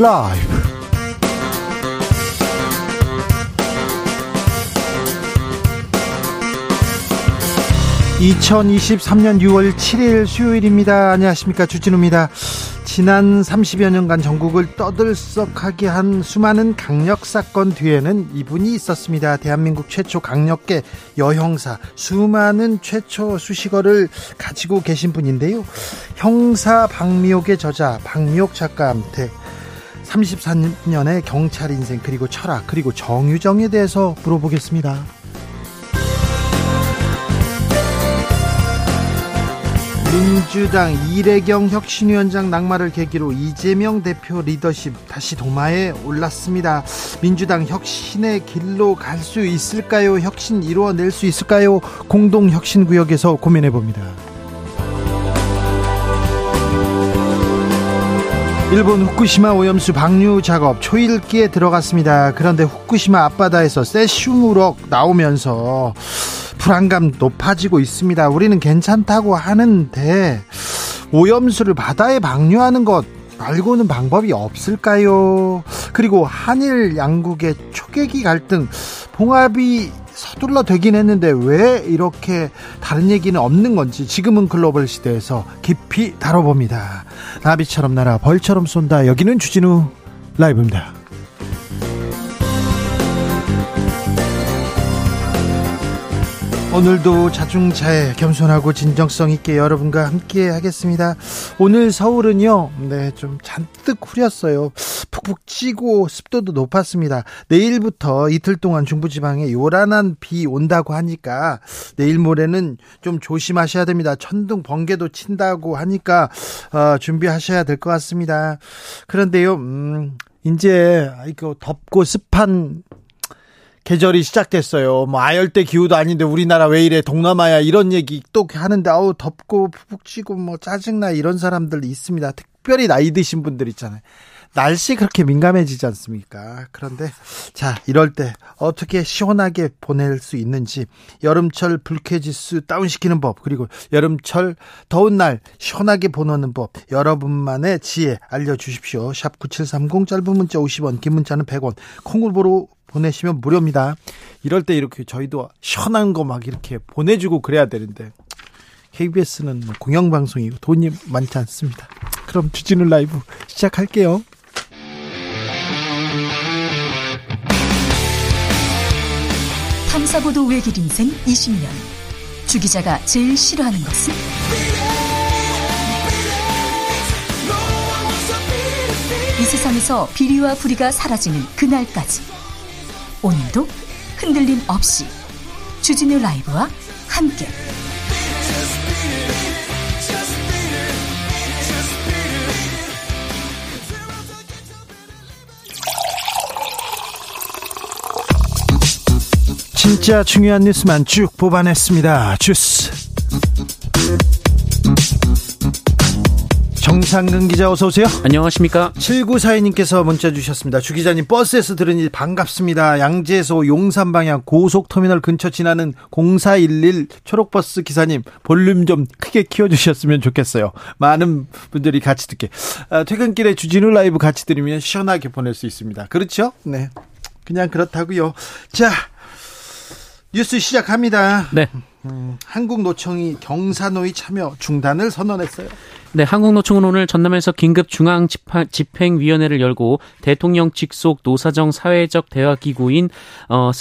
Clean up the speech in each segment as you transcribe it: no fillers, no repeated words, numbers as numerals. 라이브. (2023년 6월 7일) 수요일입니다. 안녕하십니까, 주진우입니다. 지난 30여 년간 전국을 떠들썩하게 한 수많은 강력사건 뒤에는 이분이 있었습니다. 대한민국 최초 강력계 여형사, 수많은 최초 수식어를 가지고 계신 분인데요. 형사 박미옥의 저자 박미옥 작가한테 34년의 경찰 인생, 그리고 철학, 그리고 정유정에 대해서 물어보겠습니다. 민주당 이래경 혁신위원장 낙마를 계기로 이재명 대표 리더십 다시 도마에 올랐습니다. 민주당 혁신의 길로 갈 수 있을까요? 혁신 이루어낼 수 있을까요? 공동혁신구역에서 고민해봅니다. 일본 후쿠시마 오염수 방류 작업 초읽기에 들어갔습니다. 그런데 후쿠시마 앞바다에서 세슘 우럭 나오면서 불안감 높아지고 있습니다. 우리는 괜찮다고 하는데 오염수를 바다에 방류하는 것 말고는 방법이 없을까요? 그리고 한일 양국의 초계기 갈등, 봉합이 서둘러 되긴 했는데 왜 이렇게 다른 얘기는 없는 건지 지금은 글로벌 시대에서 깊이 다뤄봅니다. 나비처럼 날아 벌처럼 쏜다. 여기는 주진우 라이브입니다. 오늘도 자중자애, 겸손하고 진정성 있게 여러분과 함께 하겠습니다. 오늘 서울은요, 좀 잔뜩 흐렸어요. 푹푹 찌고 습도도 높았습니다. 내일부터 이틀 동안 중부지방에 요란한 비 온다고 하니까 내일 모레는 좀 조심하셔야 됩니다. 천둥 번개도 친다고 하니까 준비하셔야 될 것 같습니다. 그런데요, 이제 이거 덥고 습한 계절이 시작됐어요. 뭐 아열대 기후도 아닌데 우리나라 왜 이래, 동남아야, 이런 얘기 또 하는데 아우 덥고 푹푹 찌고 뭐 짜증나, 이런 사람들 있습니다. 특별히 나이 드신 분들 있잖아요. 날씨 그렇게 민감해지지 않습니까? 그런데 자, 이럴 때 어떻게 시원하게 보낼 수 있는지, 여름철 불쾌지수 다운시키는 법, 그리고 여름철 더운 날 시원하게 보내는 법, 여러분만의 지혜 알려주십시오. 샵 9730, 짧은 문자 50원, 긴 문자는 100원, 콩으로 보내시면 무료입니다. 이럴 때 이렇게 저희도 시원한 거 막 이렇게 보내주고 그래야 되는데 KBS는 뭐 공영방송이고 돈이 많지 않습니다. 그럼 주진우 라이브 시작할게요. 탐사보도 외길 인생 20년, 주 기자가 제일 싫어하는 것은? 이 세상에서 비리와 부리가 사라지는 그날까지 오늘도 흔들림 없이 주진우 라이브와 함께 진짜 중요한 뉴스만 쭉 뽑아냈습니다. 주스 정상근 기자, 어서 오세요. 안녕하십니까. 7942님께서 문자 주셨습니다. 주 기자님, 버스에서 들으니 반갑습니다. 양재에서 용산 방향 고속터미널 근처 지나는 0411 초록버스 기사님, 볼륨 좀 크게 키워주셨으면 좋겠어요. 많은 분들이 같이 듣게. 퇴근길에 주진우 라이브 같이 들으면 시원하게 보낼 수 있습니다. 그렇죠? 네, 그냥 그렇다고요. 자, 뉴스 시작합니다. 네. 한국노총이 경사노위 참여 중단을 선언했어요. 네, 한국노총은 오늘 전남에서 긴급 중앙집행위원회를 열고 대통령 직속 노사정 사회적 대화기구인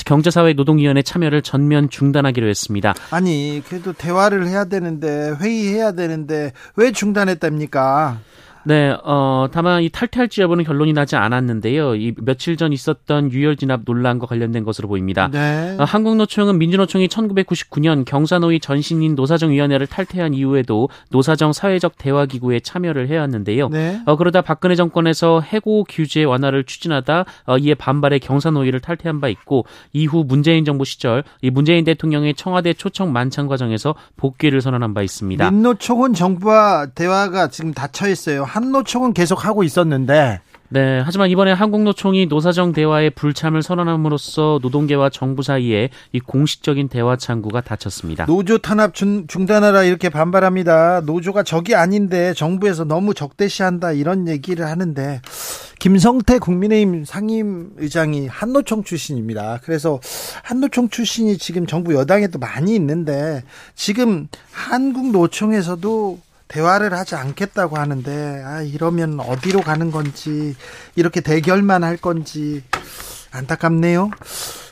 경제사회노동위원회 참여를 전면 중단하기로 했습니다. 아니, 그래도 대화를 해야 되는데, 회의해야 되는데 왜 중단했답니까? 네, 다만 이 탈퇴할지 여부는 결론이 나지 않았는데요. 이 며칠 전 있었던 유혈 진압 논란과 관련된 것으로 보입니다. 네. 한국노총은 민주노총이 1999년 경사노위 전신인 노사정위원회를 탈퇴한 이후에도 노사정 사회적 대화기구에 참여를 해왔는데요. 네. 그러다 박근혜 정권에서 해고 규제 완화를 추진하다 이에 반발해 경사노위를 탈퇴한 바 있고, 이후 문재인 정부 시절 이 문재인 대통령의 청와대 초청 만찬 과정에서 복귀를 선언한 바 있습니다. 민노총은 정부와 대화가 지금 닫혀 있어요. 한노총은 계속 하고 있었는데 네, 하지만 이번에 한국노총이 노사정 대화에 불참을 선언함으로써 노동계와 정부 사이에 이 공식적인 대화 창구가 닫혔습니다. 노조 탄압 중단하라 이렇게 반발합니다. 노조가 적이 아닌데 정부에서 너무 적대시한다 이런 얘기를 하는데 김성태 국민의힘 상임의장이 한노총 출신입니다. 그래서 한노총 출신이 지금 정부 여당에도 많이 있는데 지금 한국노총에서도 대화를 하지 않겠다고 하는데 이러면 어디로 가는 건지 이렇게 대결만 할 건지 안타깝네요.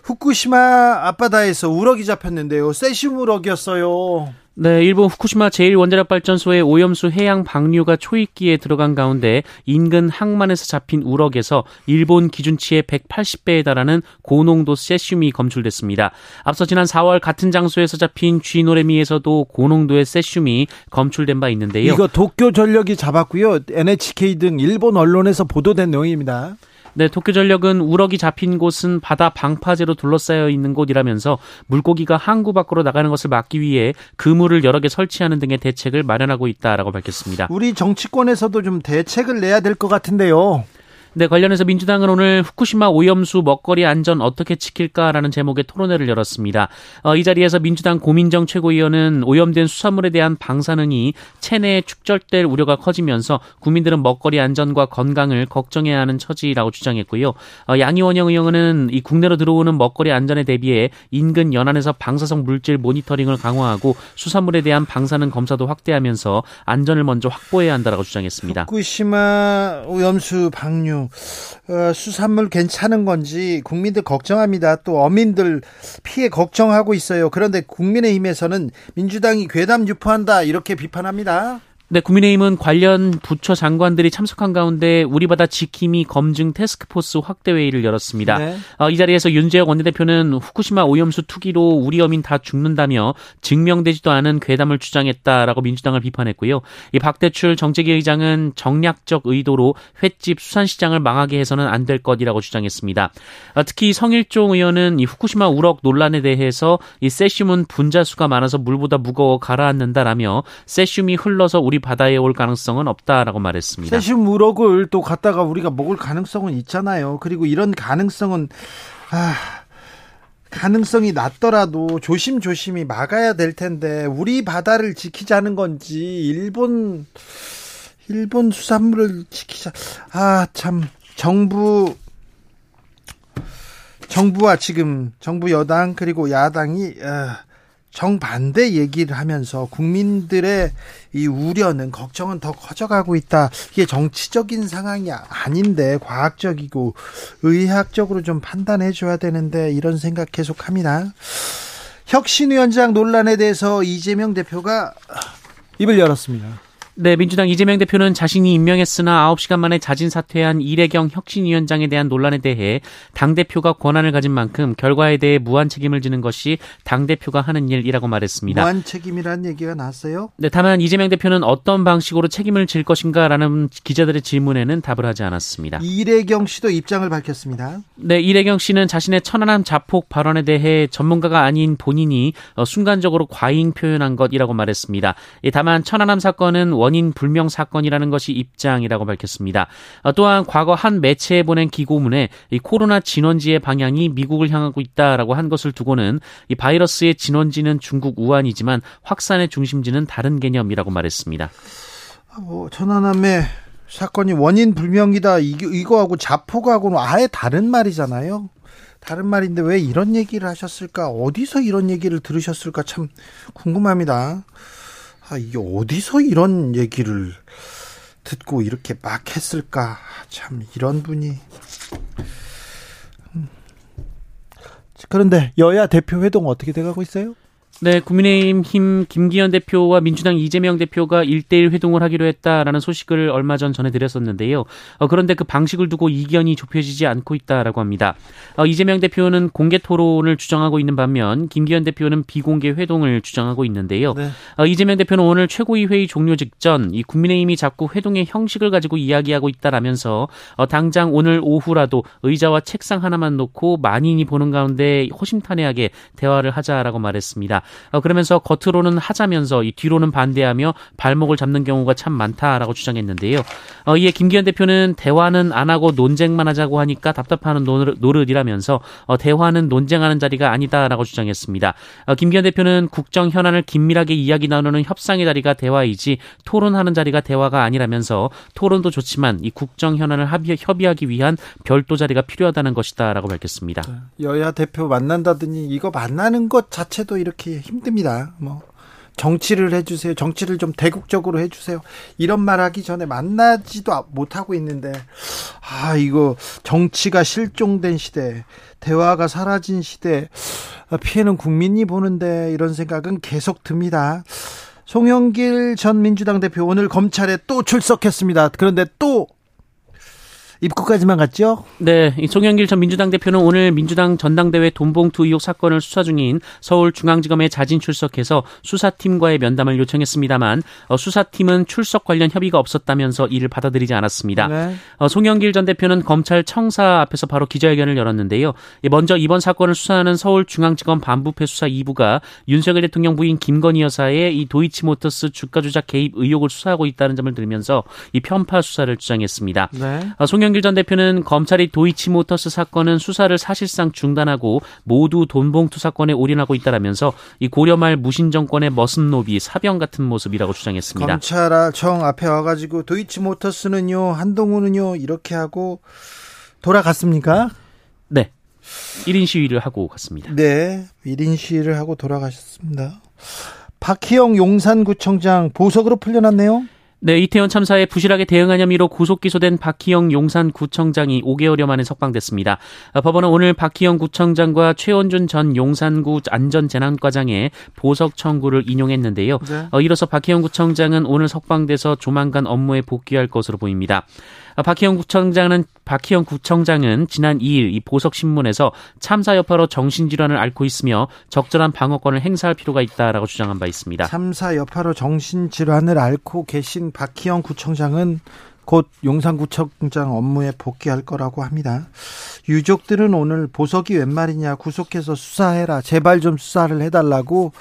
후쿠시마 앞바다에서 우럭이 잡혔는데요. 세슘 우럭이었어요. 네, 일본 후쿠시마 제1원자력발전소의 오염수 해양 방류가 초입기에 들어간 가운데 인근 항만에서 잡힌 우럭에서 일본 기준치의 180배에 달하는 고농도 세슘이 검출됐습니다. 앞서 지난 4월 같은 장소에서 잡힌 쥐노래미에서도 고농도의 세슘이 검출된 바 있는데요. 이거 도쿄전력이 잡았고요. NHK 등 일본 언론에서 보도된 내용입니다. 네, 도쿄전력은 우럭이 잡힌 곳은 바다 방파제로 둘러싸여 있는 곳이라면서 물고기가 항구 밖으로 나가는 것을 막기 위해 그물을 여러 개 설치하는 등의 대책을 마련하고 있다라고 밝혔습니다. 우리 정치권에서도 좀 대책을 내야 될 것 같은데요. 네, 관련해서 민주당은 오늘 후쿠시마 오염수 먹거리 안전 어떻게 지킬까라는 제목의 토론회를 열었습니다. 이 자리에서 민주당 고민정 최고위원은 오염된 수산물에 대한 방사능이 체내에 축적될 우려가 커지면서 국민들은 먹거리 안전과 건강을 걱정해야 하는 처지라고 주장했고요. 양이원영 의원은 이 국내로 들어오는 먹거리 안전에 대비해 인근 연안에서 방사성 물질 모니터링을 강화하고 수산물에 대한 방사능 검사도 확대하면서 안전을 먼저 확보해야 한다라고 주장했습니다. 후쿠시마 오염수 방류 수산물 괜찮은 건지 국민들 걱정합니다. 또 어민들 피해 걱정하고 있어요. 그런데 국민의힘에서는 민주당이 괴담 유포한다 이렇게 비판합니다. 네, 국민의힘은 관련 부처 장관들이 참석한 가운데 우리 바다 지킴이 검증 태스크포스 확대 회의를 열었습니다. 네. 이 자리에서 윤재혁 원내대표는 후쿠시마 오염수 투기로 우리 어민 다 죽는다며 증명되지도 않은 괴담을 주장했다라고 민주당을 비판했고요. 이 박대출 정책위 의장은 정략적 의도로 횟집 수산시장을 망하게 해서는 안 될 것이라고 주장했습니다. 특히 성일종 의원은 이 후쿠시마 우럭 논란에 대해서 이 세슘은 분자수가 많아서 물보다 무거워 가라앉는다라며 세슘이 흘러서 우리 바다에 올 가능성은 없다라고 말했습니다. 세슘 우럭을 또 갖다가 우리가 먹을 가능성은 있잖아요. 그리고 이런 가능성은 가능성이 낮더라도 조심조심히 막아야 될 텐데 우리 바다를 지키자는 건지 일본 수산물을 지키자. 참 정부와 지금 정부 여당 그리고 야당이 정반대 얘기를 하면서 국민들의 이 우려는 걱정은 더 커져가고 있다. 이게 정치적인 상황이 아닌데 과학적이고 의학적으로 좀 판단해 줘야 되는데 이런 생각 계속합니다. 혁신위원장 논란에 대해서 이재명 대표가 입을 열었습니다. 네, 민주당 이재명 대표는 자신이 임명했으나 9시간 만에 자진 사퇴한 이래경 혁신위원장에 대한 논란에 대해 당대표가 권한을 가진 만큼 결과에 대해 무한 책임을 지는 것이 당대표가 하는 일이라고 말했습니다. 무한 책임이라는 얘기가 나왔어요? 네, 다만 이재명 대표는 어떤 방식으로 책임을 질 것인가라는 기자들의 질문에는 답을 하지 않았습니다. 이래경 씨도 입장을 밝혔습니다. 네, 이래경 씨는 자신의 천안함 자폭 발언에 대해 전문가가 아닌 본인이 순간적으로 과잉 표현한 것이라고 말했습니다. 다만 천안함 사건은 원인 불명 사건이라는 것이 입장이라고 밝혔습니다. 또한 과거 한 매체에 보낸 기고문에 이 코로나 진원지의 방향이 미국을 향하고 있다라고 한 것을 두고는 이 바이러스의 진원지는 중국 우한이지만 확산의 중심지는 다른 개념이라고 말했습니다. 천안함의 사건이 원인 불명이다 이거하고 자폭하고는 아예 다른 말이잖아요. 다른 말인데 왜 이런 얘기를 하셨을까? 어디서 이런 얘기를 들으셨을까? 참 궁금합니다. 이게 어디서 이런 얘기를 듣고 이렇게 막 했을까? 참 이런 분이. 그런데 여야 대표 회동 어떻게 돼가고 있어요? 네, 국민의힘 김기현 대표와 민주당 이재명 대표가 1대1 회동을 하기로 했다라는 소식을 얼마 전 전해드렸었는데요. 그런데 그 방식을 두고 이견이 좁혀지지 않고 있다라고 합니다. 이재명 대표는 공개 토론을 주장하고 있는 반면 김기현 대표는 비공개 회동을 주장하고 있는데요. 네. 이재명 대표는 오늘 최고위 회의 종료 직전 이 국민의힘이 자꾸 회동의 형식을 가지고 이야기하고 있다라면서 당장 오늘 오후라도 의자와 책상 하나만 놓고 만인이 보는 가운데 허심탄회하게 대화를 하자라고 말했습니다. 있습니다. 그러면서 겉으로는 하자면서 이 뒤로는 반대하며 발목을 잡는 경우가 참 많다라고 주장했는데요. 이에 김기현 대표는 대화는 안 하고 논쟁만 하자고 하니까 답답하는 노릇이라면서 대화는 논쟁하는 자리가 아니다라고 주장했습니다. 김기현 대표는 국정 현안을 긴밀하게 이야기 나누는 협상의 자리가 대화이지 토론하는 자리가 대화가 아니라면서 토론도 좋지만 이 국정 현안을 협의하기 위한 별도 자리가 필요하다는 것이다라고 밝혔습니다. 여야 대표 만난다더니 이거 만나는 것 자체도 이렇게 힘듭니다. 뭐 정치를 해주세요. 정치를 좀 대국적으로 해주세요. 이런 말하기 전에 만나지도 못하고 있는데 이거 정치가 실종된 시대, 대화가 사라진 시대, 피해는 국민이 보는데 이런 생각은 계속 듭니다. 송영길 전 민주당 대표 오늘 검찰에 또 출석했습니다. 그런데 또 입구까지만 갔죠? 네, 송영길 전 민주당 대표는 오늘 민주당 전당대회 돈봉투 의혹 사건을 수사 중인 서울중앙지검에 자진 출석해서 수사팀과의 면담을 요청했습니다만 수사팀은 출석 관련 협의가 없었다면서 이를 받아들이지 않았습니다. 네. 송영길 전 대표는 검찰 청사 앞에서 바로 기자회견을 열었는데요. 먼저 이번 사건을 수사하는 서울중앙지검 반부패 수사 2부가 윤석열 대통령 부인 김건희 여사의 이 도이치모터스 주가 조작 개입 의혹을 수사하고 있다는 점을 들면서 이 편파 수사를 주장했습니다. 네. 송영길 전 대표는 검찰이 도이치모터스 사건은 수사를 사실상 중단하고 모두 돈봉투 사건에 올인하고 있다라면서 이 고려말 무신 정권의 머슴노비 사병 같은 모습이라고 주장했습니다. 검찰청 앞에 와가지고 도이치모터스는요, 한동훈은요 이렇게 하고 돌아갔습니까? 네, 1인 시위를 하고 갔습니다. 네, 1인 시위를 하고 돌아가셨습니다. 박희영 용산구청장 보석으로 풀려났네요. 네, 이태원 참사에 부실하게 대응한 혐의로 구속 기소된 박희영 용산구청장이 5개월여 만에 석방됐습니다. 법원은 오늘 박희영 구청장과 최원준 전 용산구 안전재난과장의 보석 청구를 인용했는데요. 네. 이로써 박희영 구청장은 오늘 석방돼서 조만간 업무에 복귀할 것으로 보입니다. 박희영 구청장은 지난 2일 이 보석신문에서 참사 여파로 정신질환을 앓고 있으며 적절한 방어권을 행사할 필요가 있다라고 주장한 바 있습니다. 참사 여파로 정신질환을 앓고 계신 박희영 구청장은 곧 용산구청장 업무에 복귀할 거라고 합니다. 유족들은 오늘 보석이 웬 말이냐, 구속해서 수사해라, 제발 좀 수사를 해달라고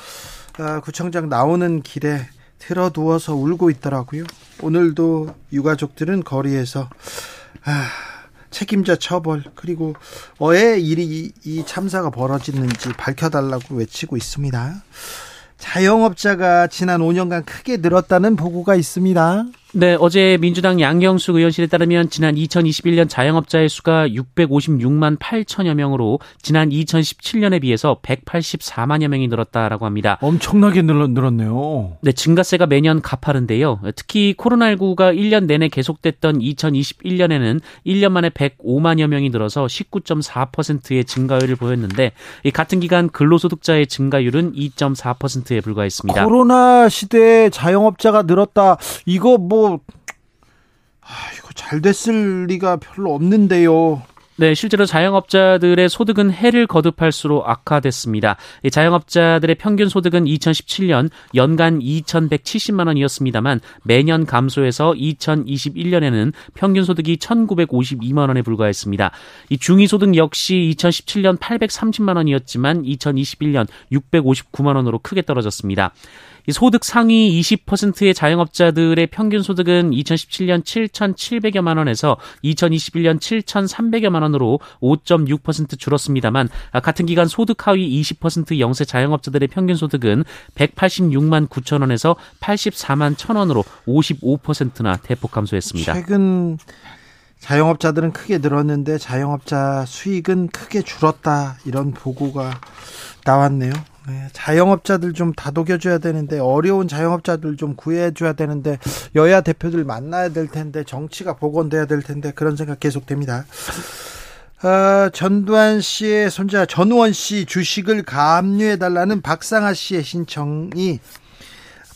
구청장 나오는 길에 틀어누워서 울고 있더라고요. 오늘도 유가족들은 거리에서 책임자 처벌, 그리고 왜 이 참사가 벌어졌는지 밝혀달라고 외치고 있습니다. 자영업자가 지난 5년간 크게 늘었다는 보고가 있습니다. 네, 어제 민주당 양경숙 의원실에 따르면 지난 2021년 자영업자의 수가 656만 8천여 명으로 지난 2017년에 비해서 184만여 명이 늘었다라고 합니다. 엄청나게 늘었네요. 네, 증가세가 매년 가파른데요. 특히 코로나19가 1년 내내 계속됐던 2021년에는 1년 만에 105만여 명이 늘어서 19.4%의 증가율을 보였는데 같은 기간 근로소득자의 증가율은 2.4%에 불과했습니다. 코로나 시대에 자영업자가 늘었다. 이거 잘 됐을 리가 별로 없는데요. 네, 실제로 자영업자들의 소득은 해를 거듭할수록 악화됐습니다. 자영업자들의 평균 소득은 2017년 연간 2,170만 원이었습니다만 매년 감소해서 2021년에는 평균 소득이 1,952만 원에 불과했습니다. 이 중위소득 역시 2017년 830만 원이었지만 2021년 659만 원으로 크게 떨어졌습니다. 소득 상위 20%의 자영업자들의 평균 소득은 2017년 7,700여만 원에서 2021년 7,300여만 원으로 5.6% 줄었습니다만 같은 기간 소득 하위 20% 영세 자영업자들의 평균 소득은 186만 9천 원에서 84만 1천 원으로 55%나 대폭 감소했습니다. 최근 자영업자들은 크게 늘었는데 자영업자 수익은 크게 줄었다, 이런 보고가 나왔네요. 자영업자들 좀 다독여줘야 되는데, 어려운 자영업자들 좀 구해줘야 되는데, 여야 대표들 만나야 될 텐데, 정치가 복원돼야 될 텐데, 그런 생각 계속됩니다. 전두환 씨의 손자 전우원 씨 주식을 가압류해달라는 박상하 씨의 신청이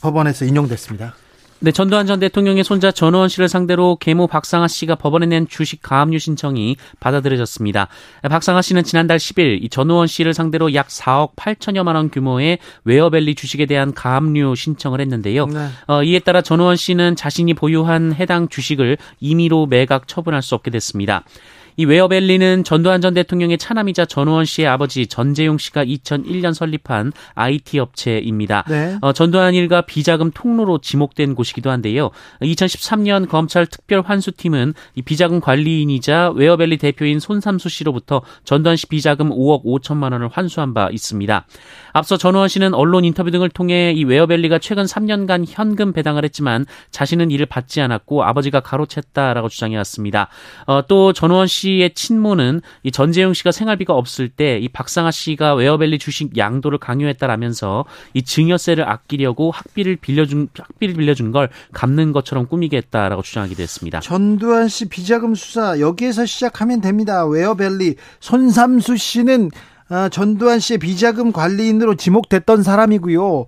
법원에서 인용됐습니다. 네, 전두환 전 대통령의 손자 전우원 씨를 상대로 계모 박상하 씨가 법원에 낸 주식 가압류 신청이 받아들여졌습니다. 박상하 씨는 지난달 10일 이 전우원 씨를 상대로 약 4억 8천여만 원 규모의 웨어밸리 주식에 대한 가압류 신청을 했는데요. 네. 이에 따라 전우원 씨는 자신이 보유한 해당 주식을 임의로 매각 처분할 수 없게 됐습니다. 이 웨어밸리는 전두환 전 대통령의 차남이자 전우원 씨의 아버지 전재용 씨가 2001년 설립한 IT 업체입니다. 네. 전두환 일가 비자금 통로로 지목된 곳이기도 한데요. 2013년 검찰 특별환수팀은 이 비자금 관리인이자 웨어밸리 대표인 손삼수 씨로부터 전두환 씨 비자금 5억 5천만 원을 환수한 바 있습니다. 앞서 전우원 씨는 언론 인터뷰 등을 통해 이 웨어밸리가 최근 3년간 현금 배당을 했지만 자신은 이를 받지 않았고 아버지가 가로챘다라고 주장해왔습니다. 또 전우원 씨의 친모는 이 전재용 씨가 생활비가 없을 때 이 박상하 씨가 웨어밸리 주식 양도를 강요했다라면서 이 증여세를 아끼려고 학비를 빌려준 걸 갚는 것처럼 꾸미게 했다라고 주장하기도 했습니다. 전두환 씨 비자금 수사 여기에서 시작하면 됩니다. 웨어밸리 손삼수 씨는 전두환 씨의 비자금 관리인으로 지목됐던 사람이고요.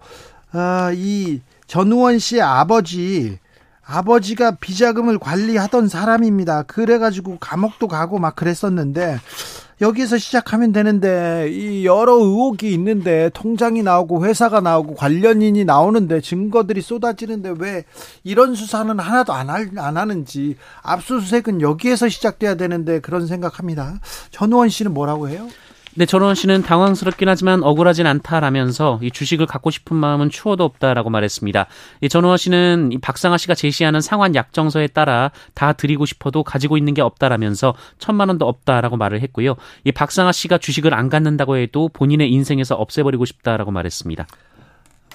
이 전우원 씨의 아버지가 비자금을 관리하던 사람입니다. 그래가지고 감옥도 가고 막 그랬었는데 여기에서 시작하면 되는데 이 여러 의혹이 있는데 통장이 나오고 회사가 나오고 관련인이 나오는데 증거들이 쏟아지는데 왜 이런 수사는 하나도 안 하는지 압수수색은 여기에서 시작돼야 되는데 그런 생각합니다. 전우원 씨는 뭐라고 해요? 네, 전우원 씨는 당황스럽긴 하지만 억울하진 않다라면서 이 주식을 갖고 싶은 마음은 추워도 없다라고 말했습니다. 이 전우원 씨는 이 박상하 씨가 제시하는 상환 약정서에 따라 다 드리고 싶어도 가지고 있는 게 없다라면서 1,000만 원도 없다라고 말을 했고요. 이 박상하 씨가 주식을 안 갖는다고 해도 본인의 인생에서 없애버리고 싶다라고 말했습니다.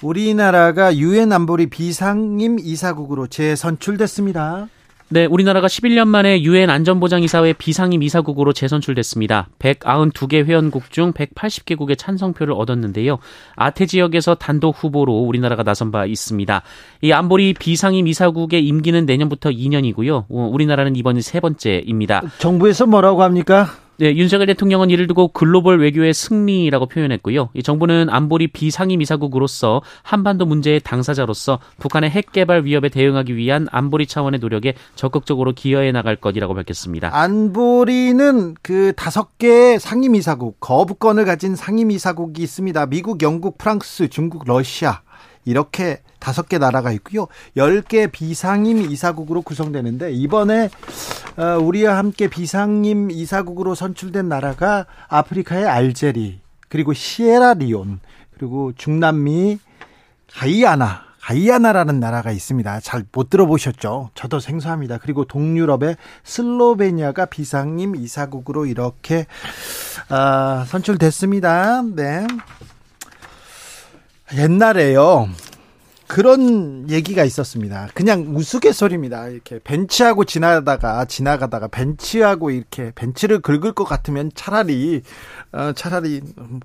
우리나라가 유엔 안보리 비상임 이사국으로 재선출됐습니다. 네, 우리나라가 11년 만에 유엔 안전보장이사회 비상임 이사국으로 재선출됐습니다. 192개 회원국 중 180개국의 찬성표를 얻었는데요. 아태 지역에서 단독 후보로 우리나라가 나선 바 있습니다. 이 안보리 비상임 이사국의 임기는 내년부터 2년이고요. 우리나라는 이번이 세 번째입니다. 정부에서 뭐라고 합니까? 네, 윤석열 대통령은 이를 두고 글로벌 외교의 승리라고 표현했고요. 이 정부는 안보리 비상임 이사국으로서 한반도 문제의 당사자로서 북한의 핵 개발 위협에 대응하기 위한 안보리 차원의 노력에 적극적으로 기여해 나갈 것이라고 밝혔습니다. 안보리는 5개의 상임 이사국, 거부권을 가진 상임 이사국이 있습니다. 미국, 영국, 프랑스, 중국, 러시아 이렇게 5개 나라가 있고요. 10개 비상임 이사국으로 구성되는데 이번에 우리와 함께 비상임 이사국으로 선출된 나라가 아프리카의 알제리, 그리고 시에라리온, 그리고 중남미 가이아나라는 나라가 있습니다. 잘 못 들어보셨죠? 저도 생소합니다. 그리고 동유럽의 슬로베니아가 비상임 이사국으로 이렇게 선출됐습니다. 네. 옛날에요, 그런 얘기가 있었습니다. 그냥 우스갯소리입니다. 이렇게 벤치하고 지나가다가 벤치하고 이렇게 벤치를 긁을 것 같으면 차라리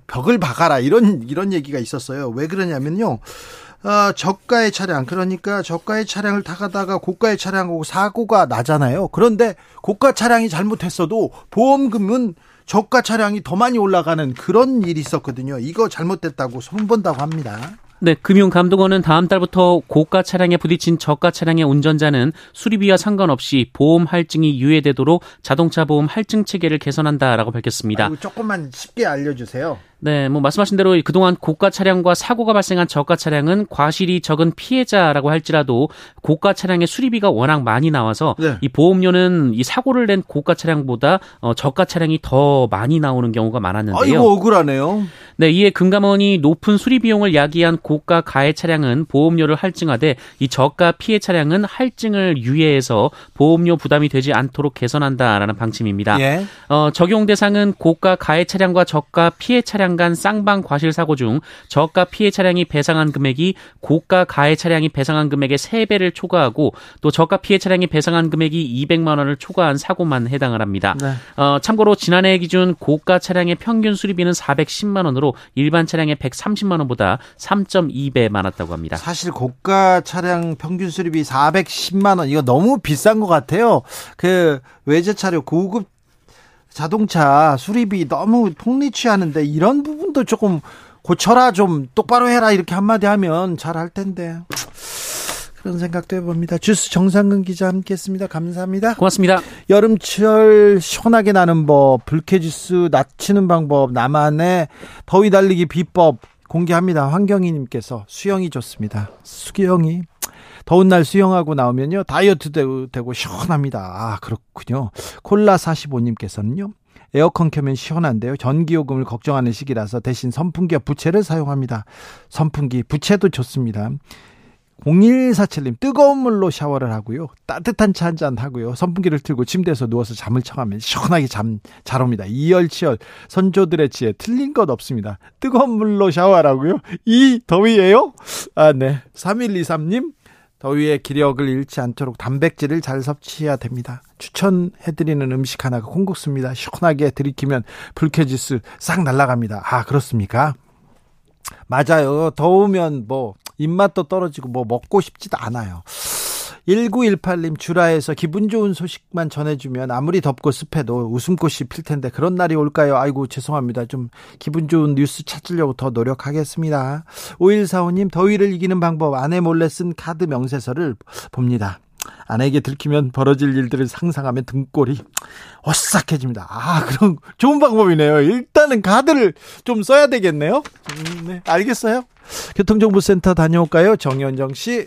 벽을 박아라, 이런 얘기가 있었어요. 왜 그러냐면요, 저가의 차량, 그러니까 저가의 차량을 타가다가 고가의 차량하고 사고가 나잖아요. 그런데 고가 차량이 잘못했어도 보험금은 저가 차량이 더 많이 올라가는 그런 일이 있었거든요. 이거 잘못됐다고 손본다고 합니다. 네, 금융감독원은 다음 달부터 고가 차량에 부딪힌 저가 차량의 운전자는 수리비와 상관없이 보험 할증이 유예되도록 자동차 보험 할증 체계를 개선한다라고 밝혔습니다. 조금만 쉽게 알려주세요. 네, 말씀하신 대로 그동안 고가 차량과 사고가 발생한 저가 차량은 과실이 적은 피해자라고 할지라도 고가 차량의 수리비가 워낙 많이 나와서, 네, 이 보험료는 이 사고를 낸 고가 차량보다 저가 차량이 더 많이 나오는 경우가 많았는데요. 아이고, 억울하네요. 네, 이에 금감원이 높은 수리 비용을 야기한 고가 가해 차량은 보험료를 할증하되 이 저가 피해 차량은 할증을 유예해서 보험료 부담이 되지 않도록 개선한다라는 방침입니다. 예. 적용 대상은 고가 가해 차량과 저가 피해 차량 간 쌍방 과실 사고 중 저가 피해 차량이 배상한 금액이 고가 가해 차량이 배상한 금액의 3배를 초과하고 또 저가 피해 차량이 배상한 금액이 200만 원을 초과한 사고만 해당을 합니다. 네. 참고로 지난해 기준 고가 차량의 평균 수리비는 410만 원으로 일반 차량의 130만 원보다 3.2배 많았다고 합니다. 사실 고가 차량 평균 수리비 410만 원, 이거 너무 비싼 것 같아요. 외제차료, 고급 자동차 수리비 너무 폭리취하는데 이런 부분도 조금 고쳐라, 좀 똑바로 해라, 이렇게 한마디 하면 잘할 텐데, 그런 생각도 해봅니다. 주스 정상근 기자 함께했습니다. 감사합니다. 고맙습니다. 여름철 시원하게 나는 법, 불쾌지수 낮추는 방법, 나만의 더위 달리기 비법 공개합니다. 황경희님께서 수영이 좋습니다. 수영이 더운 날 수영하고 나오면요 다이어트 되고 시원합니다. 아, 그렇군요. 콜라45님께서는요 에어컨 켜면 시원한데요 전기요금을 걱정하는 시기라서 대신 선풍기와 부채를 사용합니다. 선풍기 부채도 좋습니다. 0147님 뜨거운 물로 샤워를 하고요 따뜻한 차 한잔 하고요 선풍기를 틀고 침대에서 누워서 잠을 청하면 시원하게 잘 옵니다. 이열치열 선조들의 지혜 틀린 것 없습니다. 뜨거운 물로 샤워하라고요? 이 더위예요? 아, 네. 3123님 더위에 기력을 잃지 않도록 단백질을 잘 섭취해야 됩니다. 추천해드리는 음식 하나가 콩국수입니다. 시원하게 들이키면 불쾌지수 싹 날아갑니다. 아, 그렇습니까? 맞아요. 더우면 뭐 입맛도 떨어지고 뭐 먹고 싶지도 않아요. 1918님 주라에서 기분 좋은 소식만 전해주면 아무리 덥고 습해도 웃음꽃이 필 텐데 그런 날이 올까요? 아이고 죄송합니다. 좀 기분 좋은 뉴스 찾으려고 더 노력하겠습니다. 5145님 더위를 이기는 방법 아내 몰래 쓴 카드 명세서를 봅니다. 아내에게 들키면 벌어질 일들을 상상하면 등골이 오싹해집니다. 아, 그럼 좋은 방법이네요. 일단은 카드를 좀 써야 되겠네요. 네, 알겠어요. 교통정보센터 다녀올까요? 정현정 씨.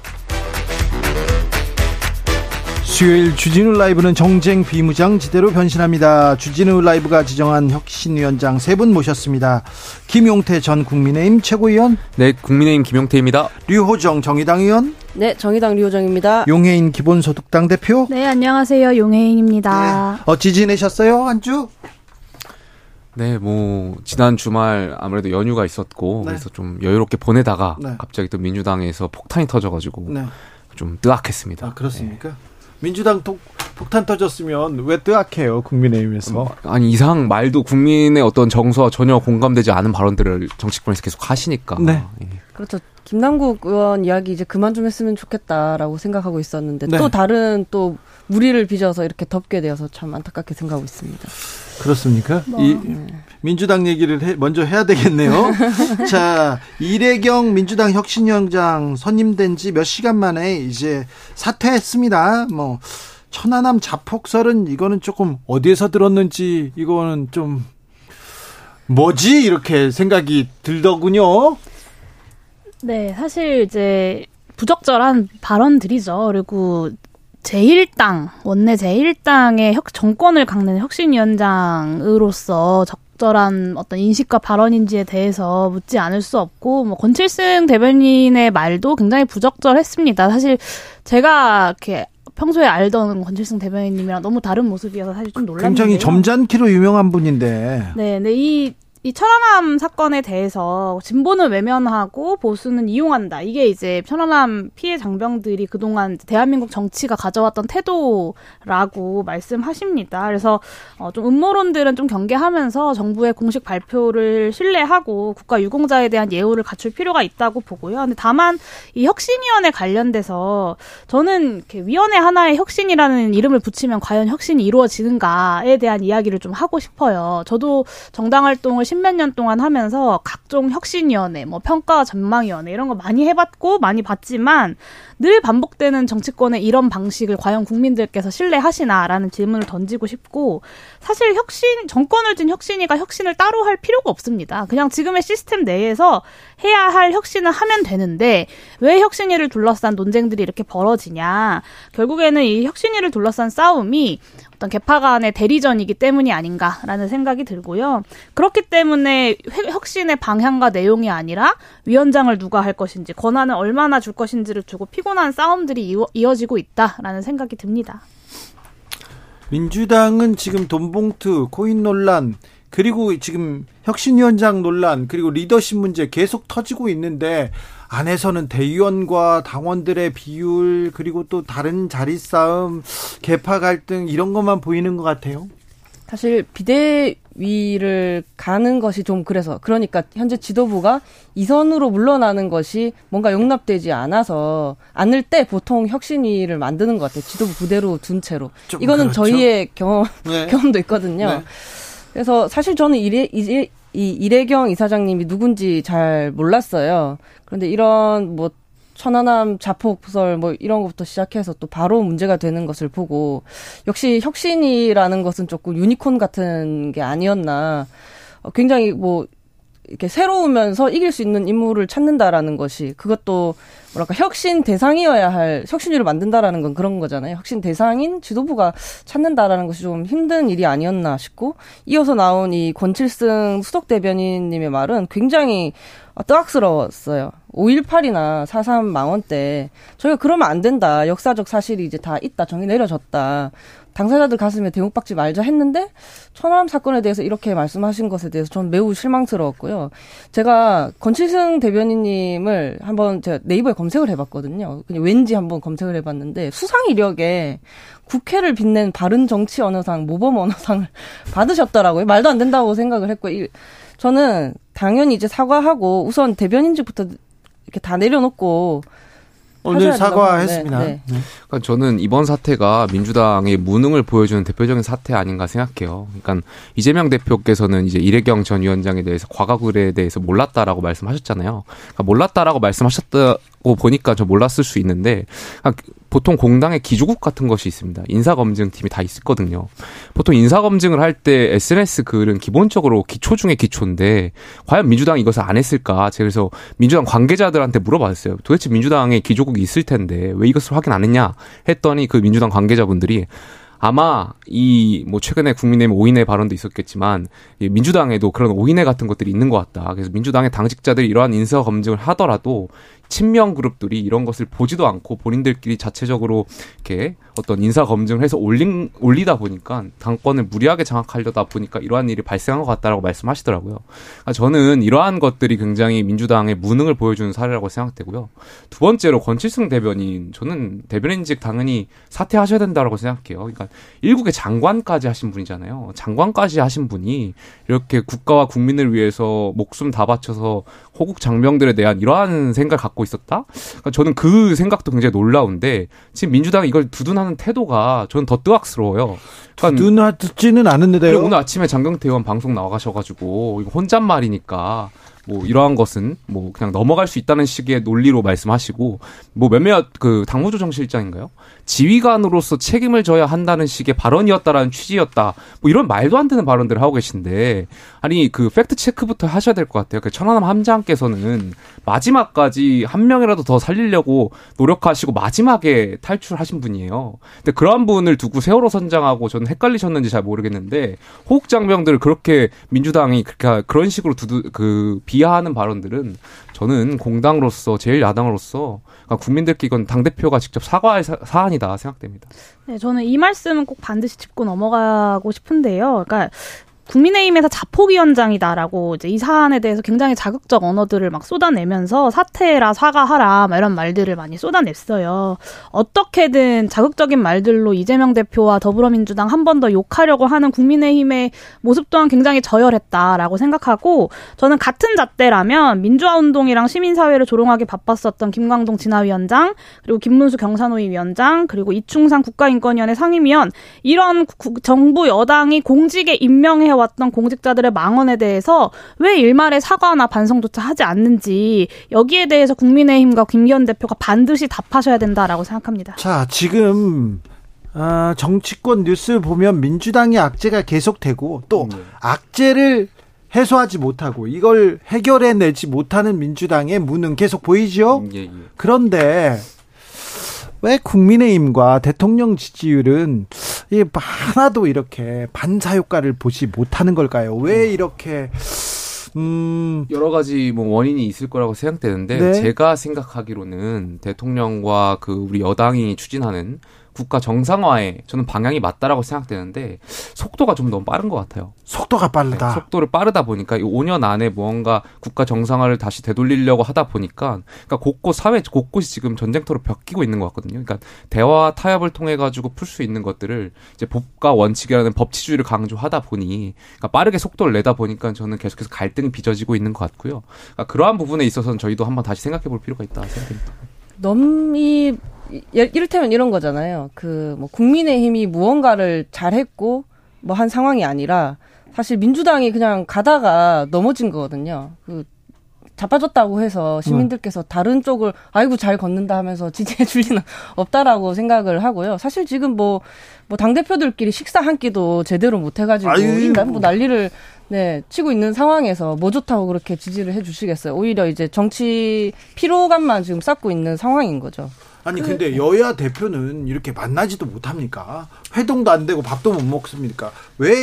수요일 주진우 라이브는 정쟁 비무장지대로 변신합니다. 주진우 라이브가 지정한 혁신위원장 세 분 모셨습니다. 김용태 전 국민의힘 최고위원. 네, 국민의힘 김용태입니다. 류호정 정의당 의원. 네, 정의당 류호정입니다. 용혜인 기본소득당 대표. 네, 안녕하세요. 용혜인입니다. 네. 어찌 지내셨어요, 한 주? 네, 뭐 지난 주말 아무래도 연휴가 있었고 네. 그래서 좀 여유롭게 보내다가 네. 갑자기 또 민주당에서 폭탄이 터져가지고 네. 좀 뜨악했습니다. 아, 그렇습니까? 네. 민주당 폭탄 터졌으면 왜 뜨악해요, 국민의힘에서? 아니, 이상 말도 국민의 어떤 정서와 전혀 공감되지 않은 발언들을 정치권에서 계속 하시니까. 네. 예. 그렇죠. 김남국 의원 이야기 이제 그만 좀 했으면 좋겠다라고 생각하고 있었는데 네. 또 다른 또 무리를 빚어서 이렇게 덮게 되어서 참 안타깝게 생각하고 있습니다. 그렇습니까? 뭐. 네. 민주당 얘기를 먼저 해야 되겠네요. 자, 이래경 민주당 혁신위원장 선임된 지 몇 시간 만에 이제 사퇴했습니다. 뭐 천안함 자폭설은 이거는 조금 어디에서 들었는지 이거는 좀 뭐지 이렇게 생각이 들더군요. 네, 사실 이제 부적절한 발언들이죠. 그리고 제1당, 원내 제1당의 정권을 갖는 혁신위원장으로서 적절한 어떤 인식과 발언인지에 대해서 묻지 않을 수 없고, 뭐, 권칠승 대변인의 말도 굉장히 부적절했습니다. 사실 제가 이렇게 평소에 알던 권칠승 대변인님이랑 너무 다른 모습이어서 사실 좀 놀랐는데요. 굉장히 점잖기로 유명한 분인데. 네, 네, 이 천안함 사건에 대해서 진보는 외면하고 보수는 이용한다. 이게 이제 천안함 피해 장병들이 그동안 대한민국 정치가 가져왔던 태도라고 말씀하십니다. 그래서 좀 음모론들은 좀 경계하면서 정부의 공식 발표를 신뢰하고 국가 유공자에 대한 예우를 갖출 필요가 있다고 보고요. 근데 다만 이 혁신위원회 관련돼서 저는 이렇게 위원회 하나에 혁신이라는 이름을 붙이면 과연 혁신이 이루어지는가에 대한 이야기를 좀 하고 싶어요. 저도 정당 활동을 십몇 년 동안 하면서 각종 혁신위원회, 뭐 평가 전망위원회 이런 거 많이 해봤고 많이 봤지만 늘 반복되는 정치권의 이런 방식을 과연 국민들께서 신뢰하시나라는 질문을 던지고 싶고 사실 정권을 쥔 혁신위가 혁신을 따로 할 필요가 없습니다. 그냥 지금의 시스템 내에서 해야 할 혁신을 하면 되는데 왜 혁신위를 둘러싼 논쟁들이 이렇게 벌어지냐. 결국에는 이 혁신위를 둘러싼 싸움이 어떤 계파 간의 대리전이기 때문이 아닌가라는 생각이 들고요. 그렇기 때문에 혁신의 방향과 내용이 아니라 위원장을 누가 할 것인지 권한을 얼마나 줄 것인지를 두고 피곤한 싸움들이 이어지고 있다라는 생각이 듭니다. 민주당은 지금 돈봉투, 코인 논란 그리고 지금 혁신위원장 논란 그리고 리더십 문제 계속 터지고 있는데 안에서는 대의원과 당원들의 비율 그리고 또 다른 자리 싸움, 계파 갈등 이런 것만 보이는 것 같아요. 사실 비대위를 가는 것이 좀 그래서 그러니까 현재 지도부가 이선으로 물러나는 것이 뭔가 용납되지 않아서 않을 때 보통 혁신위를 만드는 것 같아요. 지도부 그대로 둔 채로. 이거는 그렇죠. 저희의 네. 경험도 있거든요. 네. 그래서 사실 저는 이래경 이사장님이 누군지 잘 몰랐어요. 그런데 이런 뭐 천안함 자폭설 뭐 이런 것부터 시작해서 또 바로 문제가 되는 것을 보고 역시 혁신이라는 것은 조금 유니콘 같은 게 아니었나. 굉장히 뭐 이렇게 새로우면서 이길 수 있는 인물을 찾는다라는 것이 그것도 뭐랄까 혁신 대상이어야 할 혁신위를 만든다라는 건 그런 거잖아요. 혁신 대상인 지도부가 찾는다라는 것이 좀 힘든 일이 아니었나 싶고 이어서 나온 이 권칠승 수석 대변인님의 말은 굉장히 뜨악스러웠어요. 5.18이나 4.3 망원 때 저희가 그러면 안 된다. 역사적 사실이 이제 다 있다. 정의 내려졌다. 당사자들 가슴에 대목박지 말자 했는데 천안함 사건에 대해서 이렇게 말씀하신 것에 대해서 전 매우 실망스러웠고요. 제가 권칠승 대변인님을 한번 제가 네이버에 검색을 해봤거든요. 그냥 왠지 한번 검색을 해봤는데 수상 이력에 국회를 빛낸 바른 정치 언어상, 모범 언어상을 받으셨더라고요. 말도 안 된다고 생각을 했고 저는 당연히 이제 사과하고 우선 대변인직부터 이렇게 다 내려놓고 오늘 사과했습니다. 네. 그러니까 저는 이번 사태가 민주당의 무능을 보여주는 대표적인 사태 아닌가 생각해요. 그러니까 이재명 대표께서는 이제 이래경 전 위원장에 대해서 과거글에 대해서 몰랐다라고 말씀하셨잖아요. 그러니까 몰랐다라고 말씀하셨다고 보니까 저 몰랐을 수 있는데 그러니까 보통 공당의 기조국 같은 것이 있습니다. 인사검증팀이 다 있거든요. 보통 인사검증을 할 때 SNS 글은 기본적으로 기초 중에 기초인데 과연 민주당이 이것을 안 했을까? 제가 그래서 민주당 관계자들한테 물어봤어요. 도대체 민주당의 기조국이 있을 텐데 왜 이것을 확인 안 했냐? 했더니 그 민주당 관계자분들이 아마 최근에 국민의힘 오인회 발언도 있었겠지만 민주당에도 그런 오인회 같은 것들이 있는 것 같다. 그래서 민주당의 당직자들이 이러한 인사 검증을 하더라도 친명 그룹들이 이런 것을 보지도 않고 본인들끼리 자체적으로 이렇게 어떤 인사 검증을 해서 올리다 보니까 당권을 무리하게 장악하려다 보니까 이러한 일이 발생한 것 같다라고 말씀하시더라고요. 그러니까 저는 이러한 것들이 굉장히 민주당의 무능을 보여주는 사례라고 생각되고요. 두 번째로 권칠승 대변인, 저는 대변인직 당연히 사퇴하셔야 된다라고 생각해요. 그러니까 일국의 장관까지 하신 분이잖아요. 장관까지 하신 분이 이렇게 국가와 국민을 위해서 목숨 다 바쳐서 호국 장병들에 대한 이러한 생각을 갖고 있었다? 그러니까 저는 그 생각도 굉장히 놀라운데 지금 민주당이 이걸 두둔하는 태도가 저는 더 뜨악스러워요. 그러니까 두둔하지는 않은데요. 오늘 아침에 장경태 의원 방송 나가셔가지고 혼잣말이니까 이러한 것은 그냥 넘어갈 수 있다는 식의 논리로 말씀하시고 몇몇 그 당무조 정실장인가요? 지휘관으로서 책임을 져야 한다는 식의 발언이었다라는 취지였다. 이런 말도 안 되는 발언들을 하고 계신데 아니 그 팩트 체크부터 하셔야 될 것 같아요. 그 천안함 함장께서는 마지막까지 한 명이라도 더 살리려고 노력하시고 마지막에 탈출하신 분이에요. 근데 그러한 분을 두고 세월호 선장하고 저는 헷갈리셨는지 잘 모르겠는데 호국 장병들을 그렇게 민주당이 그런 식으로 비하하는 발언들은 저는 공당으로서 제일 야당으로서 국민들께 이건 당대표가 직접 사과할 사안이다 생각됩니다. 네, 저는 이 말씀은 꼭 반드시 짚고 넘어가고 싶은데요. 그러니까 국민의힘에서 자폭위원장이다라고 이제 이 사안에 대해서 굉장히 자극적 언어들을 막 쏟아내면서 사퇴라 사과하라 이런 말들을 많이 쏟아냈어요. 어떻게든 자극적인 말들로 이재명 대표와 더불어민주당 한 번 더 욕하려고 하는 국민의힘의 모습 또한 굉장히 저열했다라고 생각하고 저는 같은 잣대라면 민주화운동이랑 시민사회를 조롱하기 바빴었던 김광동 진화위원장 그리고 김문수 경산호위 위원장 그리고 이충상 국가인권위원회 상임위원 이런 정부 여당이 공직에 임명해왔던 공직자들의 망언에 대해서 왜 일말의 사과나 반성조차 하지 않는지 여기에 대해서 국민의힘과 김기현 대표가 반드시 답하셔야 된다라고 생각합니다. 자, 지금 정치권 뉴스 보면 민주당의 악재가 계속되고 또 악재를 해소하지 못하고 이걸 해결해내지 못하는 민주당의 무능 계속 보이죠? 그런데 왜 국민의힘과 대통령 지지율은 하나도 이렇게 반사효과를 보지 못하는 걸까요? 왜 이렇게 여러 가지 원인이 있을 거라고 생각되는데 네? 제가 생각하기로는 대통령과 우리 여당이 추진하는 국가 정상화에 저는 방향이 맞다라고 생각되는데 속도가 좀 너무 빠른 것 같아요. 속도가 빠르다. 네, 속도를 빠르다 보니까 5년 안에 무언가 국가 정상화를 다시 되돌리려고 하다 보니까 그러니까 사회 곳곳이 지금 전쟁터로 벽기고 있는 것 같거든요. 그러니까 대화와 타협을 통해 가지고 풀 수 있는 것들을 이제 법과 원칙이라는 법치주의를 강조하다 보니 그러니까 빠르게 속도를 내다 보니까 저는 계속해서 갈등이 빚어지고 있는 것 같고요. 그러니까 그러한 부분에 있어서는 저희도 한번 다시 생각해 볼 필요가 있다 생각합니다. 이를테면 이런 거잖아요. 국민의힘이 무언가를 잘했고 한 상황이 아니라 사실 민주당이 그냥 가다가 넘어진 거거든요. 자빠졌다고 해서 시민들께서 다른 쪽을 아이고 잘 걷는다 하면서 지지해 줄 리는 없다라고 생각을 하고요. 사실 지금 뭐 당대표들끼리 식사 한 끼도 제대로 못 해가지고 인간 뭐 난리를 네, 치고 있는 상황에서 뭐 좋다고 그렇게 지지를 해 주시겠어요. 오히려 이제 정치 피로감만 지금 쌓고 있는 상황인 거죠. 아니 근데 여야 대표는 이렇게 만나지도 못합니까? 회동도 안 되고 밥도 못 먹습니까? 왜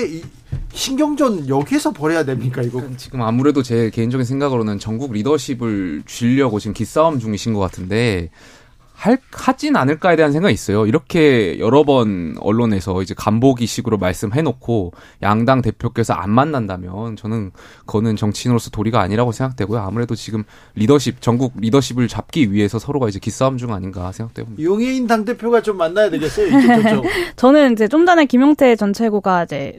이 신경전 여기서 벌여야 됩니까? 이거 지금 아무래도 제 개인적인 생각으로는 전국 리더십을 쥐려고 지금 기싸움 중이신 것 같은데 하진 않을까에 대한 생각이 있어요. 이렇게 여러 번 언론에서 이제 간보기식으로 말씀해놓고 양당 대표께서 안 만난다면 저는 그거는 정치인으로서 도리가 아니라고 생각되고요. 아무래도 지금 리더십, 전국 리더십을 잡기 위해서 서로가 이제 기싸움 중 아닌가 생각됩니다. 용혜인 당 대표가 좀 만나야 되겠어요. 이쪽. 저는 이제 좀 전에 김용태 전 최고가 이제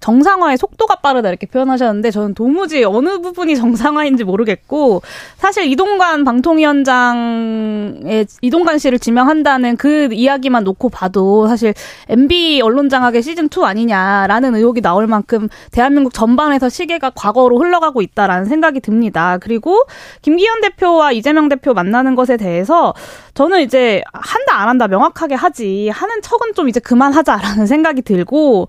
정상화의 속도가 빠르다 이렇게 표현하셨는데 저는 도무지 어느 부분이 정상화인지 모르겠고 사실 이동관 방통위원장의 이동관 씨를 지명한다는 그 이야기만 놓고 봐도 사실 MB 언론장악의 시즌2 아니냐라는 의혹이 나올 만큼 대한민국 전반에서 시계가 과거로 흘러가고 있다라는 생각이 듭니다. 그리고 김기현 대표와 이재명 대표 만나는 것에 대해서 저는 이제 한다 안 한다 명확하게 하지 하는 척은 좀 이제 그만하자라는 생각이 들고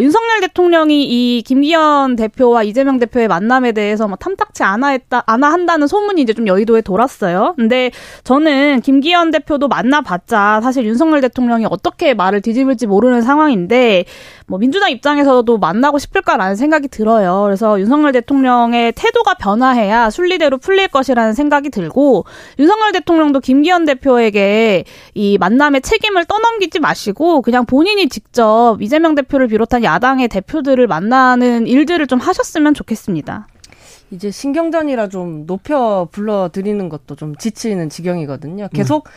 윤석열 대통령이 이 김기현 대표와 이재명 대표의 만남에 대해서 막 탐탁치 않아 한다는 소문이 이제 좀 여의도에 돌았어요. 근데 저는 김기현 대표도 만나봤자 사실 윤석열 대통령이 어떻게 말을 뒤집을지 모르는 상황인데 뭐 민주당 입장에서도 만나고 싶을까라는 생각이 들어요. 그래서 윤석열 대통령의 태도가 변화해야 순리대로 풀릴 것이라는 생각이 들고 윤석열 대통령도 김기현 대표에게 이 만남의 책임을 떠넘기지 마시고 그냥 본인이 직접 이재명 대표를 비롯한 야당의 대표들을 만나는 일들을 좀 하셨으면 좋겠습니다. 이제 신경전이라 좀 높여 불러드리는 것도 좀 지치는 지경이거든요. 계속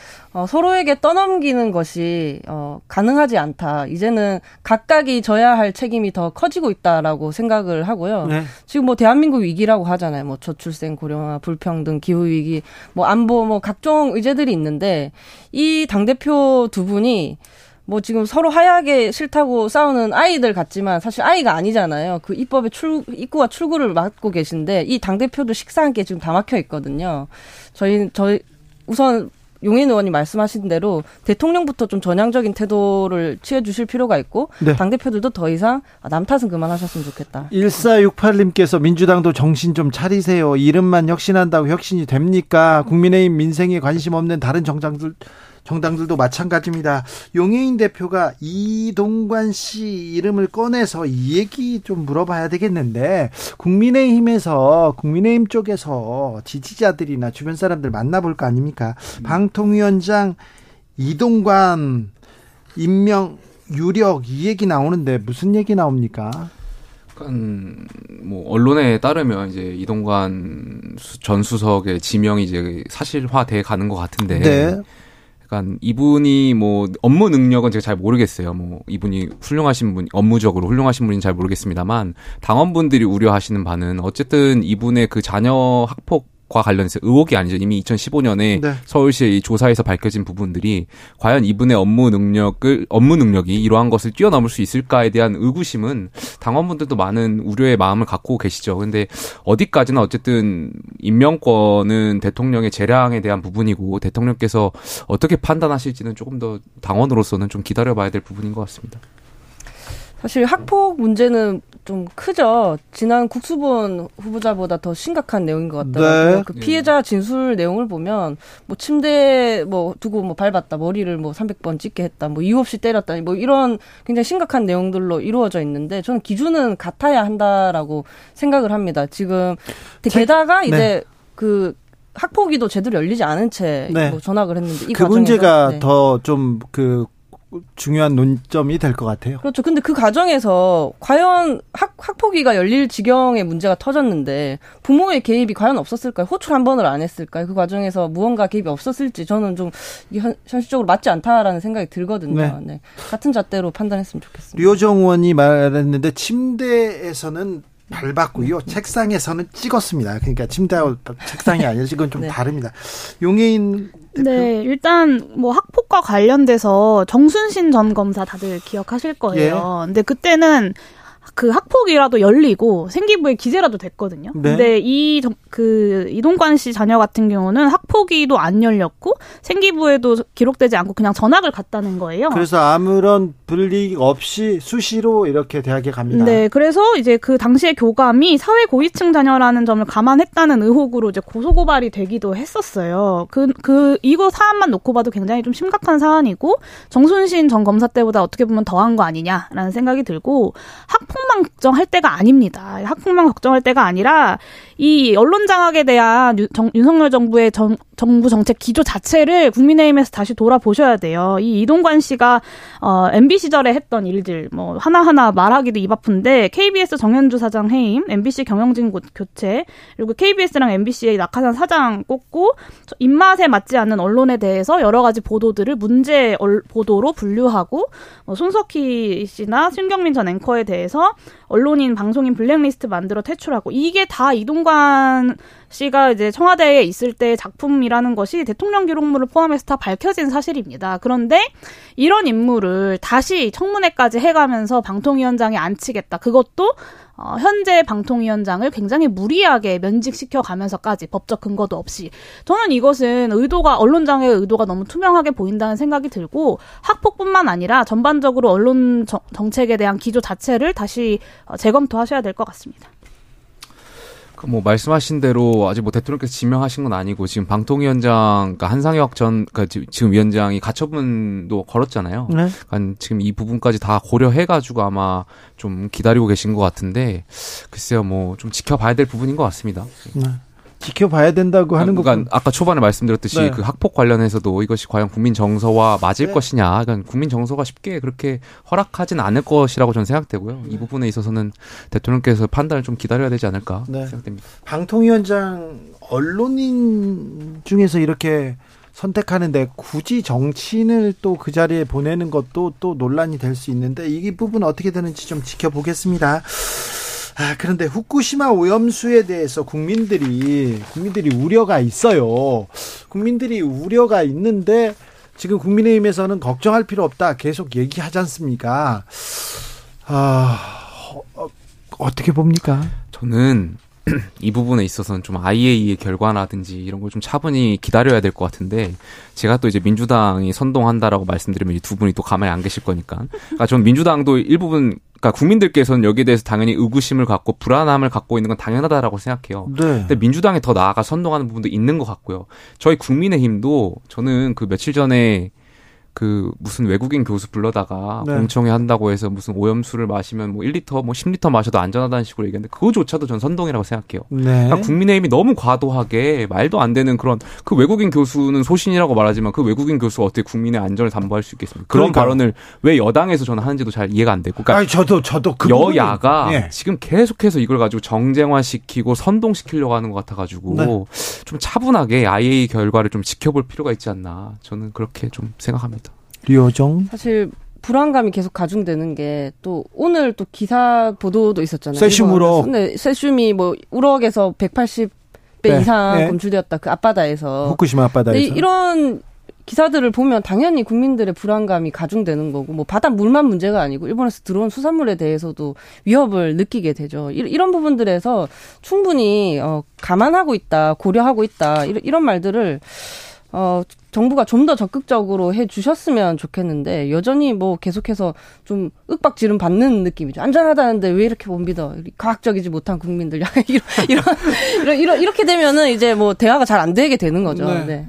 서로에게 떠넘기는 것이 가능하지 않다. 이제는 각각이 져야 할 책임이 더 커지고 있다라고 생각을 하고요. 네. 지금 뭐 대한민국 위기라고 하잖아요. 뭐 저출생, 고령화, 불평등, 기후위기, 뭐 안보, 뭐 각종 의제들이 있는데 이 당대표 두 분이 뭐 지금 서로 하얗게 싫다고 싸우는 아이들 같지만 사실 아이가 아니잖아요. 그 입법의 입구와 출구를 막고 계신데 이 당대표도 식사한 게 지금 다 막혀 있거든요. 저희 우선 용혜인 의원님 말씀하신 대로 대통령부터 좀 전향적인 태도를 취해 주실 필요가 있고 네. 당대표들도 더 이상 남 탓은 그만하셨으면 좋겠다. 1468님께서 민주당도 정신 좀 차리세요. 이름만 혁신한다고 혁신이 됩니까? 국민의힘 민생에 관심 없는 다른 정당들도 마찬가지입니다. 용혜인 대표가 이동관 씨 이름을 꺼내서 이 얘기 좀 물어봐야 되겠는데 국민의힘 쪽에서 지지자들이나 주변 사람들 만나볼 거 아닙니까? 방통위원장 이동관 임명 유력 이 얘기 나오는데 무슨 얘기 나옵니까? 뭐 언론에 따르면 이제 이동관 전 수석의 지명이 이제 사실화돼 가는 것 같은데. 네. 그러니까 이분이 뭐 업무 능력은 제가 잘 모르겠어요. 뭐 이분이 훌륭하신 분, 업무적으로 훌륭하신 분인지 잘 모르겠습니다만 당원분들이 우려하시는 바는 어쨌든 이분의 그 자녀 학폭과 관련해서 의혹이 아니죠. 이미 2015년에 네. 서울시의 이 조사에서 밝혀진 부분들이 과연 이분의 업무 능력이 이러한 것을 뛰어넘을 수 있을까에 대한 의구심은 당원분들도 많은 우려의 마음을 갖고 계시죠. 근데 어디까지나 어쨌든 임명권은 대통령의 재량에 대한 부분이고 대통령께서 어떻게 판단하실지는 조금 더 당원으로서는 좀 기다려봐야 될 부분인 것 같습니다. 사실 학폭 문제는 좀 크죠. 지난 국수본 후보자보다 더 심각한 내용인 것 같더라고요. 네. 그 피해자 진술 내용을 보면 뭐 침대에 뭐 두고 뭐 밟았다, 머리를 뭐 300번 찢게 했다, 뭐 이유 없이 때렸다, 뭐 이런 굉장히 심각한 내용들로 이루어져 있는데 저는 기준은 같아야 한다라고 생각을 합니다. 지금 게다가 이제 네. 그 학폭위도 제대로 열리지 않은 채 네. 뭐 전학을 했는데 이 그 문제가 네. 더 좀 그 중요한 논점이 될 것 같아요. 그렇죠. 근데 그 과정에서 과연 학폭위가 열릴 지경의 문제가 터졌는데 부모의 개입이 과연 없었을까요? 호출 한 번을 안 했을까요? 그 과정에서 무언가 개입이 없었을지 저는 좀 현실적으로 맞지 않다라는 생각이 들거든요. 네. 네. 같은 잣대로 판단했으면 좋겠습니다. 류호정 의원이 말했는데 침대에서는 밟았고요. 책상에서는 찍었습니다. 그러니까 침대하고 책상이 아니라 지금 좀 네. 다릅니다. 용혜인 대표. 네, 일단 뭐 학폭과 관련돼서 정순신 전 검사 다들 기억하실 거예요. 예. 근데 그때는 그 학폭이라도 열리고 생기부에 기재라도 됐거든요. 네. 근데 이동관 씨 자녀 같은 경우는 학폭위도 안 열렸고 생기부에도 기록되지 않고 그냥 전학을 갔다는 거예요. 그래서 아무런 분리 없이 수시로 이렇게 대학에 갑니다. 네. 그래서 이제 그 당시에 교감이 사회 고위층 자녀라는 점을 감안했다는 의혹으로 이제 고소고발이 되기도 했었어요. 이거 사안만 놓고 봐도 굉장히 좀 심각한 사안이고 정순신 전 검사 때보다 어떻게 보면 더한 거 아니냐라는 생각이 들고 학폭만 걱정할 때가 아닙니다. 학폭만 걱정할 때가 아니라 이 언론 장악에 대한 윤석열 정부의 정부 정책 기조 자체를 국민의힘에서 다시 돌아보셔야 돼요. 이 이동관 씨가 MBC 시절에 했던 일들 뭐 하나하나 말하기도 입 아픈데 KBS 정현주 사장 해임, MBC 경영진 교체, 그리고 KBS랑 MBC의 낙하산 사장 꼽고 입맛에 맞지 않는 언론에 대해서 여러 가지 보도들을 문제 보도로 분류하고 손석희 씨나 신경민 전 앵커에 대해서 언론인 방송인 블랙리스트 만들어 퇴출하고 이게 다 이동관 씨가 이제 청와대에 있을 때 작품이라는 것이 대통령 기록물을 포함해서 다 밝혀진 사실입니다. 그런데 이런 인물을 다시 청문회까지 해가면서 방통위원장에 앉히겠다. 그것도 현재 방통위원장을 굉장히 무리하게 면직시켜 가면서까지 법적 근거도 없이 저는 이것은 언론장의 의도가 너무 투명하게 보인다는 생각이 들고 학폭뿐만 아니라 전반적으로 언론 정책에 대한 기조 자체를 다시 재검토하셔야 될 것 같습니다. 말씀하신 대로 아직 대통령께서 지명하신 건 아니고 지금 방통위원장, 한상혁 지금 위원장이 가처분도 걸었잖아요. 네. 그러니까 지금 이 부분까지 다 고려해가지고 아마 좀 기다리고 계신 것 같은데, 글쎄요, 좀 지켜봐야 될 부분인 것 같습니다. 네. 지켜봐야 된다고 하는 그러니까 아까 초반에 말씀드렸듯이 네. 그 학폭 관련해서도 이것이 과연 국민 정서와 맞을 네. 것이냐. 그러니까 국민 정서가 쉽게 그렇게 허락하진 않을 것이라고 저는 생각되고요. 네. 이 부분에 있어서는 대통령께서 판단을 좀 기다려야 되지 않을까 네. 생각됩니다. 방통위원장 언론인 중에서 이렇게 선택하는데 굳이 정치인을 또 그 자리에 보내는 것도 또 논란이 될 수 있는데 이 부분 어떻게 되는지 좀 지켜보겠습니다. 그런데 후쿠시마 오염수에 대해서 국민들이 우려가 있어요. 국민들이 우려가 있는데 지금 국민의힘에서는 걱정할 필요 없다. 계속 얘기하지 않습니까? 어떻게 봅니까? 저는 이 부분에 있어서는 좀 IAEA 결과라든지 이런 걸 좀 차분히 기다려야 될 것 같은데 제가 또 이제 민주당이 선동한다라고 말씀드리면 이 두 분이 또 가만히 안 계실 거니까. 그러니까 전 민주당도 일부분 국민들께서는 여기에 대해서 당연히 의구심을 갖고 불안함을 갖고 있는 건 당연하다라고 생각해요. 네. 근데 민주당에 더 나아가 선동하는 부분도 있는 것 같고요. 저희 국민의힘도 저는 며칠 전에 무슨 외국인 교수 불러다가 네. 공청회 한다고 해서 무슨 오염수를 마시면 1리터, 10리터 마셔도 안전하다는 식으로 얘기했는데 그거조차도 전 선동이라고 생각해요. 네. 그러니까 국민의힘이 너무 과도하게 말도 안 되는 그런 외국인 교수는 소신이라고 말하지만 그 외국인 교수가 어떻게 국민의 안전을 담보할 수 있겠습니까? 그런 발언을 왜 여당에서 저는 하는지도 잘 이해가 안 되고. 그러니까 저도 그 여야가 예. 지금 계속해서 이걸 가지고 정쟁화시키고 선동시키려고 하는 것 같아가지고 네. 좀 차분하게 IA 결과를 좀 지켜볼 필요가 있지 않나 저는 그렇게 좀 생각합니다. 류호정. 사실 불안감이 계속 가중되는 게 또 오늘 또 기사 보도도 있었잖아요. 세슘 우럭. 근데 세슘이 우럭에서 180배 네. 이상 네. 검출되었다. 그 앞바다에서. 후쿠시마 앞바다에서. 이런 기사들을 보면 당연히 국민들의 불안감이 가중되는 거고 바닷물만 문제가 아니고 일본에서 들어온 수산물에 대해서도 위협을 느끼게 되죠. 이런 부분들에서 충분히 감안하고 있다. 고려하고 있다. 이런 말들을 정부가 좀 더 적극적으로 해주셨으면 좋겠는데 여전히 계속해서 좀 윽박지름 받는 느낌이죠. 안전하다는데 왜 이렇게 못 믿어? 과학적이지 못한 국민들 이렇게 되면은 이제 대화가 잘 안 되게 되는 거죠. 네. 네.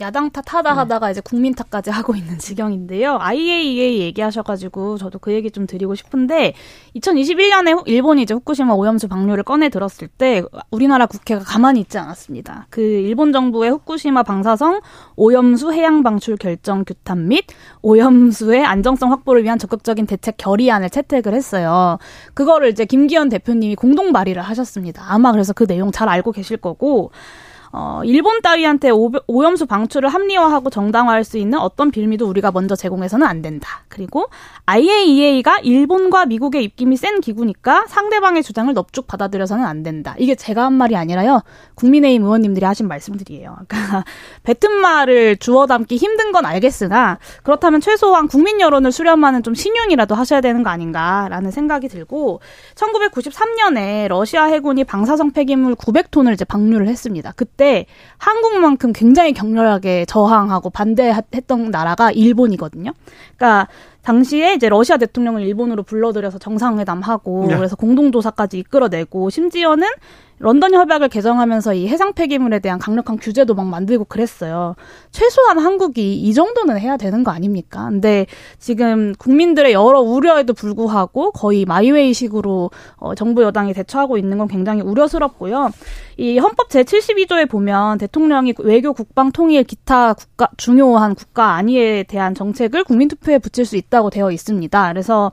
야당 탓하다 하다가 이제 국민 탓까지 하고 있는 지경인데요. IAEA 얘기하셔가지고 저도 그 얘기 좀 드리고 싶은데 2021년에 일본이 이제 후쿠시마 오염수 방류를 꺼내 들었을 때 우리나라 국회가 가만히 있지 않았습니다. 그 일본 정부의 후쿠시마 방사성 오염수 해양 방출 결정 규탄 및 오염수의 안정성 확보를 위한 적극적인 대책 결의안을 채택을 했어요. 그거를 이제 김기현 대표님이 공동 발의를 하셨습니다. 아마 그래서 그 내용 잘 알고 계실 거고 일본 따위한테 오염수 방출을 합리화하고 정당화할 수 있는 어떤 빌미도 우리가 먼저 제공해서는 안 된다. 그리고 IAEA가 일본과 미국의 입김이 센 기구니까 상대방의 주장을 넙죽 받아들여서는 안 된다. 이게 제가 한 말이 아니라요. 국민의힘 의원님들이 하신 말씀들이에요. 그러니까 뱉은 말을 주워 담기 힘든 건 알겠으나 그렇다면 최소한 국민 여론을 수렴하는 좀 신용이라도 하셔야 되는 거 아닌가라는 생각이 들고 1993년에 러시아 해군이 방사성 폐기물 900톤을 이제 방류를 했습니다. 그때 한국만큼 굉장히 격렬하게 저항하고 반대했던 나라가 일본이거든요. 그러니까 당시에 이제 러시아 대통령을 일본으로 불러들여서 정상회담하고 네. 그래서 공동조사까지 이끌어내고 심지어는 런던 협약을 개정하면서 이 해상 폐기물에 대한 강력한 규제도 막 만들고 그랬어요. 최소한 한국이 이 정도는 해야 되는 거 아닙니까? 근데 지금 국민들의 여러 우려에도 불구하고 거의 마이웨이식으로 정부 여당이 대처하고 있는 건 굉장히 우려스럽고요. 이 헌법 제72조에 보면 대통령이 외교 국방 통일 기타 국가 중요한 국가 안위에 대한 정책을 국민투표에 붙일 수 있다고 되어 있습니다. 그래서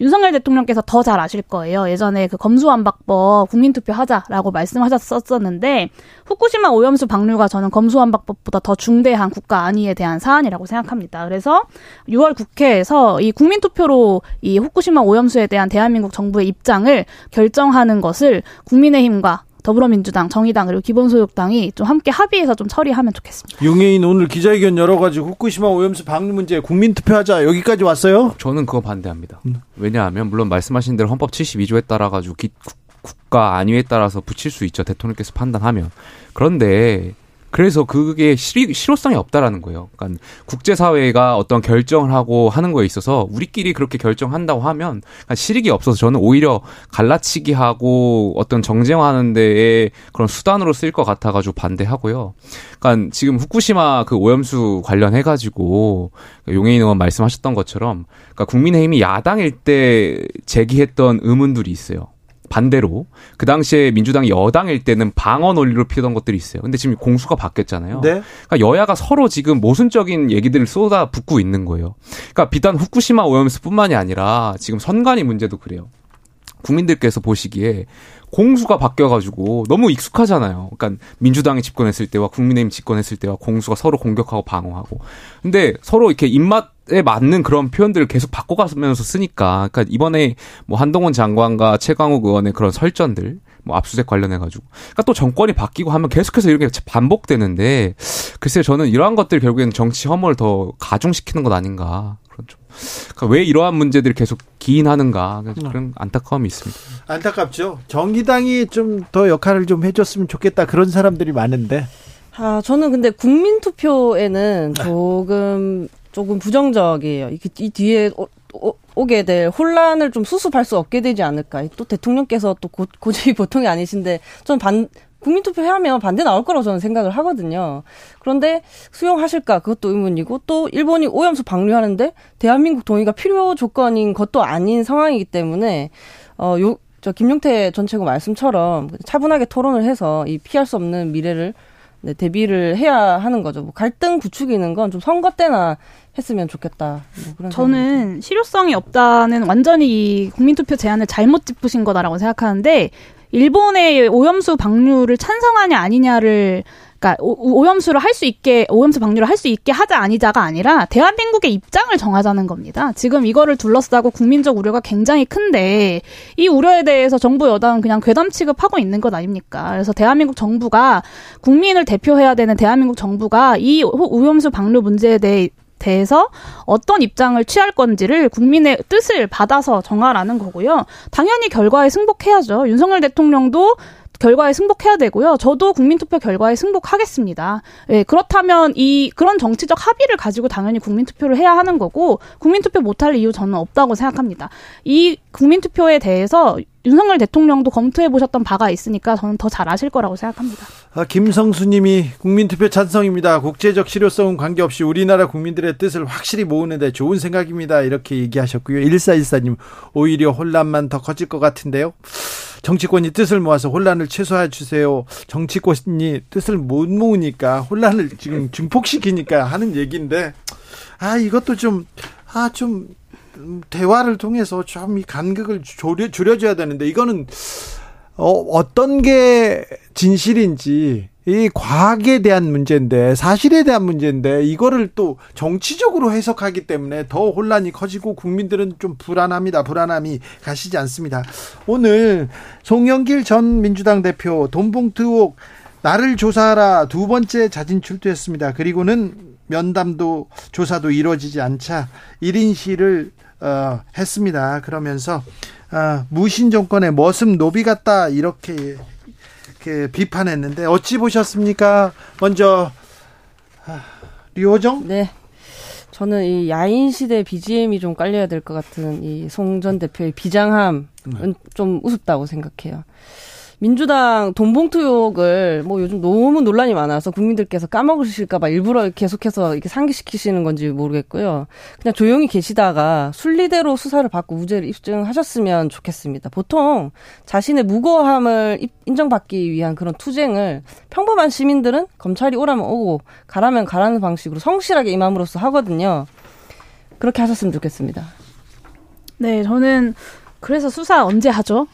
윤석열 대통령께서 더 잘 아실 거예요. 예전에 그 검수완박법 국민투표 하자라고 말씀하셨었는데 후쿠시마 오염수 방류가 저는 검수완박법보다 더 중대한 국가 안위에 대한 사안이라고 생각합니다. 그래서 6월 국회에서 이 국민투표로 이 후쿠시마 오염수에 대한 대한민국 정부의 입장을 결정하는 것을 국민의힘과 더불어민주당, 정의당 그리고 기본소득당이 좀 함께 합의해서 좀 처리하면 좋겠습니다. 용혜인 오늘 기자회견 열어가지고 후쿠시마 오염수 방류 문제 국민투표하자 여기까지 왔어요? 저는 그거 반대합니다. 왜냐하면 물론 말씀하신 대로 헌법 72조에 따라가지고 국가 안위에 따라서 붙일 수 있죠. 대통령께서 판단하면. 그런데 그래서 그게 실효성이 없다라는 거예요. 그러니까 국제사회가 어떤 결정을 하고 하는 거에 있어서 우리끼리 그렇게 결정한다고 하면 실익이 없어서 저는 오히려 갈라치기하고 어떤 정쟁화하는 데에 그런 수단으로 쓸 것 같아가지고 반대하고요. 그러니까 지금 후쿠시마 그 오염수 관련해가지고 용혜인 의원 말씀하셨던 것처럼 그러니까 국민의힘이 야당일 때 제기했던 의문들이 있어요. 반대로 그 당시에 민주당이 여당일 때는 방어 논리로 피우던 것들이 있어요. 근데 지금 공수가 바뀌었잖아요. 네. 그러니까 여야가 서로 지금 모순적인 얘기들을 쏟아붓고 있는 거예요. 그러니까 비단 후쿠시마 오염수뿐만이 아니라 지금 선관위 문제도 그래요. 국민들께서 보시기에 공수가 바뀌어가지고 너무 익숙하잖아요. 그러니까 민주당이 집권했을 때와 국민의힘 집권했을 때와 공수가 서로 공격하고 방어하고. 근데 서로 이렇게 입맛에 맞는 그런 표현들을 계속 바꿔가면서 쓰니까. 그러니까 이번에 뭐 한동훈 장관과 최강욱 의원의 그런 설전들, 뭐 압수수색 관련해가지고. 그러니까 또 정권이 바뀌고 하면 계속해서 이런 게 반복되는데 글쎄요, 저는 이러한 것들 결국에는 정치 혐오를 더 가중시키는 것 아닌가. 그러니까 왜 이러한 문제들을 계속 기인하는가 그런 안타까움이 있습니다. 안타깝죠. 정의당이 좀 더 역할을 좀 해줬으면 좋겠다 그런 사람들이 많은데. 아 저는 근데 국민투표에는 조금 부정적이에요. 이 뒤에 오게 될 혼란을 좀 수습할 수 없게 되지 않을까. 또 대통령께서 또 고집이 보통이 아니신데 좀 국민투표 하면 반대 나올 거라고 저는 생각을 하거든요. 그런데 수용하실까? 그것도 의문이고 또 일본이 오염수 방류하는데 대한민국 동의가 필요 조건인 것도 아닌 상황이기 때문에 김용태 전 최고 말씀처럼 차분하게 토론을 해서 이 피할 수 없는 미래를 대비를 해야 하는 거죠. 뭐 갈등 부추기는 건 좀 선거 때나 했으면 좋겠다. 뭐 그런 저는 실효성이 없다는 완전히 이 국민투표 제안을 잘못 짚으신 거다라고 생각하는데 일본의 오염수 방류를 찬성하냐 아니냐를 그러니까 오염수 방류를 할 수 있게 하자 아니자가 아니라 대한민국의 입장을 정하자는 겁니다. 지금 이거를 둘러싸고 국민적 우려가 굉장히 큰데 이 우려에 대해서 정부 여당은 그냥 괴담 취급하고 있는 것 아닙니까? 그래서 대한민국 정부가 국민을 대표해야 되는 대한민국 정부가 이 오염수 방류 문제에 대해서 어떤 입장을 취할 건지를 국민의 뜻을 받아서 정하라는 거고요. 당연히 결과에 승복해야죠. 윤석열 대통령도 결과에 승복해야 되고요. 저도 국민투표 결과에 승복하겠습니다. 예, 그렇다면 그런 정치적 합의를 가지고 당연히 국민투표를 해야 하는 거고 국민투표 못할 이유 저는 없다고 생각합니다. 이 국민투표에 대해서 윤석열 대통령도 검토해보셨던 바가 있으니까 저는 더 잘 아실 거라고 생각합니다. 김성수님이 국민투표 찬성입니다. 국제적 실효성은 관계없이 우리나라 국민들의 뜻을 확실히 모으는데 좋은 생각입니다. 이렇게 얘기하셨고요. 1414님 오히려 혼란만 더 커질 것 같은데요. 정치권이 뜻을 모아서 혼란을 최소화해 주세요. 정치권이 뜻을 못 모으니까 혼란을 지금 증폭시키니까 하는 얘기인데 이것도 좀 대화를 통해서 좀 이 간극을 줄여줘야 되는데 이거는 어떤 게 진실인지 이 과학에 대한 문제인데 사실에 대한 문제인데 이거를 또 정치적으로 해석하기 때문에 더 혼란이 커지고 국민들은 좀 불안합니다. 불안함이 가시지 않습니다. 오늘 송영길 전 민주당 대표 돈봉투 의혹 나를 조사하라 두 번째 자진 출두했습니다. 그리고는 면담도 조사도 이루어지지 않자 1인 시를 했습니다. 그러면서 무신 정권의 머슴 노비 같다 이렇게 비판했는데 어찌 보셨습니까? 먼저 류호정? 네. 저는 이 야인 시대 BGM이 좀 깔려야 될 것 같은 이 송 전 대표의 비장함은 좀 우습다고 생각해요. 민주당 돈봉투 의혹을 뭐 요즘 너무 논란이 많아서 국민들께서 까먹으실까봐 일부러 계속해서 이렇게 상기시키시는 건지 모르겠고요. 그냥 조용히 계시다가 순리대로 수사를 받고 무죄를 입증하셨으면 좋겠습니다. 보통 자신의 무고함을 인정받기 위한 그런 투쟁을 평범한 시민들은 검찰이 오라면 오고 가라면 가라는 방식으로 성실하게 임함으로써 하거든요. 그렇게 하셨으면 좋겠습니다. 네, 저는 그래서 수사 언제 하죠?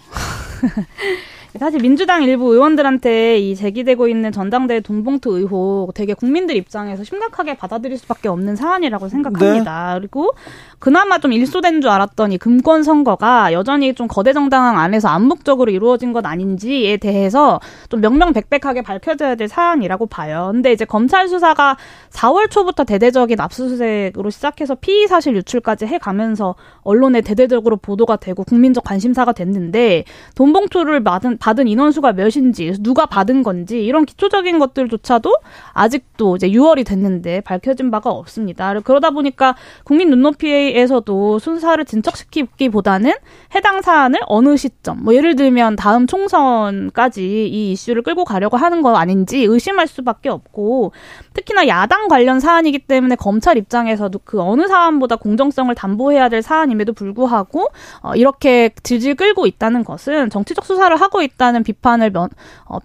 사실 민주당 일부 의원들한테 이 제기되고 있는 전당대회 돈봉투 의혹 되게 국민들 입장에서 심각하게 받아들일 수밖에 없는 사안이라고 생각합니다. 네. 그리고 그나마 좀 일소된 줄 알았던 이 금권 선거가 여전히 좀 거대 정당 안에서 암묵적으로 이루어진 건 아닌지에 대해서 좀 명명백백하게 밝혀져야 될 사안이라고 봐요. 근데 이제 검찰 수사가 4월 초부터 대대적인 압수수색으로 시작해서 피의 사실 유출까지 해가면서 언론에 대대적으로 보도가 되고 국민적 관심사가 됐는데 돈봉투를 받은 인원수가 몇인지, 누가 받은 건지 이런 기초적인 것들조차도 아직도 이제 6월이 됐는데 밝혀진 바가 없습니다. 그러다 보니까 국민 눈높이에서도 순사를 진척시키기보다는 해당 사안을 어느 시점, 뭐 예를 들면 다음 총선까지 이 이슈를 끌고 가려고 하는 거 아닌지 의심할 수밖에 없고, 특히나 야당 관련 사안이기 때문에 검찰 입장에서도 그 어느 사안보다 공정성을 담보해야 될 사안임에도 불구하고 이렇게 질질 끌고 있다는 것은 정치적 수사를 하고 있다는 비판을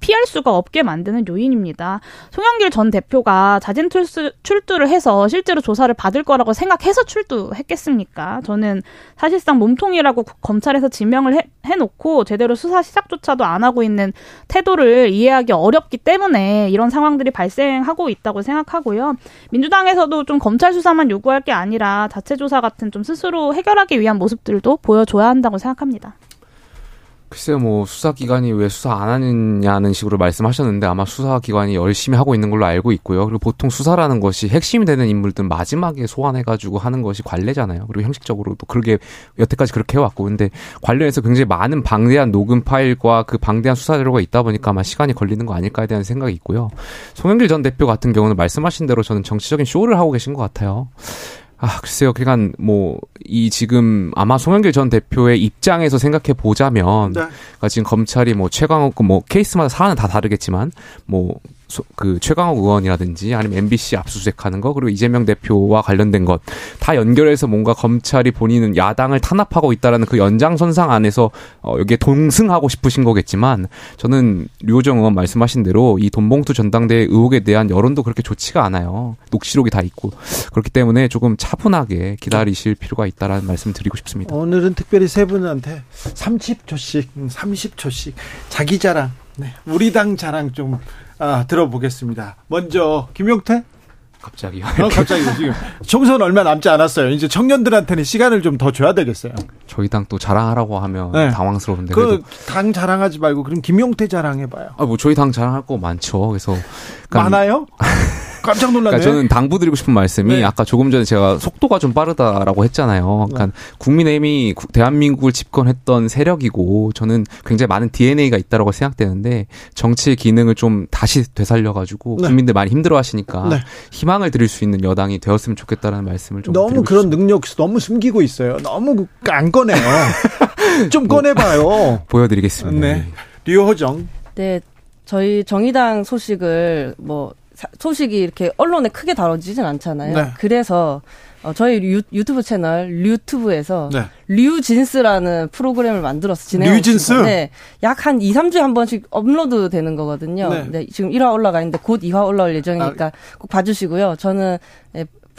피할 수가 없게 만드는 요인입니다. 송영길 전 대표가 자진 출두를 해서 실제로 조사를 받을 거라고 생각해서 출두했겠습니까? 저는 사실상 몸통이라고 검찰에서 지명을 해놓고 제대로 수사 시작조차도 안 하고 있는 태도를 이해하기 어렵기 때문에 이런 상황들이 발생하고 있다고 생각하고요. 민주당에서도 좀 검찰 수사만 요구할 게 아니라 자체 조사 같은 좀 스스로 해결하기 위한 모습들도 보여줘야 한다고 생각합니다. 글쎄요, 뭐 수사기관이 왜 수사 안 하느냐는 식으로 말씀하셨는데 아마 수사기관이 열심히 하고 있는 걸로 알고 있고요. 그리고 보통 수사라는 것이 핵심이 되는 인물들은 마지막에 소환해가지고 하는 것이 관례잖아요. 그리고 형식적으로도 그렇게 여태까지 그렇게 해왔고, 근데 관련해서 굉장히 많은 방대한 녹음 파일과 그 방대한 수사 자료가 있다 보니까 아마 시간이 걸리는 거 아닐까에 대한 생각이 있고요. 송영길 전 대표 같은 경우는 말씀하신 대로 저는 정치적인 쇼를 하고 계신 것 같아요. 글쎄요. 그러니까 이 지금 아마 송영길 전 대표의 입장에서 생각해 보자면, 네. 그러니까 지금 검찰이 최강욱 케이스마다 사안은 다 다르겠지만 그 최강욱 의원이라든지 아니면 MBC 압수수색하는 거, 그리고 이재명 대표와 관련된 것 다 연결해서 뭔가 검찰이 본인은 야당을 탄압하고 있다라는 그 연장선상 안에서 여기에 동승하고 싶으신 거겠지만, 저는 류호정 의원 말씀하신 대로 이 돈봉투 전당대회 의혹에 대한 여론도 그렇게 좋지가 않아요. 녹취록이 다 있고 그렇기 때문에 조금 차분하게 기다리실 필요가 있다라는 말씀 드리고 싶습니다. 오늘은 특별히 세 분한테 30초씩 자기 자랑, 네, 우리 당 자랑 좀 들어보겠습니다. 먼저 김용태? 갑자기요? 갑자기 지금 총선 얼마 남지 않았어요. 이제 청년들한테는 시간을 좀 더 줘야 되겠어요. 저희 당 또 자랑하라고 하면, 네, 당황스러운데. 그 당 자랑하지 말고 그럼 김용태 자랑해봐요. 저희 당 자랑할 거 많죠. 그래서 많아요? 깜짝 놀랐네. 그러니까 저는 당부드리고 싶은 말씀이, 네, 아까 조금 전에 제가 속도가 좀 빠르다라고 했잖아요. 그러니까 국민의힘이 대한민국을 집권했던 세력이고 저는 굉장히 많은 DNA가 있다라고 생각되는데 정치의 기능을 좀 다시 되살려가지고, 네, 국민들 많이 힘들어하시니까, 네, 희망을 드릴 수 있는 여당이 되었으면 좋겠다는 말씀을 좀 드리고 싶습니다. 능력 너무 숨기고 있어요. 너무 안 꺼내요. 좀 꺼내봐요. 보여드리겠습니다. 네. 류호정. 네, 저희 정의당 소식을 소식이 이렇게 언론에 크게 다뤄지진 않잖아요. 네. 그래서 저희 유튜브 채널 류튜브에서, 네, 류진스라는 프로그램을 만들어서 진행하고 류진스? 네, 약 한 2-3주에 한 번씩 업로드 되는 거거든요. 네. 네, 지금 1화 올라가 있는데 곧 2화 올라올 예정이니까 꼭 봐주시고요. 저는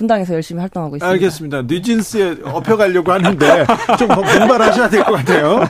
분당에서 열심히 활동하고 있습니다. 알겠습니다. 뉴진스에 업혀가려고 하는데 좀 분발하셔야 될 것 같아요.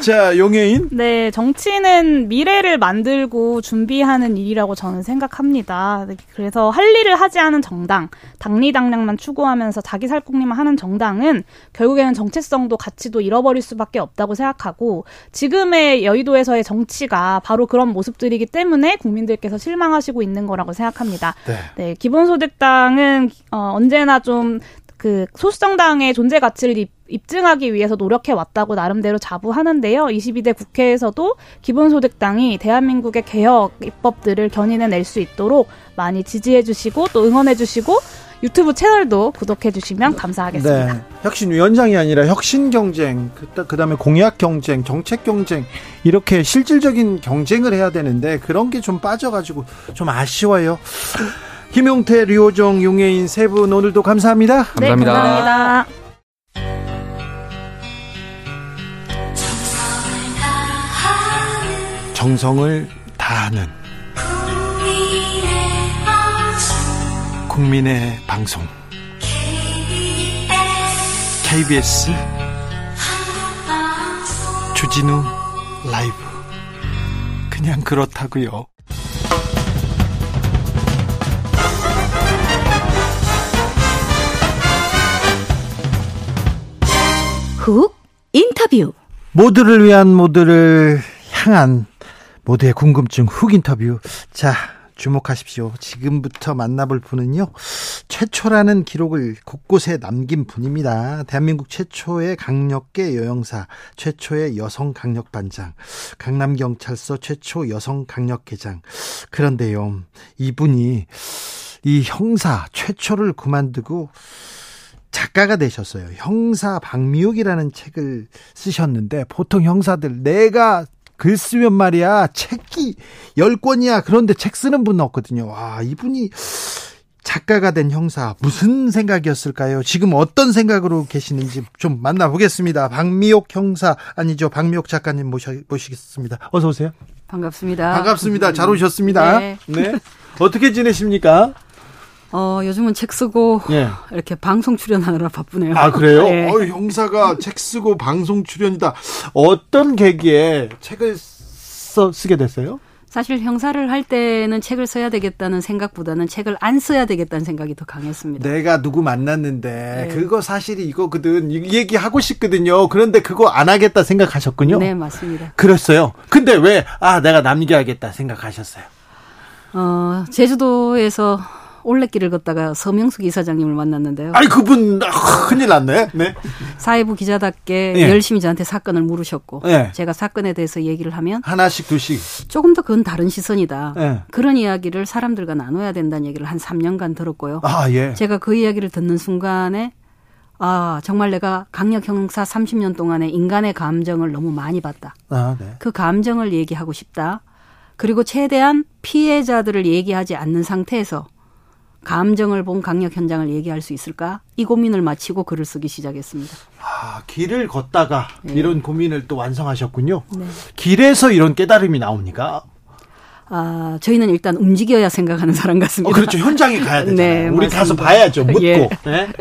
자, 용혜인. 네, 정치는 미래를 만들고 준비하는 일이라고 저는 생각합니다. 그래서 할 일을 하지 않은 정당, 당리당략만 추구하면서 자기 살궁리만 하는 정당은 결국에는 정체성도 가치도 잃어버릴 수밖에 없다고 생각하고, 지금의 여의도에서의 정치가 바로 그런 모습들이기 때문에 국민들께서 실망하시고 있는 거라고 생각합니다. 네, 네, 기본소득당은 언제나 좀 그 소수정당의 존재 가치를 입증하기 위해서 노력해왔다고 나름대로 자부하는데요. 22대 국회에서도 기본소득당이 대한민국의 개혁 입법들을 견인해낼 수 있도록 많이 지지해주시고 또 응원해주시고 유튜브 채널도 구독해주시면 감사하겠습니다. 네, 혁신위원장이 아니라 혁신경쟁, 그다음에 공약경쟁, 정책경쟁, 이렇게 실질적인 경쟁을 해야 되는데 그런 게 좀 빠져가지고 좀 아쉬워요. 김용태, 류호정, 용혜인 세 분 오늘도 감사합니다. 감사합니다. 네, 감사합니다. 정성을 다하는 국민의 방송 KBS 주진우 라이브. 그냥 그렇다고요. 훅 인터뷰. 모두를 위한, 모두를 향한, 모두의 궁금증 훅 인터뷰. 자, 주목하십시오. 지금부터 만나볼 분은요, 최초라는 기록을 곳곳에 남긴 분입니다. 대한민국 최초의 강력계 여영사, 최초의 여성 강력반장, 강남경찰서 최초 여성 강력계장. 그런데요, 이분이 이 형사 최초를 그만두고 작가가 되셨어요. 형사 박미옥이라는 책을 쓰셨는데, 보통 형사들 내가 글 쓰면 말이야 책이 10권이야. 그런데 책 쓰는 분은 없거든요. 와, 이분이 작가가 된 형사, 무슨 생각이었을까요? 지금 어떤 생각으로 계시는지 좀 만나보겠습니다. 박미옥 형사, 아니죠, 박미옥 작가님 모시겠습니다. 어서 오세요. 반갑습니다. 반갑습니다. 잘 오셨습니다. 네. 네. 어떻게 지내십니까? 요즘은 책 쓰고, 예, 이렇게 방송 출연하느라 바쁘네요. 아, 그래요? 네. 형사가 책 쓰고 방송 출연이다. 어떤 계기에 책을 쓰게 됐어요? 사실 형사를 할 때는 책을 써야 되겠다는 생각보다는 책을 안 써야 되겠다는 생각이 더 강했습니다. 내가 누구 만났는데, 네, 그거 사실이 이거거든, 이 얘기하고 싶거든요. 그런데 그거 안 하겠다 생각하셨군요. 네, 맞습니다. 그랬어요. 근데 왜, 내가 남겨야겠다 생각하셨어요? 제주도에서 올레길을 걷다가 서명숙 이사장님을 만났는데요. 아니, 그분 큰일 났네. 네. 사회부 기자답게, 예, 열심히 저한테 사건을 물으셨고, 예, 제가 사건에 대해서 얘기를 하면 하나씩 두씩 조금 더 그건 다른 시선이다, 예, 그런 이야기를 사람들과 나눠야 된다는 얘기를 한 3년간 들었고요. 예. 제가 그 이야기를 듣는 순간에 정말 내가 강력 형사 30년 동안에 인간의 감정을 너무 많이 봤다. 네. 그 감정을 얘기하고 싶다. 그리고 최대한 피해자들을 얘기하지 않는 상태에서 감정을 본 강력 현장을 얘기할 수 있을까? 이 고민을 마치고 글을 쓰기 시작했습니다. 길을 걷다가, 네, 이런 고민을 또 완성하셨군요. 네. 길에서 이런 깨달음이 나옵니까? 저희는 일단 움직여야 생각하는 사람 같습니다. 그렇죠. 현장에 가야 되잖아요. 네, 우리 맞습니다. 가서 봐야죠. 묻고. 예. 네?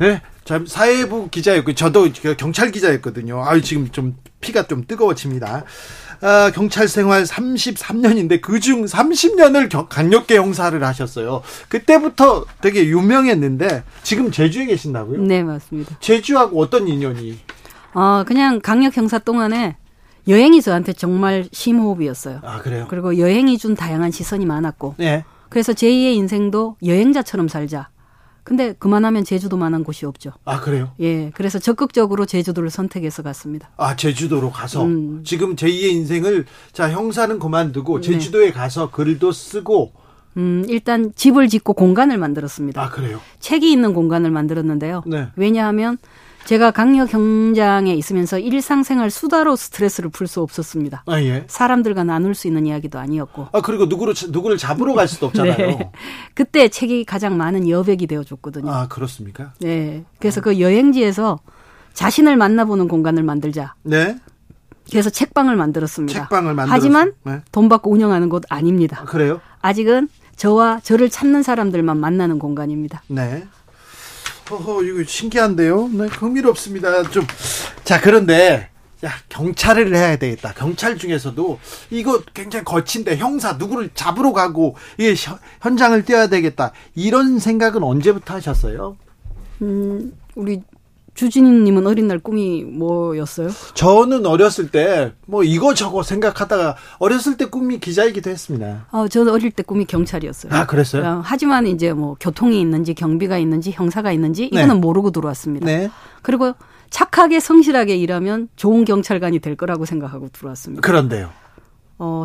네? 사회부 기자였고, 저도 경찰 기자였거든요. 지금 좀 피가 좀 뜨거워집니다. 경찰 생활 33년인데 그중 30년을 강력계 형사를 하셨어요. 그때부터 되게 유명했는데 지금 제주에 계신다고요? 네, 맞습니다. 제주하고 어떤 인연이? 그냥 강력 형사 동안에 여행이 저한테 정말 심호흡이었어요. 그래요? 그리고 여행이 준 다양한 시선이 많았고, 네, 그래서 제2의 인생도 여행자처럼 살자. 근데 그만하면 제주도만한 곳이 없죠. 그래요? 예, 그래서 적극적으로 제주도를 선택해서 갔습니다. 제주도로 가서 지금 제2의 인생을, 자, 형사는 그만두고, 네, 제주도에 가서 글도 쓰고. 일단 집을 짓고 공간을 만들었습니다. 그래요? 책이 있는 공간을 만들었는데요. 네. 왜냐하면 제가 강력 현장에 있으면서 일상생활 수다로 스트레스를 풀 수 없었습니다. 예. 사람들과 나눌 수 있는 이야기도 아니었고. 그리고 누구를 잡으러 갈 수도 없잖아요. 네. 그때 책이 가장 많은 여백이 되어줬거든요. 그렇습니까? 네. 그래서 그 여행지에서 자신을 만나보는 공간을 만들자. 네. 그래서 책방을 만들었습니다. 하지만, 네, 돈 받고 운영하는 곳 아닙니다. 그래요? 아직은 저와 저를 찾는 사람들만 만나는 공간입니다. 네. 이거 신기한데요. 네, 흥미롭습니다. 좀. 자, 그런데 야, 경찰을 해야 되겠다. 경찰 중에서도 이거 굉장히 거친데 형사 누구를 잡으러 가고 이게 현장을 뛰어야 되겠다. 이런 생각은 언제부터 하셨어요? 우리 주진우님은 어린 날 꿈이 뭐였어요? 저는 어렸을 때 뭐 이거저거 생각하다가 어렸을 때 꿈이 기자이기도 했습니다. 저는 어릴 때 꿈이 경찰이었어요. 아, 그랬어요? 하지만 이제 뭐 교통이 있는지 경비가 있는지 형사가 있는지 이거는 네. 모르고 들어왔습니다. 네. 그리고 착하게 성실하게 일하면 좋은 경찰관이 될 거라고 생각하고 들어왔습니다. 그런데요?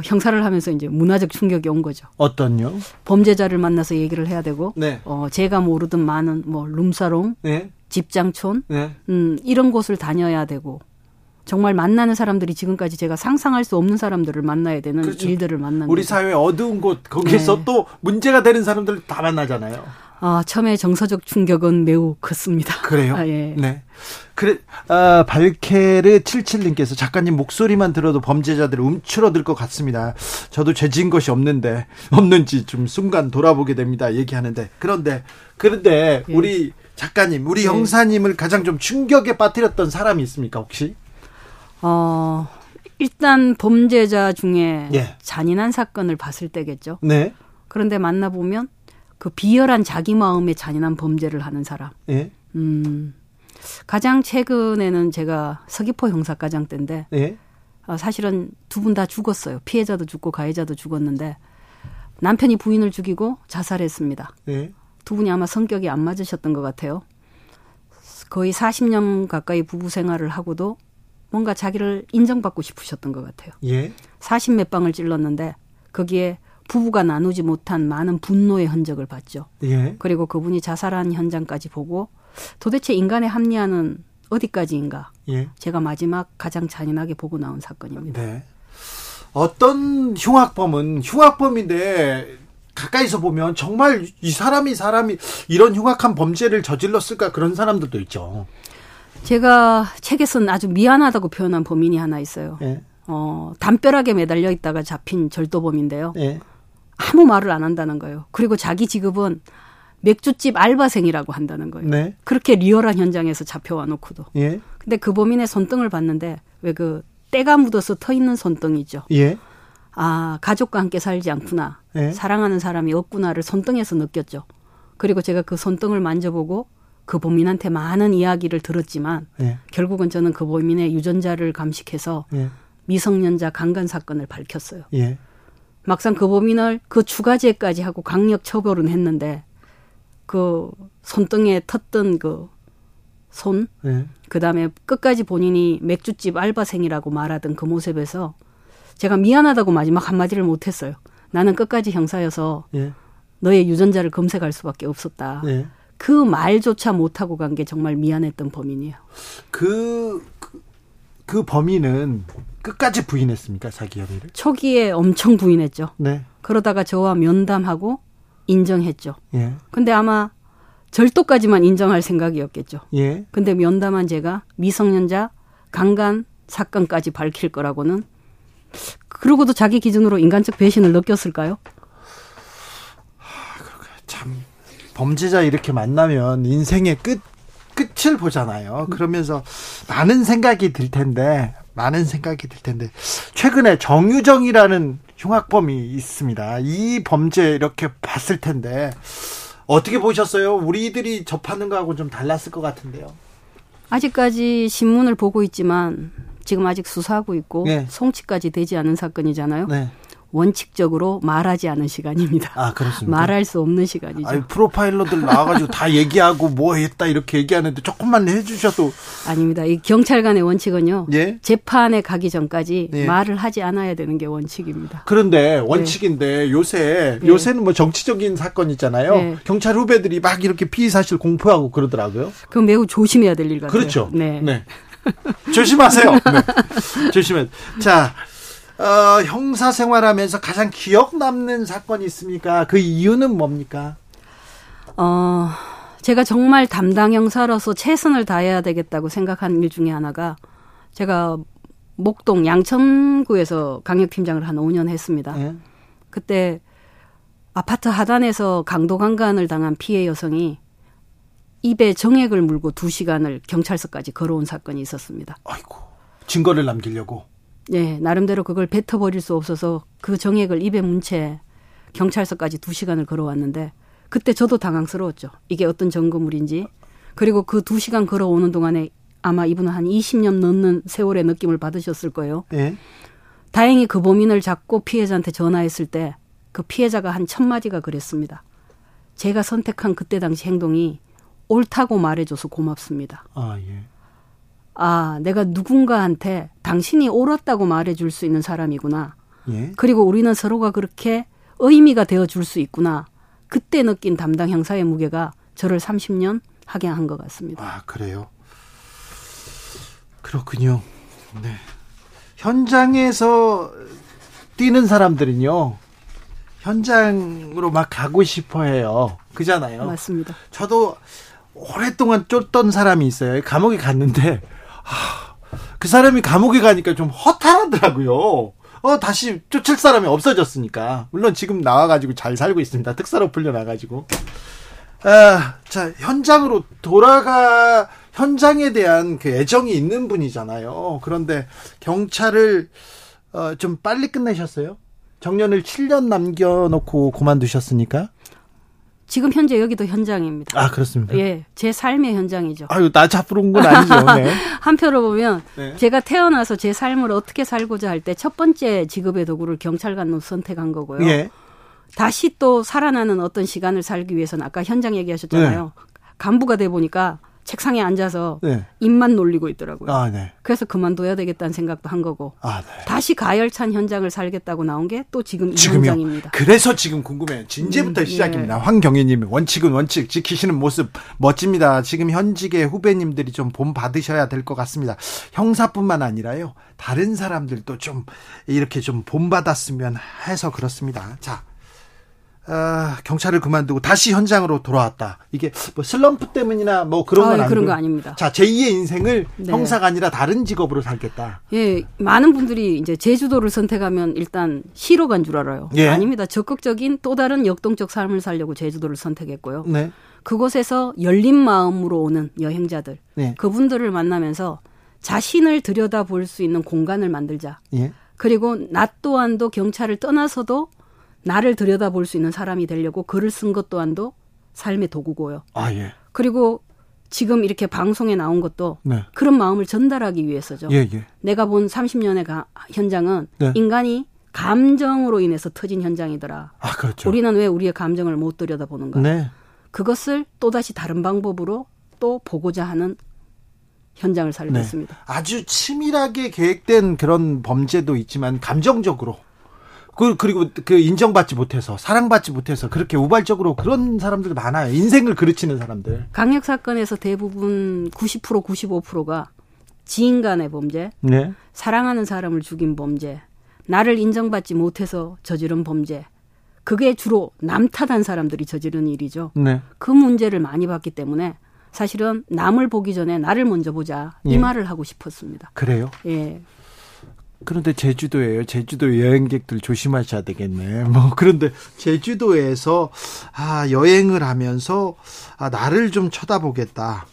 형사를 하면서 이제 문화적 충격이 온 거죠. 어떤요? 범죄자를 만나서 얘기를 해야 되고, 네. 제가 모르던 많은 뭐 룸사롱, 네. 집장촌, 네. 이런 곳을 다녀야 되고, 정말 만나는 사람들이 지금까지 제가 상상할 수 없는 사람들을 만나야 되는 그렇죠. 일들을 만나는 우리 사회 어두운 곳 거기서 네. 또 문제가 되는 사람들을 다 만나잖아요. 처음에 정서적 충격은 매우 컸습니다. 그래요? 예. 네. 그래, 발케르 77님께서 작가님 목소리만 들어도 범죄자들이 움츠러들 것 같습니다. 저도 죄 지은 것이 없는지 좀 순간 돌아보게 됩니다. 얘기하는데. 그런데 예. 우리 작가님, 우리 형사님을 가장 좀 충격에 빠뜨렸던 사람이 있습니까, 혹시? 일단 범죄자 중에 예. 잔인한 사건을 봤을 때겠죠. 네. 그런데 만나보면 그 비열한 자기 마음의 잔인한 범죄를 하는 사람. 예. 가장 최근에는 제가 서귀포 형사과장 때인데 예. 사실은 두 분 다 죽었어요. 피해자도 죽고 가해자도 죽었는데 남편이 부인을 죽이고 자살했습니다. 예. 두 분이 아마 성격이 안 맞으셨던 것 같아요. 거의 40년 가까이 부부 생활을 하고도 뭔가 자기를 인정받고 싶으셨던 것 같아요. 예. 40몇 방을 찔렀는데 거기에 부부가 나누지 못한 많은 분노의 흔적을 봤죠. 예. 그리고 그분이 자살한 현장까지 보고 도대체 인간의 합리화는 어디까지인가. 예. 제가 마지막 가장 잔인하게 보고 나온 사건입니다. 네. 어떤 흉악범은 흉악범인데 가까이서 보면 정말 이 사람이 이런 흉악한 범죄를 저질렀을까 그런 사람들도 있죠. 제가 책에 쓴 아주 미안하다고 표현한 범인이 하나 있어요. 예. 담벼락에 매달려 있다가 잡힌 절도범인데요. 예. 아무 말을 안 한다는 거예요. 그리고 자기 직업은 맥주집 알바생이라고 한다는 거예요. 네. 그렇게 리얼한 현장에서 잡혀와 놓고도. 예. 근데 그 범인의 손등을 봤는데 왜 그 때가 묻어서 터 있는 손등이죠. 예. 아, 가족과 함께 살지 않구나. 예. 사랑하는 사람이 없구나를 손등에서 느꼈죠. 그리고 제가 그 손등을 만져보고 그 범인한테 많은 이야기를 들었지만 예. 결국은 저는 그 범인의 유전자를 감식해서 예. 미성년자 강간 사건을 밝혔어요. 예. 막상 그 범인을 그 추가죄까지 하고 강력 처벌은 했는데 그 손등에 텄던 그 손, 네. 그다음에 끝까지 본인이 맥주집 알바생이라고 말하던 그 모습에서 제가 미안하다고 마지막 한마디를 못했어요. 나는 끝까지 형사여서 네. 너의 유전자를 검색할 수밖에 없었다. 네. 그 말조차 못하고 간 게 정말 미안했던 범인이에요. 그 범인은 끝까지 부인했습니까? 자기 혐의를? 초기에 엄청 부인했죠. 네. 그러다가 저와 면담하고 인정했죠. 예. 근데 아마 절도까지만 인정할 생각이었겠죠. 예. 근데 면담한 제가 미성년자 강간 사건까지 밝힐 거라고는 그러고도 자기 기준으로 인간적 배신을 느꼈을까요? 참 범죄자 이렇게 만나면 인생의 끝을 보잖아요. 그러면서 많은 생각이 들 텐데 최근에 정유정이라는 흉악범이 있습니다. 이 범죄 이렇게 봤을 텐데 어떻게 보셨어요? 우리들이 접하는 거하고 좀 달랐을 것 같은데요. 아직까지 신문을 보고 있지만 지금 아직 수사하고 있고 네. 송치까지 되지 않은 사건이잖아요. 네. 원칙적으로 말하지 않은 시간입니다. 아, 그렇습니까? 말할 수 없는 시간이죠. 아니, 프로파일러들 나와가지고 다 얘기하고 뭐 했다 이렇게 얘기하는데 조금만 해주셔도. 아닙니다. 이 경찰관의 원칙은요. 예? 재판에 가기 전까지 예. 말을 하지 않아야 되는 게 원칙입니다. 그런데 원칙인데 예. 요새는 뭐 정치적인 사건 있잖아요. 예. 경찰 후배들이 막 이렇게 피의 사실 공표하고 그러더라고요. 그건 매우 조심해야 될 일 같아요. 그렇죠. 네. 네. 조심하세요. 네. 조심해. 자. 형사 생활하면서 가장 기억 남는 사건이 있습니까? 그 이유는 뭡니까? 제가 정말 담당 형사로서 최선을 다해야 되겠다고 생각한 일 중에 하나가 제가 목동 양천구에서 강력팀장을 한 5년 했습니다. 네. 그때 아파트 하단에서 강도 강간을 당한 피해 여성이 입에 정액을 물고 2시간을 경찰서까지 걸어온 사건이 있었습니다. 아이고, 증거를 남기려고? 네, 나름대로 그걸 뱉어버릴 수 없어서 그 정액을 입에 문 채 경찰서까지 2시간을 걸어왔는데 그때 저도 당황스러웠죠. 이게 어떤 증거물인지. 그리고 그 2시간 걸어오는 동안에 아마 이분은 한 20년 넘는 세월의 느낌을 받으셨을 거예요. 네. 다행히 그 범인을 잡고 피해자한테 전화했을 때 그 피해자가 한 첫 마디가 그랬습니다. 제가 선택한 그때 당시 행동이 옳다고 말해줘서 고맙습니다. 아, 예. 아, 내가 누군가한테 당신이 옳았다고 말해줄 수 있는 사람이구나. 예. 그리고 우리는 서로가 그렇게 의미가 되어줄 수 있구나. 그때 느낀 담당 형사의 무게가 저를 30년 학양한 것 같습니다. 아, 그래요? 그렇군요. 네. 현장에서 뛰는 사람들은요, 현장으로 막 가고 싶어 해요. 그잖아요. 맞습니다. 저도 오랫동안 쫓던 사람이 있어요. 감옥에 갔는데, 그 사람이 감옥에 가니까 좀 허탈하더라고요. 다시 쫓을 사람이 없어졌으니까. 물론 지금 나와가지고 잘 살고 있습니다. 특사로 풀려나가지고. 자, 현장으로 돌아가, 현장에 대한 그 애정이 있는 분이잖아요. 그런데 경찰을 좀 빨리 끝내셨어요? 정년을 7년 남겨놓고 그만두셨으니까? 지금 현재 여기도 현장입니다. 아, 그렇습니까? 예, 제 삶의 현장이죠. 아유, 나 잡으러온 건 아니죠. 네. 한편으로 보면 네. 제가 태어나서 제 삶을 어떻게 살고자 할 때 첫 번째 직업의 도구를 경찰관으로 선택한 거고요. 예. 다시 또 살아나는 어떤 시간을 살기 위해서는 아까 현장 얘기하셨잖아요. 네. 간부가 돼 보니까 책상에 앉아서 네. 입만 놀리고 있더라고요. 아, 네. 그래서 그만둬야 되겠다는 생각도 한 거고 아, 네. 다시 가열찬 현장을 살겠다고 나온 게 또 지금 이 지금요? 현장입니다. 그래서 지금 궁금해요. 진제부터 시작입니다. 예. 황경희님, 원칙은 원칙 지키시는 모습 멋집니다. 지금 현직의 후배님들이 좀 본받으셔야 될 것 같습니다. 형사뿐만 아니라요. 다른 사람들도 좀 이렇게 좀 본받았으면 해서 그렇습니다. 자. 경찰을 그만두고 다시 현장으로 돌아왔다. 이게 뭐 슬럼프 때문이나 뭐 그런 건 아니고. 그런 거 아닙니다. 자, 제2의 인생을 네. 형사가 아니라 다른 직업으로 살겠다. 예, 많은 분들이 이제 제주도를 선택하면 일단 시로 간 줄 알아요. 예. 아닙니다. 적극적인 또 다른 역동적 삶을 살려고 제주도를 선택했고요. 네. 그곳에서 열린 마음으로 오는 여행자들. 네. 그분들을 만나면서 자신을 들여다볼 수 있는 공간을 만들자. 예. 그리고 나 또한도 경찰을 떠나서도 나를 들여다볼 수 있는 사람이 되려고 글을 쓴 것 또한도 삶의 도구고요. 아, 예. 그리고 지금 이렇게 방송에 나온 것도 네. 그런 마음을 전달하기 위해서죠. 예, 예. 내가 본 30년의 현장은 네. 인간이 감정으로 인해서 터진 현장이더라. 아, 그렇죠. 우리는 왜 우리의 감정을 못 들여다보는가. 네. 그것을 또다시 다른 방법으로 또 보고자 하는 현장을 살고 네. 있습니다. 아주 치밀하게 계획된 그런 범죄도 있지만 감정적으로. 그리고 그 인정받지 못해서 사랑받지 못해서 그렇게 우발적으로 그런 사람들 많아요. 인생을 그르치는 사람들. 강력 사건에서 대부분 90% 95%가 지인 간의 범죄, 네. 사랑하는 사람을 죽인 범죄, 나를 인정받지 못해서 저지른 범죄. 그게 주로 남 탓한 사람들이 저지른 일이죠. 네. 그 문제를 많이 봤기 때문에 사실은 남을 보기 전에 나를 먼저 보자. 이 예. 말을 하고 싶었습니다. 그래요? 예. 그런데 제주도예요. 제주도 여행객들 조심하셔야 되겠네. 뭐 그런데 제주도에서 여행을 하면서 나를 좀 쳐다보겠다.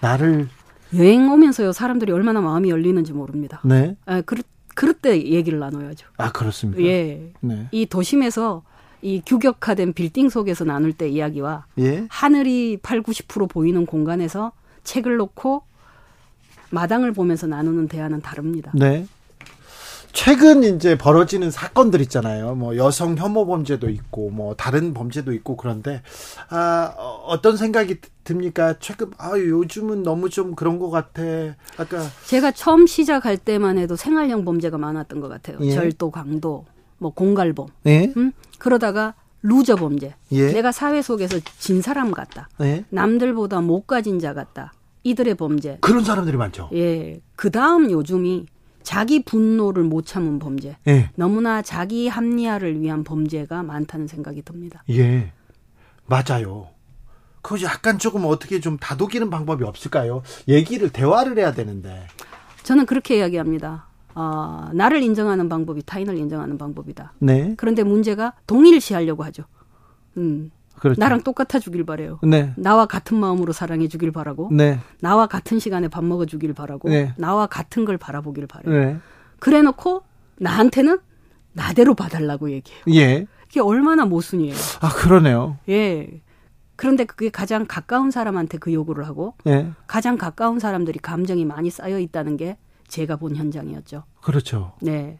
나를 여행 오면서요. 사람들이 얼마나 마음이 열리는지 모릅니다. 네. 아, 그럴 때 얘기를 나눠야죠. 아, 그렇습니까? 예. 네. 이 도심에서 이 규격화된 빌딩 속에서 나눌 때 이야기와 예? 하늘이 8, 90% 보이는 공간에서 책을 놓고 마당을 보면서 나누는 대화는 다릅니다. 네. 최근 이제 벌어지는 사건들 있잖아요. 뭐 여성 혐오 범죄도 있고, 뭐 다른 범죄도 있고 그런데 어떤 생각이 듭니까? 최근 요즘은 너무 좀 그런 것 같아. 아까 제가 처음 시작할 때만 해도 생활형 범죄가 많았던 것 같아요. 예. 절도, 강도, 뭐 공갈범. 예? 응? 그러다가 루저 범죄. 예? 내가 사회 속에서 진 사람 같다. 예? 남들보다 못 가진 자 같다. 이들의 범죄. 그런 사람들이 많죠. 예. 그 다음 요즘이 자기 분노를 못 참은 범죄. 예. 너무나 자기 합리화를 위한 범죄가 많다는 생각이 듭니다. 예. 맞아요. 그거 약간 조금 어떻게 좀 다독이는 방법이 없을까요? 대화를 해야 되는데. 저는 그렇게 이야기합니다. 나를 인정하는 방법이 타인을 인정하는 방법이다. 네. 그런데 문제가 동일시하려고 하죠. 그렇죠. 나랑 똑같아 주길 바라요. 네. 나와 같은 마음으로 사랑해 주길 바라고. 네. 나와 같은 시간에 밥 먹어 주길 바라고. 네. 나와 같은 걸 바라보길 바라요. 네. 그래 놓고 나한테는 나대로 봐달라고 얘기해요. 예. 이게 얼마나 모순이에요. 아, 그러네요. 예. 그런데 그게 가장 가까운 사람한테 그 요구를 하고 예. 가장 가까운 사람들이 감정이 많이 쌓여 있다는 게 제가 본 현장이었죠. 그렇죠. 네.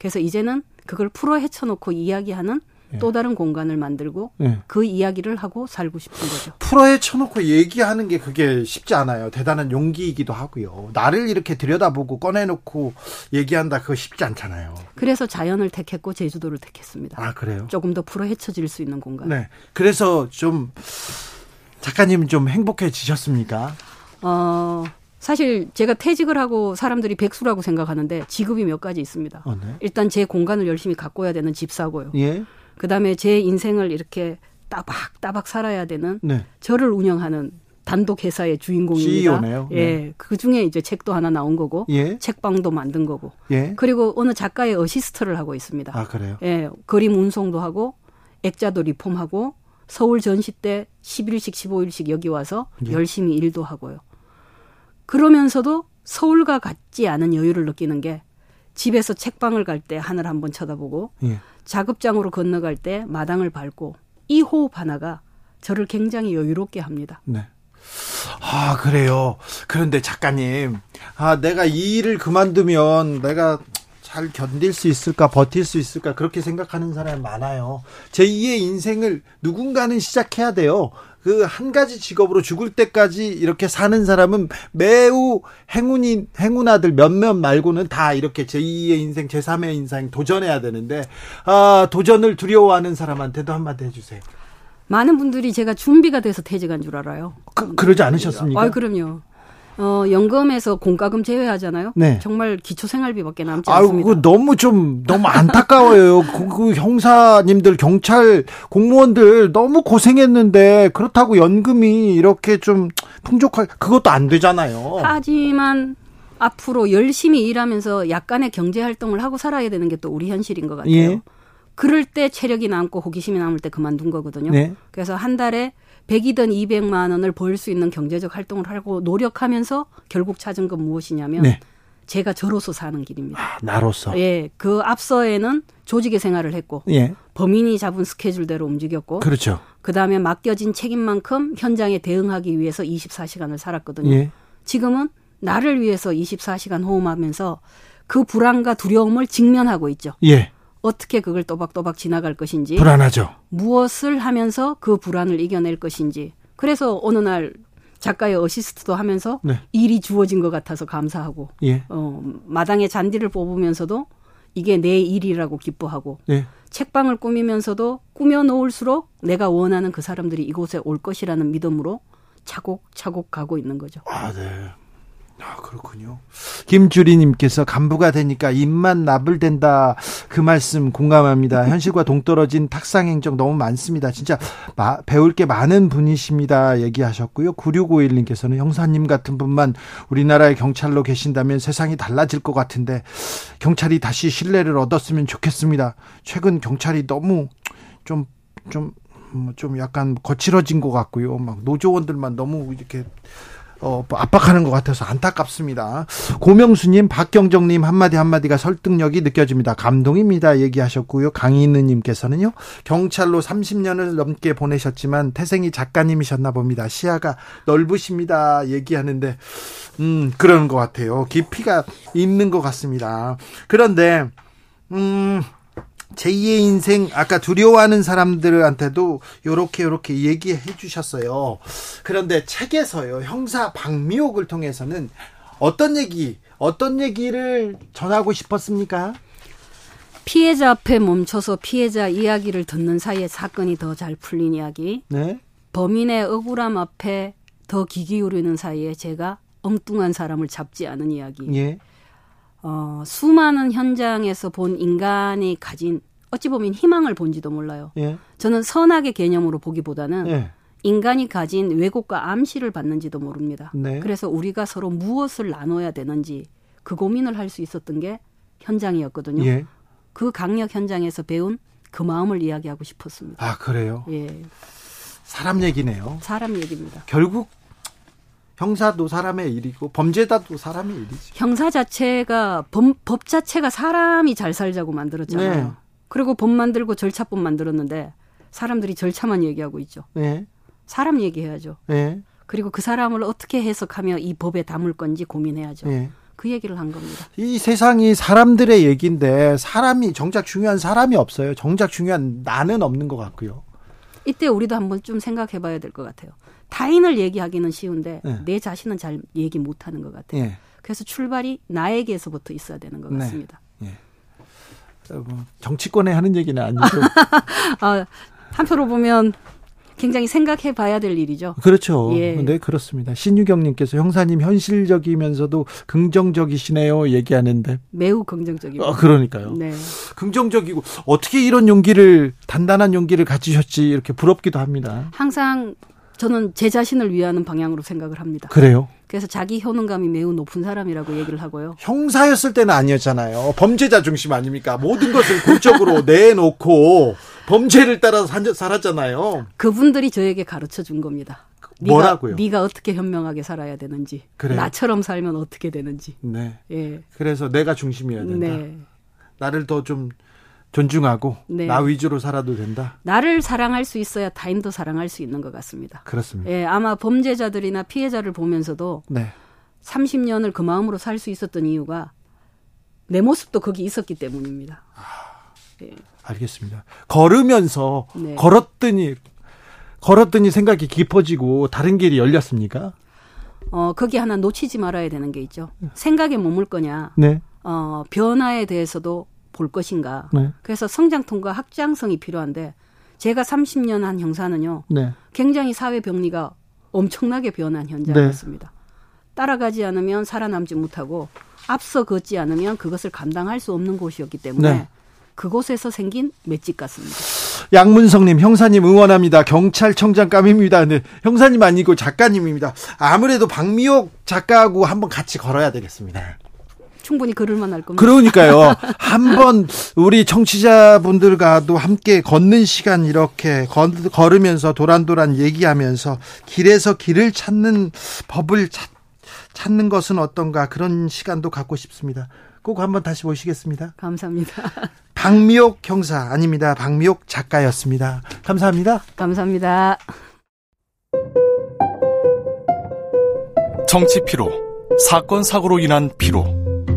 그래서 이제는 그걸 풀어 헤쳐놓고 이야기하는 예. 또 다른 공간을 만들고 예. 그 이야기를 하고 살고 싶은 거죠. 풀어 헤쳐놓고 얘기하는 게 그게 쉽지 않아요. 대단한 용기이기도 하고요. 나를 이렇게 들여다보고 꺼내놓고 얘기한다 그거 쉽지 않잖아요. 그래서 자연을 택했고 제주도를 택했습니다. 아, 그래요? 조금 더 풀어 헤쳐질 수 있는 공간. 네. 그래서 좀 작가님 좀 행복해지셨습니까? 사실 제가 퇴직을 하고 사람들이 백수라고 생각하는데 직업이 몇 가지 있습니다. 네. 일단 제 공간을 열심히 가꿔야 되는 집사고요. 예. 그다음에 제 인생을 이렇게 따박따박 살아야 되는 네. 저를 운영하는 단독 회사의 주인공입니다. CEO네요. 네. 예, 그중에 이제 책도 하나 나온 거고 예. 책방도 만든 거고 예. 그리고 어느 작가의 어시스트를 하고 있습니다. 아, 그래요? 예, 그림 운송도 하고 액자도 리폼하고 서울 전시 때 10일씩 15일씩 여기 와서 예. 열심히 일도 하고요. 그러면서도 서울과 같지 않은 여유를 느끼는 게 집에서 책방을 갈 때 하늘 한번 쳐다보고 예. 작업장으로 건너갈 때 마당을 밟고 이 호흡 하나가 저를 굉장히 여유롭게 합니다. 네. 아, 그래요. 그런데 작가님, 아, 내가 이 일을 그만두면 내가 잘 견딜 수 있을까, 버틸 수 있을까 그렇게 생각하는 사람이 많아요. 제2의 인생을 누군가는 시작해야 돼요. 그 한 가지 직업으로 죽을 때까지 이렇게 사는 사람은 매우 행운아들 몇몇 말고는 다 이렇게 제2의 인생, 제3의 인생 도전해야 되는데 아, 도전을 두려워하는 사람한테도 한마디 해주세요. 많은 분들이 제가 준비가 돼서 퇴직한 줄 알아요. 그러지 않으셨습니까? 아, 그럼요. 연금에서 공과금 제외하잖아요. 네. 정말 기초생활비밖에 남지 않습니다. 아이고, 너무 안타까워요. 그 형사님들, 경찰, 공무원들 너무 고생했는데 그렇다고 연금이 이렇게 좀 풍족할 그것도 안 되잖아요. 하지만 앞으로 열심히 일하면서 약간의 경제활동을 하고 살아야 되는 게 또 우리 현실인 것 같아요. 예. 그럴 때 체력이 남고 호기심이 남을 때 그만둔 거거든요. 네. 그래서 한 달에 100이든 200만 원을 벌 수 있는 경제적 활동을 하고 노력하면서 결국 찾은 건 무엇이냐면 네. 제가 저로서 사는 길입니다. 아, 나로서. 예, 그 앞서에는 조직의 생활을 했고 예. 범인이 잡은 스케줄대로 움직였고 그렇죠. 그다음에 맡겨진 책임만큼 현장에 대응하기 위해서 24시간을 살았거든요. 예. 지금은 나를 위해서 24시간 호흡하면서 그 불안과 두려움을 직면하고 있죠. 예. 어떻게 그걸 또박또박 지나갈 것인지 불안하죠. 무엇을 하면서 그 불안을 이겨낼 것인지. 그래서 어느 날 작가의 어시스트도 하면서 네. 일이 주어진 것 같아서 감사하고 예. 마당에 잔디를 뽑으면서도 이게 내 일이라고 기뻐하고 예. 책방을 꾸미면서도 꾸며놓을수록 내가 원하는 그 사람들이 이곳에 올 것이라는 믿음으로 차곡차곡 가고 있는 거죠. 아, 네. 아, 그렇군요. 김주리님께서 간부가 되니까 입만 나불댄다 그 말씀 공감합니다. 현실과 동떨어진 탁상 행정 너무 많습니다. 진짜 배울 게 많은 분이십니다. 얘기하셨고요. 9651님께서는 형사님 같은 분만 우리나라의 경찰로 계신다면 세상이 달라질 것 같은데 경찰이 다시 신뢰를 얻었으면 좋겠습니다. 최근 경찰이 너무 좀 약간 거칠어진 것 같고요. 막 노조원들만 너무 이렇게 압박하는 것 같아서 안타깝습니다. 고명수님, 박경정님 한마디가 설득력이 느껴집니다. 감동입니다. 얘기하셨고요. 강인우님께서는요. 경찰로 30년을 넘게 보내셨지만 태생이 작가님이셨나 봅니다. 시야가 넓으십니다. 얘기하는데 그런 것 같아요. 깊이가 있는 것 같습니다. 그런데 제2의 인생 아까 두려워하는 사람들한테도 요렇게 얘기해 주셨어요. 그런데 책에서요. 형사 박미옥을 통해서는 어떤 얘기를 전하고 싶었습니까? 피해자 앞에 멈춰서 피해자 이야기를 듣는 사이에 사건이 더 잘 풀린 이야기. 네. 범인의 억울함 앞에 더 귀 기울이는 사이에 제가 엉뚱한 사람을 잡지 않은 이야기. 예. 수많은 현장에서 본 인간이 가진 어찌 보면 희망을 본지도 몰라요. 예. 저는 선악의 개념으로 보기보다는 예. 인간이 가진 왜곡과 암시를 받는지도 모릅니다. 네. 그래서 우리가 서로 무엇을 나눠야 되는지 그 고민을 할 수 있었던 게 현장이었거든요. 예. 그 강력 현장에서 배운 그 마음을 이야기하고 싶었습니다. 아, 그래요? 예. 사람 얘기네요. 사람 얘기입니다. 결국 형사도 사람의 일이고 범죄자도 사람의 일이지. 형사 자체가 법 자체가 사람이 잘 살자고 만들었잖아요. 네. 그리고 법 만들고 절차법 만들었는데 사람들이 절차만 얘기하고 있죠. 네. 사람 얘기해야죠. 네. 그리고 그 사람을 어떻게 해석하며 이 법에 담을 건지 고민해야죠. 네. 그 얘기를 한 겁니다. 이 세상이 사람들의 얘기인데 사람이 정작 중요한 사람이 없어요. 정작 중요한 나는 없는 것 같고요. 이때 우리도 한번 좀 생각해 봐야 될 것 같아요. 타인을 얘기하기는 쉬운데 네. 내 자신은 잘 얘기 못하는 것 같아요. 네. 그래서 출발이 나에게서부터 있어야 되는 것 같습니다. 네. 네. 정치권에 하는 얘기는 아니죠. 한편으로 보면 굉장히 생각해 봐야 될 일이죠. 그렇죠. 예. 네, 그렇습니다. 신유경님께서 형사님 현실적이면서도 긍정적이시네요. 얘기하는데. 매우 긍정적입니다. 그러니까요. 네. 긍정적이고 어떻게 이런 용기를 단단한 용기를 가지셨지 이렇게 부럽기도 합니다. 항상 저는 제 자신을 위하는 방향으로 생각을 합니다. 그래요? 그래서 자기 효능감이 매우 높은 사람이라고 얘기를 하고요. 형사였을 때는 아니었잖아요. 범죄자 중심 아닙니까? 모든 것을 골적으로 내놓고 범죄를 따라서 살았잖아요. 그분들이 저에게 가르쳐준 겁니다. 뭐라고요? 네가 어떻게 현명하게 살아야 되는지. 그래요? 나처럼 살면 어떻게 되는지. 네. 예. 그래서 내가 중심이어야 된다. 네. 나를 더 좀 존중하고 네. 나 위주로 살아도 된다. 나를 사랑할 수 있어야 타인도 사랑할 수 있는 것 같습니다. 그렇습니다. 예, 아마 범죄자들이나 피해자를 보면서도 네. 30년을 그 마음으로 살 수 있었던 이유가 내 모습도 거기 있었기 때문입니다. 예. 알겠습니다. 걸으면서 네. 걸었더니 생각이 깊어지고 다른 길이 열렸습니까? 거기 하나 놓치지 말아야 되는 게 있죠. 생각에 머물 거냐. 네. 변화에 대해서도 볼 것인가. 네. 그래서 성장통과 확장성이 필요한데 제가 30년 한 형사는요. 네. 굉장히 사회 병리가 엄청나게 변한 현장이었습니다. 네. 따라가지 않으면 살아남지 못하고 앞서 걷지 않으면 그것을 감당할 수 없는 곳이었기 때문에 네. 그곳에서 생긴 맷집 같습니다. 양문성님, 형사님 응원합니다. 경찰청장 감입니다. 근데 형사님 아니고 작가님입니다. 아무래도 박미옥 작가하고 한번 같이 걸어야 되겠습니다. 충분히 걸을만 할 겁니다. 그러니까요. 한번 우리 청취자분들과도 함께 걷는 시간 이렇게 걸으면서 도란도란 얘기하면서 길에서 길을 찾는 법을 찾는 것은 어떤가 그런 시간도 갖고 싶습니다. 꼭 한번 다시 보시겠습니다. 감사합니다. 박미옥 형사 아닙니다. 박미옥 작가였습니다. 감사합니다. 감사합니다. 정치 피로, 사건 사고로 인한 피로,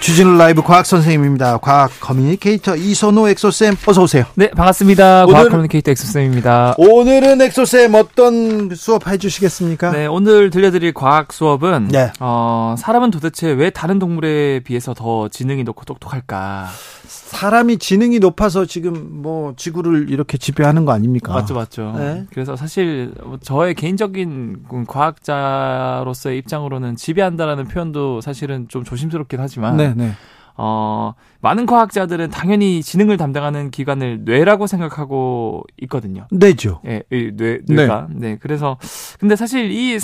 주진우 라이브 과학 선생님입니다. 과학 커뮤니케이터 이선호 엑소쌤 어서 오세요. 네, 반갑습니다. 과학 커뮤니케이터 엑소쌤입니다. 오늘은 엑소쌤 어떤 수업 해주시겠습니까? 네, 오늘 들려드릴 과학 수업은 네. 사람은 도대체 왜 다른 동물에 비해서 더 지능이 높고 똑똑할까? 사람이 지능이 높아서 지금 뭐 지구를 이렇게 지배하는 거 아닙니까? 맞죠, 맞죠. 네. 그래서 사실 저의 개인적인 과학자로서의 입장으로는 지배한다라는 표현도 사실은 좀 조심스럽긴 하지만, 네. 많은 과학자들은 당연히 지능을 담당하는 기관을 뇌라고 생각하고 있거든요. 뇌죠. 예, 뇌가. 네. 그래서 근데 사실 이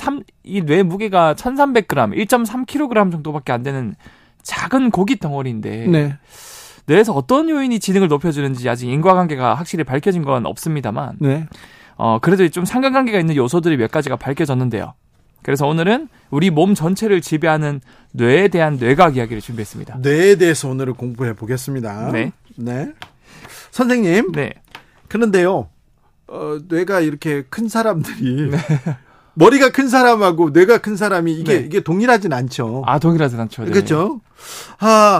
뇌 무게가 1,300g, 1.3kg 정도밖에 안 되는 작은 고기 덩어리인데. 네. 뇌에서 어떤 요인이 지능을 높여주는지 아직 인과관계가 확실히 밝혀진 건 없습니다만 네. 그래도 좀 상관관계가 있는 요소들이 몇 가지가 밝혀졌는데요. 그래서 오늘은 우리 몸 전체를 지배하는 뇌에 대한 뇌과학 이야기를 준비했습니다. 뇌에 대해서 오늘 공부해 보겠습니다. 네. 선생님. 네. 그런데요. 뇌가 이렇게 큰 사람들이 네. 머리가 큰 사람하고 뇌가 큰 사람이 이게 동일하진 않죠. 동일하진 않죠. 네. 그렇죠.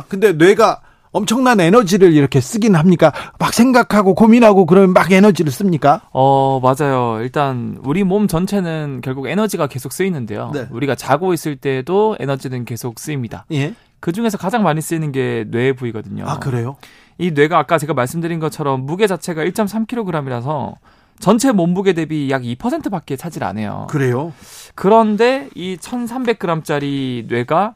근데 뇌가 엄청난 에너지를 이렇게 쓰긴 합니까? 막 생각하고 고민하고 그러면 막 에너지를 씁니까? 맞아요. 일단 우리 몸 전체는 결국 에너지가 계속 쓰이는데요. 네. 우리가 자고 있을 때도 에너지는 계속 쓰입니다. 예. 그중에서 가장 많이 쓰이는 게 뇌 부위거든요. 그래요? 이 뇌가 아까 제가 말씀드린 것처럼 무게 자체가 1.3kg이라서 전체 몸무게 대비 약 2%밖에 차지를 안 해요. 그래요? 그런데 이 1,300g짜리 뇌가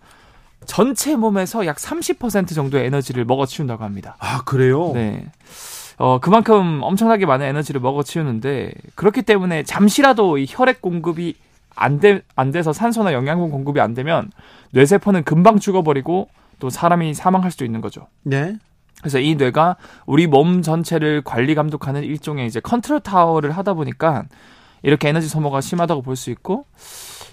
전체 몸에서 약 30% 정도의 에너지를 먹어치운다고 합니다. 아, 그래요? 네. 그만큼 엄청나게 많은 에너지를 먹어치우는데, 그렇기 때문에 잠시라도 이 혈액 공급이 안 돼서 산소나 영양분 공급이 안 되면 뇌세포는 금방 죽어버리고 또 사람이 사망할 수도 있는 거죠. 네. 그래서 이 뇌가 우리 몸 전체를 관리 감독하는 일종의 이제 컨트롤 타워를 하다 보니까 이렇게 에너지 소모가 심하다고 볼 수 있고,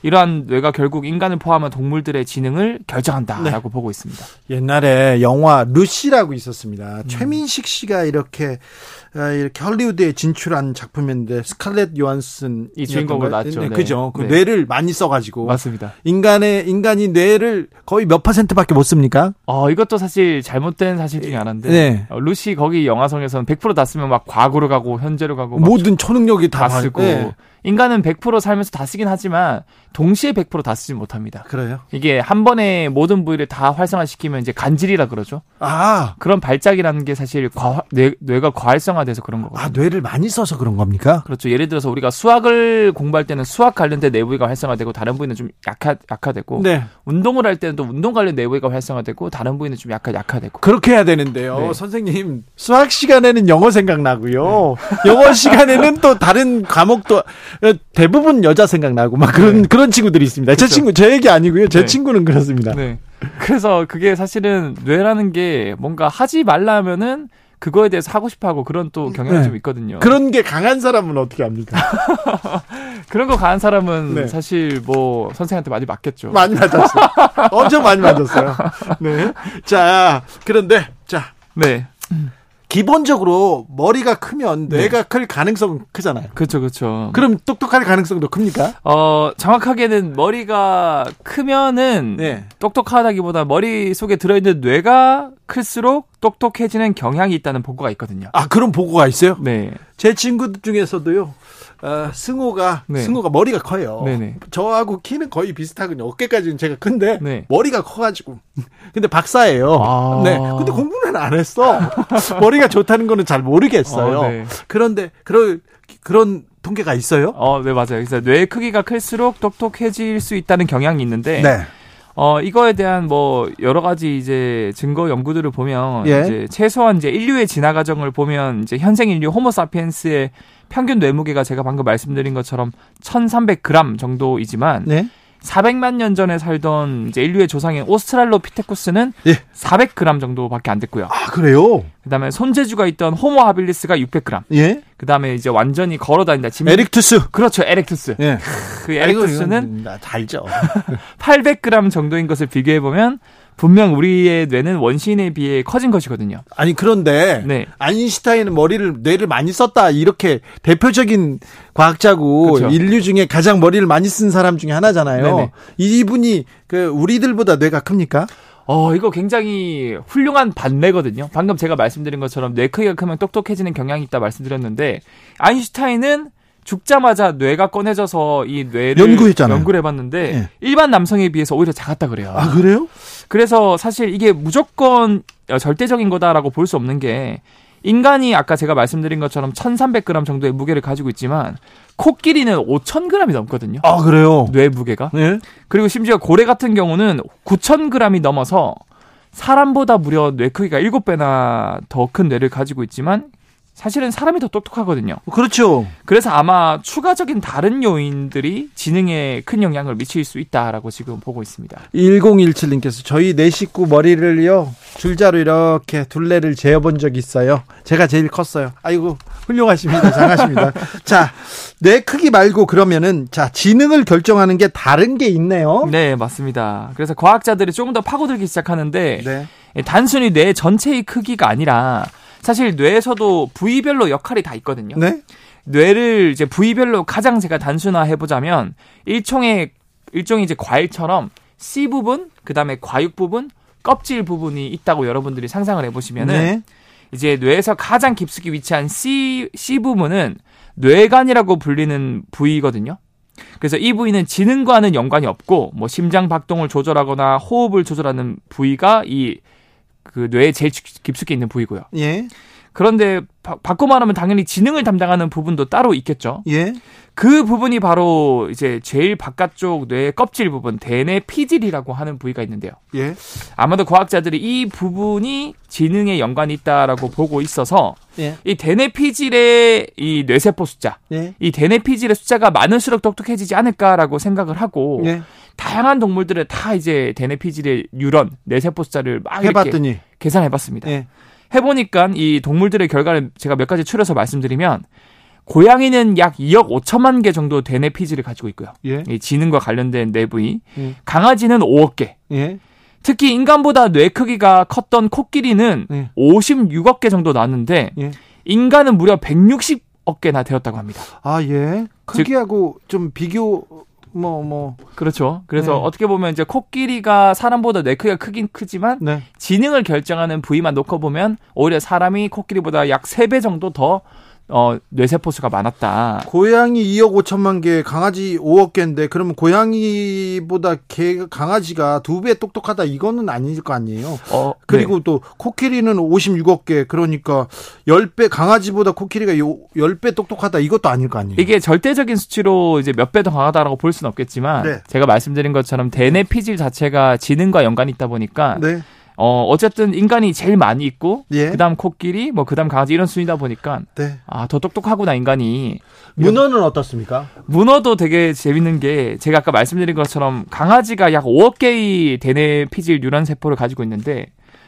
이러한 뇌가 결국 인간을 포함한 동물들의 지능을 결정한다라고 네. 보고 있습니다. 옛날에 영화 루시라고 있었습니다. 최민식 씨가 이렇게 할리우드에 진출한 작품인데 스칼렛 요한슨 이 주인공을 낳았죠. 네. 그죠. 그 네. 뇌를 많이 써가지고 맞습니다. 인간이 뇌를 거의 몇 퍼센트밖에 못 씁니까? 이것도 사실 잘못된 사실 중에 하나인데 네. 루시 거기 영화성에서는 100% 다 쓰면 막 과거로 가고 현재로 가고 모든 초능력이 다 쓰고. 네. 인간은 100% 살면서 다 쓰긴 하지만 동시에 100% 다 쓰지 못합니다. 그래요? 이게 한 번에 모든 부위를 다 활성화시키면 이제 간질이라 그러죠. 아, 그런 발작이라는 게 사실 뇌가 과활성화돼서 그런 거거든요. 아, 뇌를 많이 써서 그런 겁니까? 그렇죠. 예를 들어서 우리가 수학을 공부할 때는 수학 관련된 뇌 부위가 활성화되고 다른 부위는 좀 약화되고 네. 운동을 할 때는 또 운동 관련 뇌 부위가 활성화되고 다른 부위는 좀 약화되고 그렇게 해야 되는데요. 네. 선생님, 수학 시간에는 영어 생각나고요. 네. 영어 시간에는 또 다른 과목도 대부분 여자 생각나고 막 그런 친구들이 있습니다. 그렇죠. 제 얘기 아니고요. 제 네. 친구는 그렇습니다. 네. 그래서 그게 사실은 뇌라는 게 뭔가 하지 말라 하면은 그거에 대해서 하고 싶어하고 그런 또 경향이 네. 좀 있거든요. 그런 게 강한 사람은 어떻게 합니까? 그런 거 강한 사람은 네. 사실 뭐 선생한테 많이 맞겠죠. 많이 맞았어요. 엄청 많이 맞았어요. 네. 자, 그런데 자, 네. 기본적으로 머리가 크면 뇌가 클 가능성은 크잖아요. 그렇죠, 그렇죠. 그럼 똑똑할 가능성도 큽니까? 정확하게는 머리가 크면은 네. 똑똑하다기보다 머릿속에 들어있는 뇌가 클수록 똑똑해지는 경향이 있다는 보고가 있거든요. 아, 그런 보고가 있어요? 네. 제 친구 중에서도요. 승호가 머리가 커요. 네네. 저하고 키는 거의 비슷하거든요. 어깨까지는 제가 큰데 네. 머리가 커가지고. 근데 박사예요. 아. 네. 근데 공부는 안 했어. 머리가 좋다는 거는 잘 모르겠어요. 네. 그런데 그런 통계가 있어요? 네, 맞아요. 그래서 뇌의 크기가 클수록 똑똑해질 수 있다는 경향이 있는데. 네. 이거에 대한 뭐 여러 가지 이제 증거 연구들을 보면 예. 이제 최소한 이제 인류의 진화 과정을 보면 이제 현생 인류 호모사피엔스의 평균 뇌무게가 제가 방금 말씀드린 것처럼 1,300g 정도이지만 네. 400만 년 전에 살던 이제 인류의 조상인 오스트랄로피테쿠스는 예. 400g 정도밖에 안 됐고요. 아, 그래요? 그다음에 손재주가 있던 호모 하빌리스가 600g. 예. 그다음에 이제 완전히 걸어다닌다. 에렉투스. 그렇죠, 에렉투스. 예. 그 에렉투스는 나 달죠. 800g 정도인 것을 비교해 보면 분명 우리의 뇌는 원시인에 비해 커진 것이거든요. 아니, 그런데 네. 아인슈타인은 뇌를 많이 썼다. 이렇게 대표적인 과학자고 그렇죠. 인류 중에 가장 머리를 많이 쓴 사람 중에 하나잖아요. 네네. 이분이 우리들보다 뇌가 큽니까? 이거 굉장히 훌륭한 반례거든요. 방금 제가 말씀드린 것처럼 뇌 크기가 크면 똑똑해지는 경향이 있다 말씀드렸는데 아인슈타인은 죽자마자 뇌가 꺼내져서 이 뇌를 연구를 해봤는데 예. 일반 남성에 비해서 오히려 작았다 그래요. 아, 그래요? 그래서 사실 이게 무조건 절대적인 거다라고 볼 수 없는 게 인간이 아까 제가 말씀드린 것처럼 1,300g 정도의 무게를 가지고 있지만 코끼리는 5,000g이 넘거든요. 아, 그래요? 뇌 무게가. 예? 그리고 심지어 고래 같은 경우는 9,000g이 넘어서 사람보다 무려 뇌 크기가 7배나 더 큰 뇌를 가지고 있지만 사실은 사람이 더 똑똑하거든요. 그렇죠. 그래서 아마 추가적인 다른 요인들이 지능에 큰 영향을 미칠 수 있다라고 지금 보고 있습니다. 1017님께서 저희 네 식구 머리를요 줄자로 이렇게 둘레를 재어본 적이 있어요. 제가 제일 컸어요. 아이고, 훌륭하십니다. 장하십니다. 자, 뇌 크기 말고 그러면은 자, 지능을 결정하는 게 다른 게 있네요. 네, 맞습니다. 그래서 과학자들이 조금 더 파고들기 시작하는데 네. 단순히 뇌 전체의 크기가 아니라 사실 뇌에서도 부위별로 역할이 다 있거든요. 네? 뇌를 이제 부위별로 가장 제가 단순화해 보자면 일종의 이제 과일처럼 씨 부분, 그다음에 과육 부분, 껍질 부분이 있다고 여러분들이 상상을 해 보시면은 네? 이제 뇌에서 가장 깊숙이 위치한 씨 부분은 뇌관이라고 불리는 부위거든요. 그래서 이 부위는 지능과는 연관이 없고 뭐 심장 박동을 조절하거나 호흡을 조절하는 부위가 이 그 뇌에 제일 깊숙이 있는 부위고요. 예. 그런데 바꿔 말하면 당연히 지능을 담당하는 부분도 따로 있겠죠. 예. 그 부분이 바로 이제 제일 바깥쪽 뇌의 껍질 부분, 대뇌 피질이라고 하는 부위가 있는데요. 예. 아마도 과학자들이 이 부분이 지능에 연관이 있다라고 보고 있어서 예. 이 대뇌 피질의 이 뇌세포 숫자, 예. 이 대뇌 피질의 숫자가 많을수록 똑똑해지지 않을까라고 생각을 하고 예. 다양한 동물들은 다 이제 대뇌 피질의 뉴런, 뇌세포 숫자를 막 해봤더니. 이렇게 계산해봤습니다. 예. 해보니까 이 동물들의 결과를 제가 몇 가지 추려서 말씀드리면 고양이는 약 2억 5천만 개 정도 대뇌 피질을 가지고 있고요. 예. 이 지능과 관련된 뇌부위. 예. 강아지는 5억 개. 예. 특히 인간보다 뇌 크기가 컸던 코끼리는 예. 56억 개 정도 나왔는데 예. 인간은 무려 160억 개나 되었다고 합니다. 아 예. 크기하고 좀 비교 그렇죠. 그래서 네. 어떻게 보면 이제 코끼리가 사람보다 뇌 크기가 크긴 크지만 네. 지능을 결정하는 부위만 놓고 보면 오히려 사람이 코끼리보다 약 3배 정도 더 뇌세포수가 많았다. 고양이 2억 5천만 개, 강아지 5억 개인데 그러면 고양이보다 강아지가 2배 똑똑하다 이거는 아닐 거 아니에요. 그리고 네. 또 코끼리는 56억 개 그러니까 10배 강아지보다 코끼리가 10배 똑똑하다 이것도 아닐 거 아니에요. 이게 절대적인 수치로 이제 몇 배 더 강하다라고 볼 수는 없겠지만 네. 제가 말씀드린 것처럼 대뇌 피질 자체가 지능과 연관이 있다 보니까 네. 어쨌든 인간이 제일 많이 있고 예. 그다음 코끼리 그다음 강아지 이런 순이다 보니까 네. 아, 더 똑똑하구나 인간이. 문어는 어떻습니까? 문어도 되게 재밌는 게 제가 아까 말씀드린 것처럼 강아지가 약 5억 개의 대뇌 피질 뉴런 세포를 가지고 있는데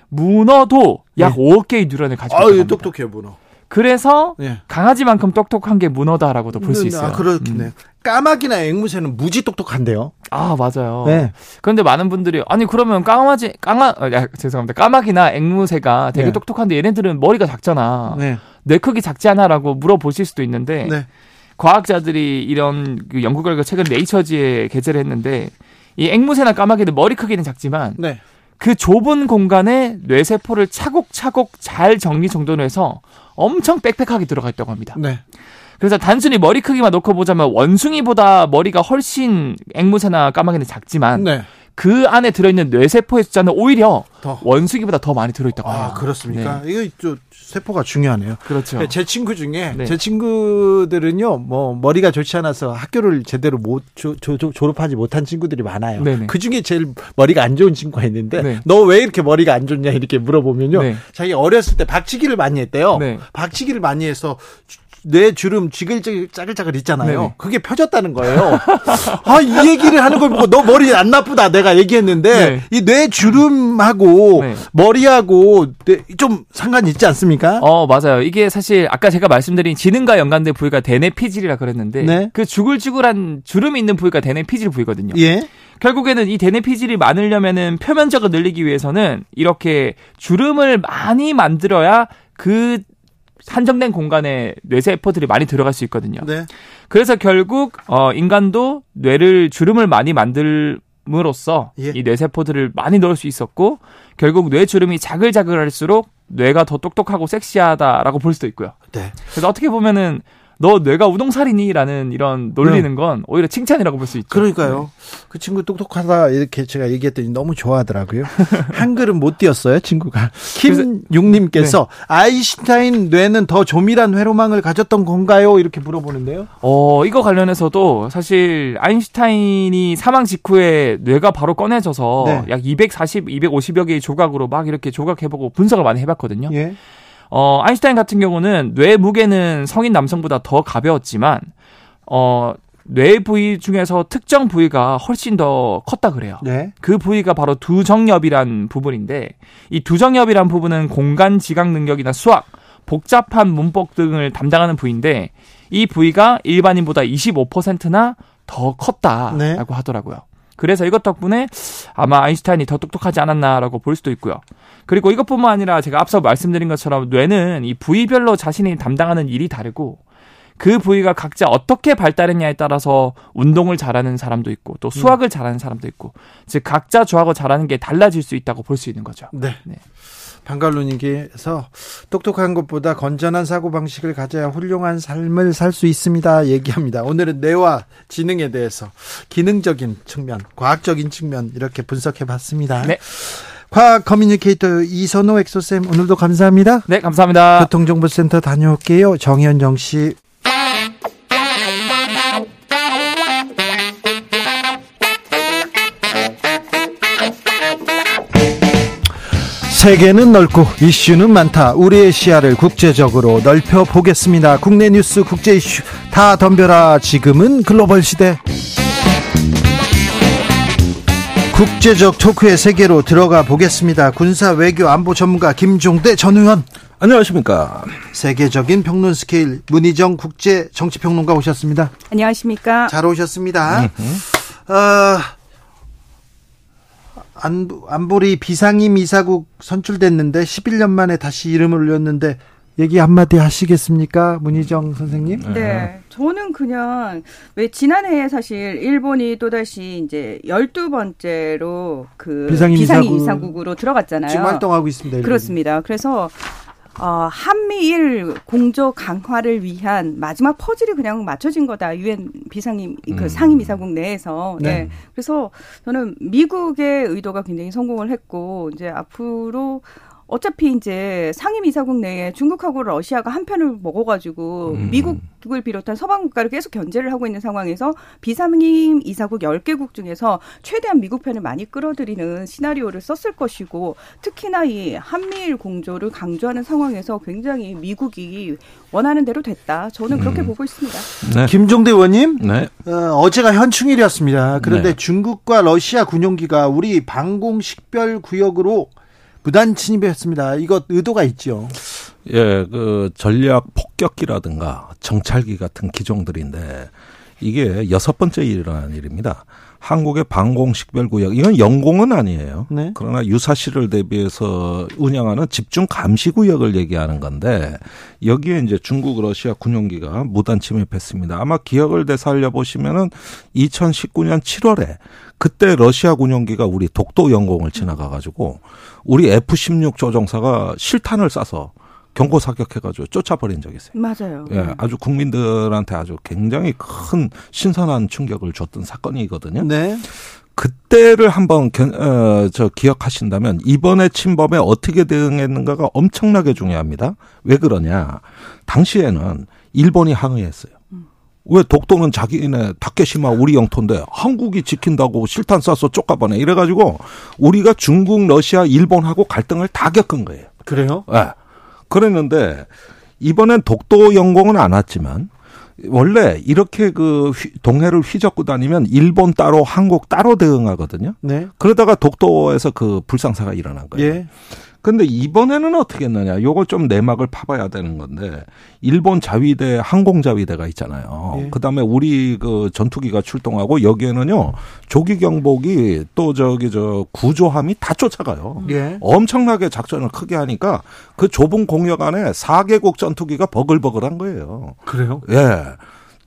문어도 약 예. 5억 개의 뉴런을 가지고 있습니다. 아, 똑똑해요, 문어. 그래서 예. 강아지만큼 똑똑한 게 문어다라고도 볼 수 있어요. 아, 그렇겠네. 까마귀나 앵무새는 무지 똑똑한데요. 아, 맞아요. 네. 그런데 많은 분들이 아니 그러면 까마귀나 앵무새가 되게 네. 똑똑한데 얘네들은 머리가 작잖아. 네. 뇌 크기 작지 않아라고 물어보실 수도 있는데 네. 과학자들이 이런 그 연구 결과 최근 네이처지에 게재를 했는데 이 앵무새나 까마귀는 머리 크기는 작지만 네. 그 좁은 공간에 뇌세포를 차곡차곡 잘 정리정돈해서 엄청 빽빽하게 들어가 있다고 합니다. 네. 그래서 단순히 머리 크기만 놓고 보자면 원숭이보다 머리가 훨씬 앵무새나 까마귀는 작지만 네. 그 안에 들어있는 뇌세포의 숫자는 오히려 원숭이보다 더 많이 들어있다고 해요. 아, 그렇습니까? 네. 이거 좀 세포가 중요하네요. 그렇죠. 제 친구 중에 네. 제 친구들은요, 머리가 좋지 않아서 학교를 제대로 못 졸업하지 못한 친구들이 많아요. 네네. 그 중에 제일 머리가 안 좋은 친구가 있는데 네. 너 왜 이렇게 머리가 안 좋냐 이렇게 물어보면요, 네. 자기 어렸을 때 박치기를 많이 했대요. 네. 박치기를 많이 해서 뇌 주름 지글지글 있잖아요. 네네. 그게 펴졌다는 거예요. 아, 이 얘기를 하는 걸 보고 너 머리 안 나쁘다 내가 얘기했는데 네. 이 뇌 주름하고 네. 머리하고 좀 상관이 있지 않습니까? 맞아요. 이게 사실 아까 제가 말씀드린 지능과 연관된 부위가 대뇌 피질이라 그랬는데 네. 그 주글주글한 주름이 있는 부위가 대뇌 피질 부위거든요. 예. 결국에는 이 대뇌 피질이 많으려면은 표면적을 늘리기 위해서는 이렇게 주름을 많이 만들어야 그 한정된 공간에 뇌세포들이 많이 들어갈 수 있거든요. 네. 그래서 결국 인간도 뇌를 주름을 많이 만들므로써 예. 이 뇌세포들을 많이 넣을 수 있었고 결국 뇌 주름이 자글자글할수록 뇌가 더 똑똑하고 섹시하다라고 볼 수도 있고요. 네. 그래서 어떻게 보면은 너 뇌가 우동살이니? 라는 이런 놀리는 건 오히려 칭찬이라고 볼 수 있죠. 그러니까요. 네. 그 친구 똑똑하다 이렇게 제가 얘기했더니 너무 좋아하더라고요. 한글은 못 띄었어요, 친구가. 김용님께서 네. 아인슈타인 뇌는 더 조밀한 회로망을 가졌던 건가요? 이렇게 물어보는데요. 이거 관련해서도 사실 아인슈타인이 사망 직후에 뇌가 바로 꺼내져서 네. 약 250여 개의 조각으로 막 이렇게 조각해보고 분석을 많이 해봤거든요. 예. 아인슈타인 같은 경우는 뇌 무게는 성인 남성보다 더 가벼웠지만, 뇌 부위 중에서 특정 부위가 훨씬 더 컸다 그래요. 네. 그 부위가 바로 두정엽이란 부분인데, 이 두정엽이란 부분은 공간 지각 능력이나 수학, 복잡한 문법 등을 담당하는 부위인데, 이 부위가 일반인보다 25%나 더 컸다라고 네. 하더라고요. 그래서 이것 덕분에 아마 아인슈타인이 더 똑똑하지 않았나라고 볼 수도 있고요. 그리고 이것뿐만 아니라 제가 앞서 말씀드린 것처럼 뇌는 이 부위별로 자신이 담당하는 일이 다르고 그 부위가 각자 어떻게 발달했냐에 따라서 운동을 잘하는 사람도 있고 또 수학을 잘하는 사람도 있고 즉 각자 좋아하고 잘하는 게 달라질 수 있다고 볼 수 있는 거죠. 네. 네. 방갈로님께서 똑똑한 것보다 건전한 사고방식을 가져야 훌륭한 삶을 살 수 있습니다 얘기합니다. 오늘은 뇌와 지능에 대해서 기능적인 측면 과학적인 측면 이렇게 분석해봤습니다. 네. 과학 커뮤니케이터 이선호 엑소쌤 오늘도 감사합니다. 네, 감사합니다. 교통정보센터 다녀올게요. 정현정 씨. 세계는 넓고 이슈는 많다. 우리의 시야를 국제적으로 넓혀보겠습니다. 국내 뉴스, 국제 이슈 다 덤벼라. 지금은 글로벌 시대. 국제적 토크의 세계로 들어가 보겠습니다. 군사 외교 안보 전문가 김종대 전우원. 안녕하십니까. 세계적인 평론 스케일 문희정 국제 정치평론가 오셨습니다. 안녕하십니까. 잘 오셨습니다. 안보리 비상임 이사국 선출됐는데 11년 만에 다시 이름을 올렸는데 얘기 한마디 하시겠습니까? 문희정 선생님. 네. 저는 그냥 왜 지난해에 사실 일본이 또다시 이제 12번째로 그 비상임 이사국으로 들어갔잖아요. 지금 활동하고 있습니다. 일본이. 그렇습니다. 그래서 한미일 공조 강화를 위한 마지막 퍼즐이 그냥 맞춰진 거다. 유엔 비상임 그 상임 이사국 내에서. 네. 네. 그래서 저는 미국의 의도가 굉장히 성공을 했고 이제 앞으로 어차피 이제 상임 이사국 내에 중국하고 러시아가 한 편을 먹어가지고 미국을 비롯한 서방 국가를 계속 견제를 하고 있는 상황에서 비상임 이사국 10개국 중에서 최대한 미국 편을 많이 끌어들이는 시나리오를 썼을 것이고 특히나 이 한미일 공조를 강조하는 상황에서 굉장히 미국이 원하는 대로 됐다. 저는 그렇게 보고 있습니다. 네. 김종대 의원님, 네. 어제가 현충일이었습니다. 그런데 네. 중국과 러시아 군용기가 우리 방공식별구역으로 무단 침입했습니다. 이것 의도가 있죠. 예, 그 전략 폭격기라든가 정찰기 같은 기종들인데 이게 6번째 일어난 일입니다. 한국의 방공식별구역, 이건 영공은 아니에요. 네. 그러나 유사시를 대비해서 운영하는 집중감시구역을 얘기하는 건데 여기에 이제 중국, 러시아 군용기가 무단 침입했습니다. 아마 기억을 되살려 보시면은 2019년 7월에 그때 러시아 군용기가 우리 독도 영공을 지나가가지고 우리 F-16 조종사가 실탄을 쏴서 경고 사격해가지고 쫓아버린 적이 있어요. 맞아요. 예, 아주 국민들한테 아주 굉장히 큰 신선한 충격을 줬던 사건이거든요. 네. 그때를 한번 기억하신다면 이번에 침범에 어떻게 대응했는가가 엄청나게 중요합니다. 왜 그러냐? 당시에는 일본이 항의했어요. 왜 독도는 자기네 다케시마 우리 영토인데 한국이 지킨다고 실탄 쏴서 쫓아버네. 이래가지고 우리가 중국, 러시아, 일본하고 갈등을 다 겪은 거예요. 그래요? 예. 그랬는데 이번엔 독도 영공은 안 왔지만 원래 이렇게 그 동해를 휘젓고 다니면 일본 따로 한국 따로 대응하거든요. 네. 그러다가 독도에서 그 불상사가 일어난 거예요. 예. 근데 이번에는 어떻게 했느냐. 요거 좀 내막을 파봐야 되는 건데 일본 자위대 항공자위대가 있잖아요. 예. 그다음에 우리 그 전투기가 출동하고 여기에는요. 조기 경보기 또 저기 저 구조함이 다 쫓아가요. 예. 엄청나게 작전을 크게 하니까 그 좁은 공역 안에 4개국 전투기가 버글버글한 거예요. 그래요? 예.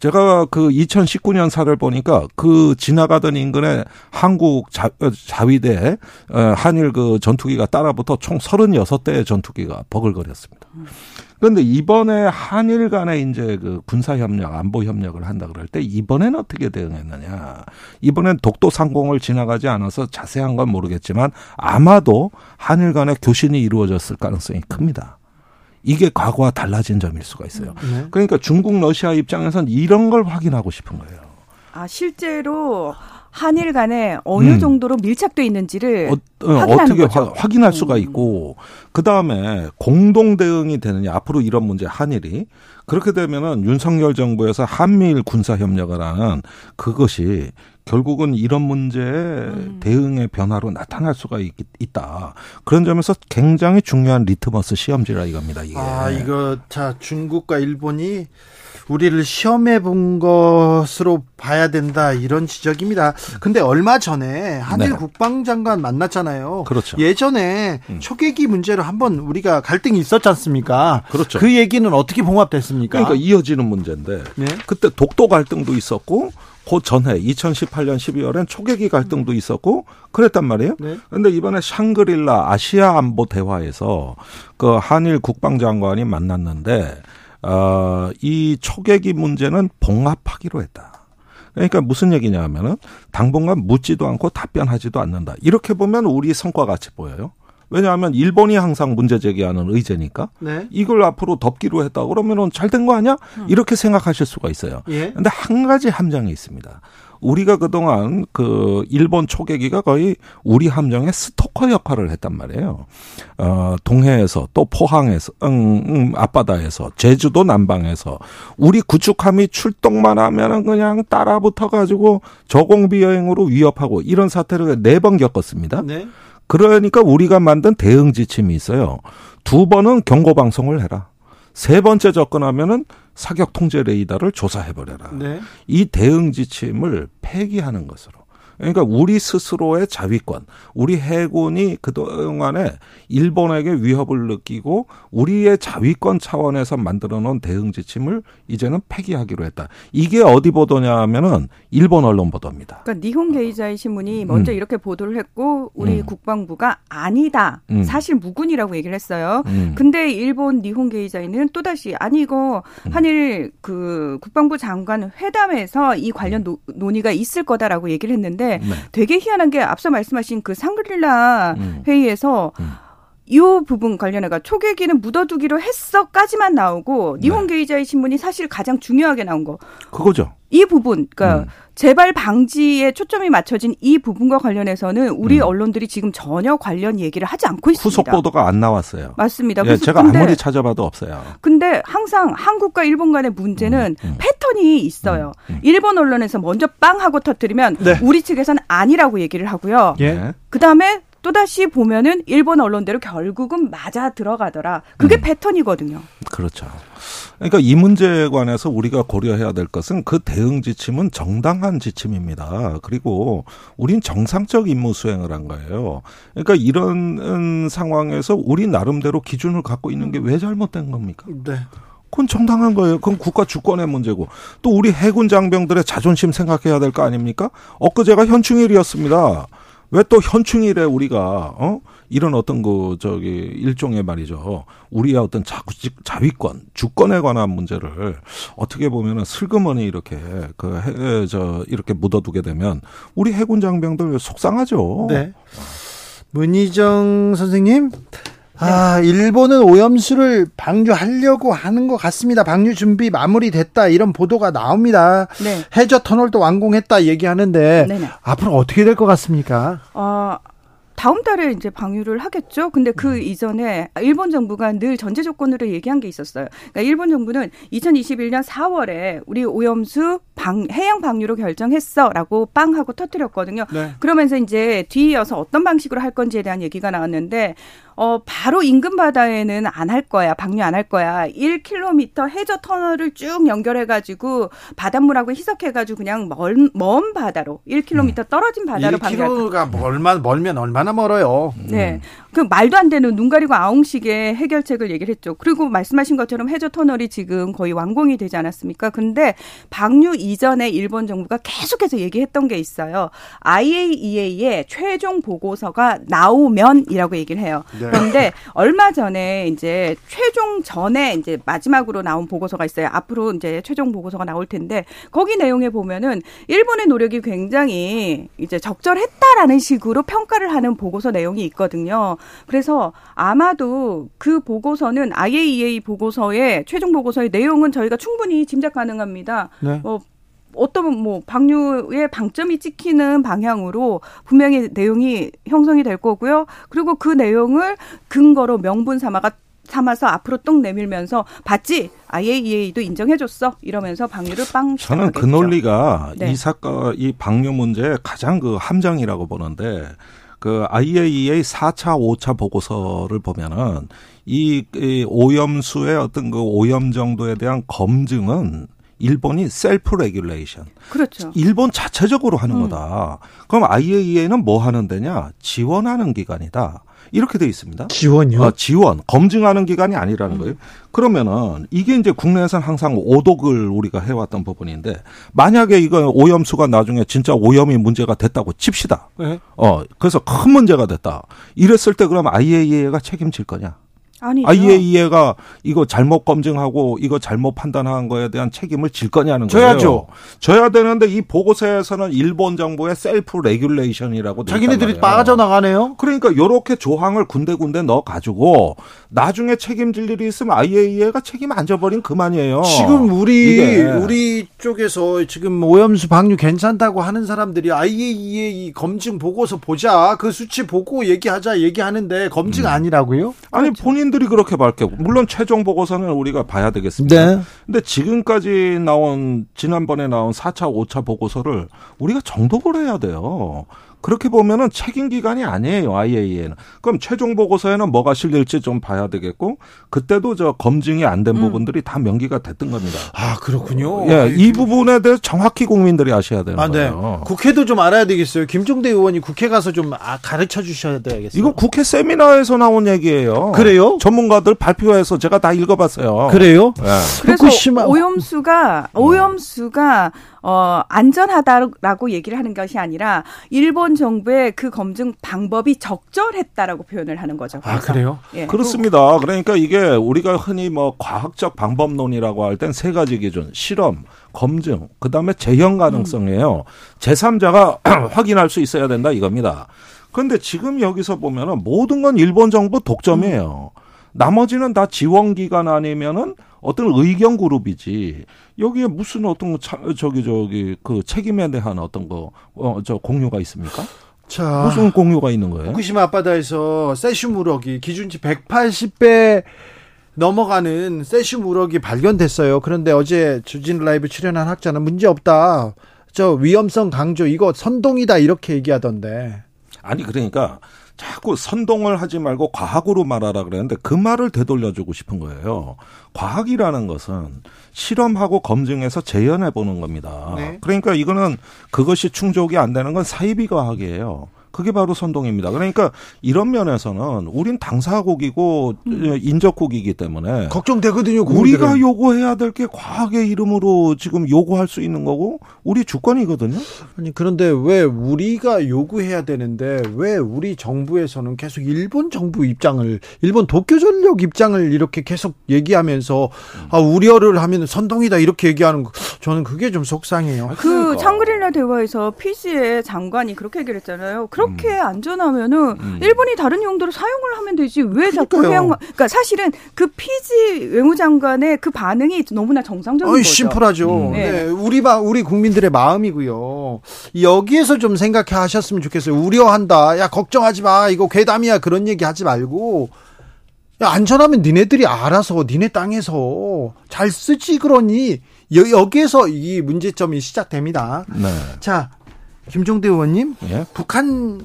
제가 그 2019년 사를 보니까 그 지나가던 인근에 한국 자위대 한일 그 전투기가 따라붙어 총 36대의 전투기가 버글거렸습니다. 그런데 이번에 한일 간에 이제 그 군사협력, 안보협력을 한다 그럴 때 이번엔 어떻게 대응했느냐. 이번엔 독도 상공을 지나가지 않아서 자세한 건 모르겠지만 아마도 한일 간에 교신이 이루어졌을 가능성이 큽니다. 이게 과거와 달라진 점일 수가 있어요. 그러니까 중국, 러시아 입장에서는 이런 걸 확인하고 싶은 거예요. 아, 실제로 한일 간에 어느 정도로 밀착돼 있는지를 어떻게 확인할 수가 있고 그다음에 공동 대응이 되느냐. 앞으로 이런 문제 한일이. 그렇게 되면은 윤석열 정부에서 한미일 군사협력을 하는 그것이 결국은 이런 문제에 대응의 변화로 나타날 수가 있다. 그런 점에서 굉장히 중요한 리트머스 시험지라 이겁니다. 이게. 아, 이거 자 중국과 일본이 우리를 시험해 본 것으로 봐야 된다 이런 지적입니다. 근데 얼마 전에 한일 네. 국방장관 만났잖아요. 그렇죠. 예전에 초계기 문제로 한번 우리가 갈등이 있었지 않습니까? 그렇죠. 그 얘기는 어떻게 봉합됐습니까? 그러니까 이어지는 문제인데 네? 그때 독도 갈등도 있었고 그 전해 2018년 12월엔 초계기 갈등도 있었고 그랬단 말이에요. 그런데 네. 이번에 샹그릴라 아시아 안보 대화에서 그 한일 국방장관이 만났는데 이 초계기 문제는 봉합하기로 했다. 그러니까 무슨 얘기냐 하면은 당분간 묻지도 않고 답변하지도 않는다. 이렇게 보면 우리 성과같이 보여요. 왜냐하면 일본이 항상 문제 제기하는 의제니까 네. 이걸 앞으로 덮기로 했다 그러면은 잘 된 거 아니야? 이렇게 생각하실 수가 있어요. 그런데 한 가지 함정이 있습니다. 우리가 그동안 그 일본 초계기가 거의 우리 함정의 스토커 역할을 했단 말이에요. 동해에서 또 포항에서 앞바다에서 제주도 남방에서 우리 구축함이 출동만 하면은 그냥 따라붙어 가지고 저공비 여행으로 위협하고 이런 사태를 4번 겪었습니다. 네. 그러니까 우리가 만든 대응 지침이 있어요. 2번은 경고방송을 해라. 3번째 접근하면은 사격 통제 레이더를 조사해버려라. 네. 이 대응 지침을 폐기하는 것으로. 그러니까 우리 스스로의 자위권, 우리 해군이 그동안에 일본에게 위협을 느끼고 우리의 자위권 차원에서 만들어 놓은 대응 지침을 이제는 폐기하기로 했다. 이게 어디 보도냐 하면은 일본 언론 보도입니다. 그러니까 니혼 게이자이 신문이 먼저 이렇게 보도를 했고 우리 국방부가 아니다. 사실 무근이라고 얘기를 했어요. 근데 일본 니혼 게이자이는 또다시 아니 이거 한일 그 국방부 장관 회담에서 이 관련 논의가 있을 거다라고 얘기를 했는데 네. 되게 희한한 게 앞서 말씀하신 그 상글릴라 회의에서 이 부분 관련해가 초계기는 묻어두기로 했어까지만 나오고 네. 니혼 게이자이 신문이 사실 가장 중요하게 나온 거. 그거죠. 이 부분, 그러니까 재발 방지에 초점이 맞춰진 이 부분과 관련해서는 우리 언론들이 지금 전혀 관련 얘기를 하지 않고 있습니다. 후속 보도가 안 나왔어요. 맞습니다. 예, 제가 근데, 아무리 찾아봐도 없어요. 근데 항상 한국과 일본 간의 문제는 패턴이 있어요. 일본 언론에서 먼저 빵 하고 터뜨리면 네. 우리 측에서는 아니라고 얘기를 하고요. 예. 그다음에 또다시 보면은 일본 언론대로 결국은 맞아 들어가더라. 그게 패턴이거든요. 그렇죠. 그러니까 이 문제에 관해서 우리가 고려해야 될 것은 그 대응 지침은 정당한 지침입니다. 그리고 우린 정상적 임무 수행을 한 거예요. 그러니까 이런 상황에서 우리 나름대로 기준을 갖고 있는 게 왜 잘못된 겁니까? 네. 그건 정당한 거예요. 그건 국가 주권의 문제고. 또 우리 해군 장병들의 자존심 생각해야 될 거 아닙니까? 엊그제가 현충일이었습니다. 왜 또 현충일에 우리가 이런 어떤 일종의 말이죠. 우리의 어떤 자위권, 주권에 관한 문제를 어떻게 보면은 슬그머니 이렇게 이렇게 묻어두게 되면 우리 해군 장병들 속상하죠. 네. 문희정 선생님, 아 일본은 오염수를 방류하려고 하는 것 같습니다. 방류 준비 마무리됐다 이런 보도가 나옵니다. 네. 해저 터널도 완공했다 얘기하는데 네네. 앞으로 어떻게 될 것 같습니까? 다음 달에 이제 방류를 하겠죠. 근데 그 이전에 일본 정부가 늘 전제 조건으로 얘기한 게 있었어요. 그러니까 일본 정부는 2021년 4월에 우리 오염수 해양 방류로 결정했어라고 빵 하고 터뜨렸거든요. 네. 그러면서 이제 뒤이어서 어떤 방식으로 할 건지에 대한 얘기가 나왔는데 바로 인근 바다에는 안 할 거야. 방류 안 할 거야. 1km 해저 터널을 쭉 연결해가지고 바닷물하고 희석해가지고 그냥 먼 바다로 1km 떨어진 바다로 방류할 거야. 1km가 멀면 얼마나 멀어요. 네. 그 말도 안 되는 눈 가리고 아웅식의 해결책을 얘기를 했죠. 그리고 말씀하신 것처럼 해저 터널이 지금 거의 완공이 되지 않았습니까? 근데 방류 이전에 일본 정부가 계속해서 얘기했던 게 있어요. IAEA의 최종 보고서가 나오면이라고 얘기를 해요. 네. 그런데 얼마 전에 이제 최종 전에 이제 마지막으로 나온 보고서가 있어요. 앞으로 이제 최종 보고서가 나올 텐데 거기 내용에 보면은 일본의 노력이 굉장히 이제 적절했다라는 식으로 평가를 하는 보고서 내용이 있거든요. 그래서 아마도 그 보고서는 IAEA 보고서의 최종 보고서의 내용은 저희가 충분히 짐작 가능합니다. 네. 어떤 방류의 방점이 찍히는 방향으로 분명히 내용이 형성이 될 거고요. 그리고 그 내용을 근거로 명분 삼아서 앞으로 똥 내밀면서 봤지? IAEA도 인정해줬어. 이러면서 방류를 빵. 저는 그 논리가 네. 이 방류 문제의 가장 함정이라고 보는데 그 IAEA 4차, 5차 보고서를 보면은 이 오염수의 어떤 오염 정도에 대한 검증은 일본이 셀프 레귤레이션. 그렇죠. 일본 자체적으로 하는 거다. 그럼 IAEA는 뭐 하는 데냐? 지원하는 기관이다. 이렇게 돼 있습니다. 지원요? 지원. 검증하는 기관이 아니라는 거예요. 그러면은 이게 이제 국내에서는 항상 오독을 우리가 해왔던 부분인데 만약에 이거 오염수가 나중에 진짜 오염이 문제가 됐다고 칩시다. 네. 그래서 큰 문제가 됐다. 이랬을 때 그럼 IAEA가 책임질 거냐? 아니죠. IAEA가 이거 잘못 검증하고 이거 잘못 판단한 거에 대한 책임을 질 거냐는 거예요. 져야죠. 져야 되는데 이 보고서에서는 일본 정부의 셀프 레귤레이션이라고 자기네들이 빠져나가네요. 그러니까 이렇게 조항을 군데군데 넣어가지고 나중에 책임질 일이 있으면 IAEA가 책임 안 져버린 그만이에요. 지금 우리 쪽에서 지금 오염수 방류 괜찮다고 하는 사람들이 IAEA 검증 보고서 보자, 그 수치 보고 얘기하자 얘기하는데 검증 아니라고요? 아니, 본인 들이 그렇게 밝혔고, 물론 최종 보고서는 우리가 봐야 되겠습니다. 네. 근데 지금까지 나온, 지난번에 나온 4차, 5차 보고서를 우리가 정독을 해야 돼요. 그렇게 보면은 책임 기관이 아니에요, IAEA는. 그럼 최종 보고서에는 뭐가 실릴지 좀 봐야 되겠고, 그때도 저 검증이 안 된 부분들이 다 명기가 됐던 겁니다. 아, 그렇군요. 예, 이 부분에 대해서 정확히 국민들이 아셔야 되는 거예요. 네. 국회도 좀 알아야 되겠어요. 김종대 의원이 국회 가서 좀 가르쳐 주셔야 되겠어요. 이거 국회 세미나에서 나온 얘기예요. 그래요? 전문가들 발표해서 제가 다 읽어봤어요. 그래요? 네. 그래서 오염수가 안전하다라고 얘기를 하는 것이 아니라 일본 정부의 그 검증 방법이 적절했다라고 표현을 하는 거죠. 그래서. 아, 그래요? 예. 그렇습니다. 그러니까 이게 우리가 흔히 뭐 과학적 방법론이라고 할 땐 세 가지 기준, 실험, 검증, 그다음에 재현 가능성이에요. 제3자가 확인할 수 있어야 된다 이겁니다. 그런데 지금 여기서 보면은 모든 건 일본 정부 독점이에요. 나머지는 다 지원기관 아니면은 어떤 의견 그룹이지, 여기에 무슨 어떤 그 책임에 대한 어떤 거 공유가 있습니까? 자, 무슨 공유가 있는 거예요? 후쿠시마 앞바다에서 세슘 우럭이 기준치 180배 넘어가는 세슘 우럭이 발견됐어요. 그런데 어제 주진우 라이브 출연한 학자는 문제 없다, 저 위험성 강조, 이거 선동이다 이렇게 얘기하던데. 아니, 그러니까 자꾸 선동을 하지 말고 과학으로 말하라 그랬는데 그 말을 되돌려주고 싶은 거예요. 과학이라는 것은 실험하고 검증해서 재현해보는 겁니다. 네. 그러니까 이거는 그것이 충족이 안 되는 건 사이비 과학이에요. 그게 바로 선동입니다. 그러니까 이런 면에서는 우린 당사국이고 인접국이기 때문에 걱정되거든요. 우리가 요구해야 될 게 과학의 이름으로 지금 요구할 수 있는 거고 우리 주권이거든요. 아니, 그런데 왜 우리가 요구해야 되는데 왜 우리 정부에서는 계속 일본 정부 입장을, 일본 도쿄전력 입장을 이렇게 계속 얘기하면서 우려를 하면 선동이다 이렇게 얘기하는 거, 저는 그게 좀 속상해요. 그 샹그릴라 대화에서 피지의 장관이 그렇게 얘기를 했잖아요. 그렇게 안전하면은 일본이 다른 용도로 사용을 하면 되지 왜 자꾸 그러니까 사실은 그 피지 외무장관의 그 반응이 너무나 정상적인 거죠. 심플하죠. 네. 네. 우리 국민들의 마음이고요. 여기에서 좀 생각하셨으면 좋겠어요. 우려한다, 야 걱정하지 마, 이거 괴담이야, 그런 얘기 하지 말고, 야 안전하면 니네들이 알아서 니네 땅에서 잘 쓰지, 그러니 여기에서 이 문제점이 시작됩니다. 네. 자, 김종대 의원님, 예? 북한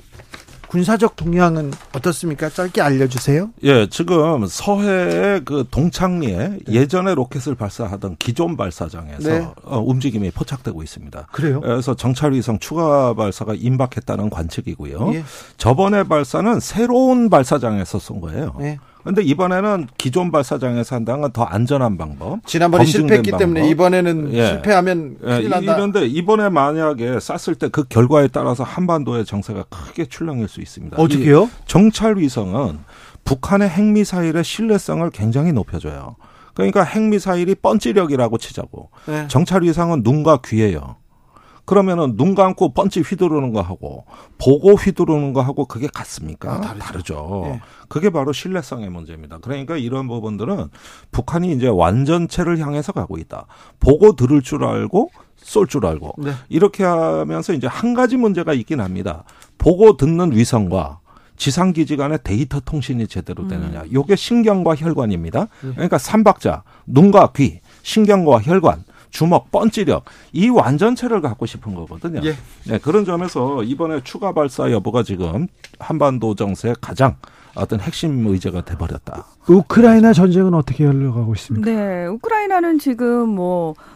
군사적 동향은 어떻습니까? 짧게 알려주세요. 예, 지금 서해의 그 동창리에, 네, 예전에 로켓을 발사하던 기존 발사장에서, 네, 움직임이 포착되고 있습니다. 그래요? 그래서 정찰위성 추가 발사가 임박했다는 관측이고요. 예. 저번에 발사는 새로운 발사장에서 쏜 거예요. 네. 근데 이번에는 기존 발사장에서 한다는 건 더 안전한 방법. 지난번에 실패했기 때문에 이번에는, 예, 실패하면 큰일 난다. 이런데 이번에 만약에 쐈을 때 그 결과에 따라서 한반도의 정세가 크게 출렁일 수 있습니다. 어떻게요? 정찰 위성은 북한의 핵미사일의 신뢰성을 굉장히 높여줘요. 그러니까 핵미사일이 펀치력이라고 치자고. 네. 정찰 위성은 눈과 귀예요. 그러면은 눈 감고 펀치 휘두르는 거 하고 보고 휘두르는 거 하고 그게 같습니까? 다르죠. 네. 그게 바로 신뢰성의 문제입니다. 그러니까 이런 부분들은 북한이 이제 완전체를 향해서 가고 있다. 보고 들을 줄 알고 쏠 줄 알고. 네. 이렇게 하면서 이제 한 가지 문제가 있긴 합니다. 보고 듣는 위성과 지상기지 간의 데이터 통신이 제대로 되느냐. 이게 신경과 혈관입니다. 그러니까 삼박자, 눈과 귀, 신경과 혈관, 주먹, 펀치력, 이 완전체를 갖고 싶은 거거든요. 예. 네, 그런 점에서 이번에 추가 발사 여부가 지금 한반도 정세의 가장 어떤 핵심 의제가 돼버렸다. 우크라이나 전쟁은 어떻게 흘러가고 있습니까? 네, 우크라이나는 지금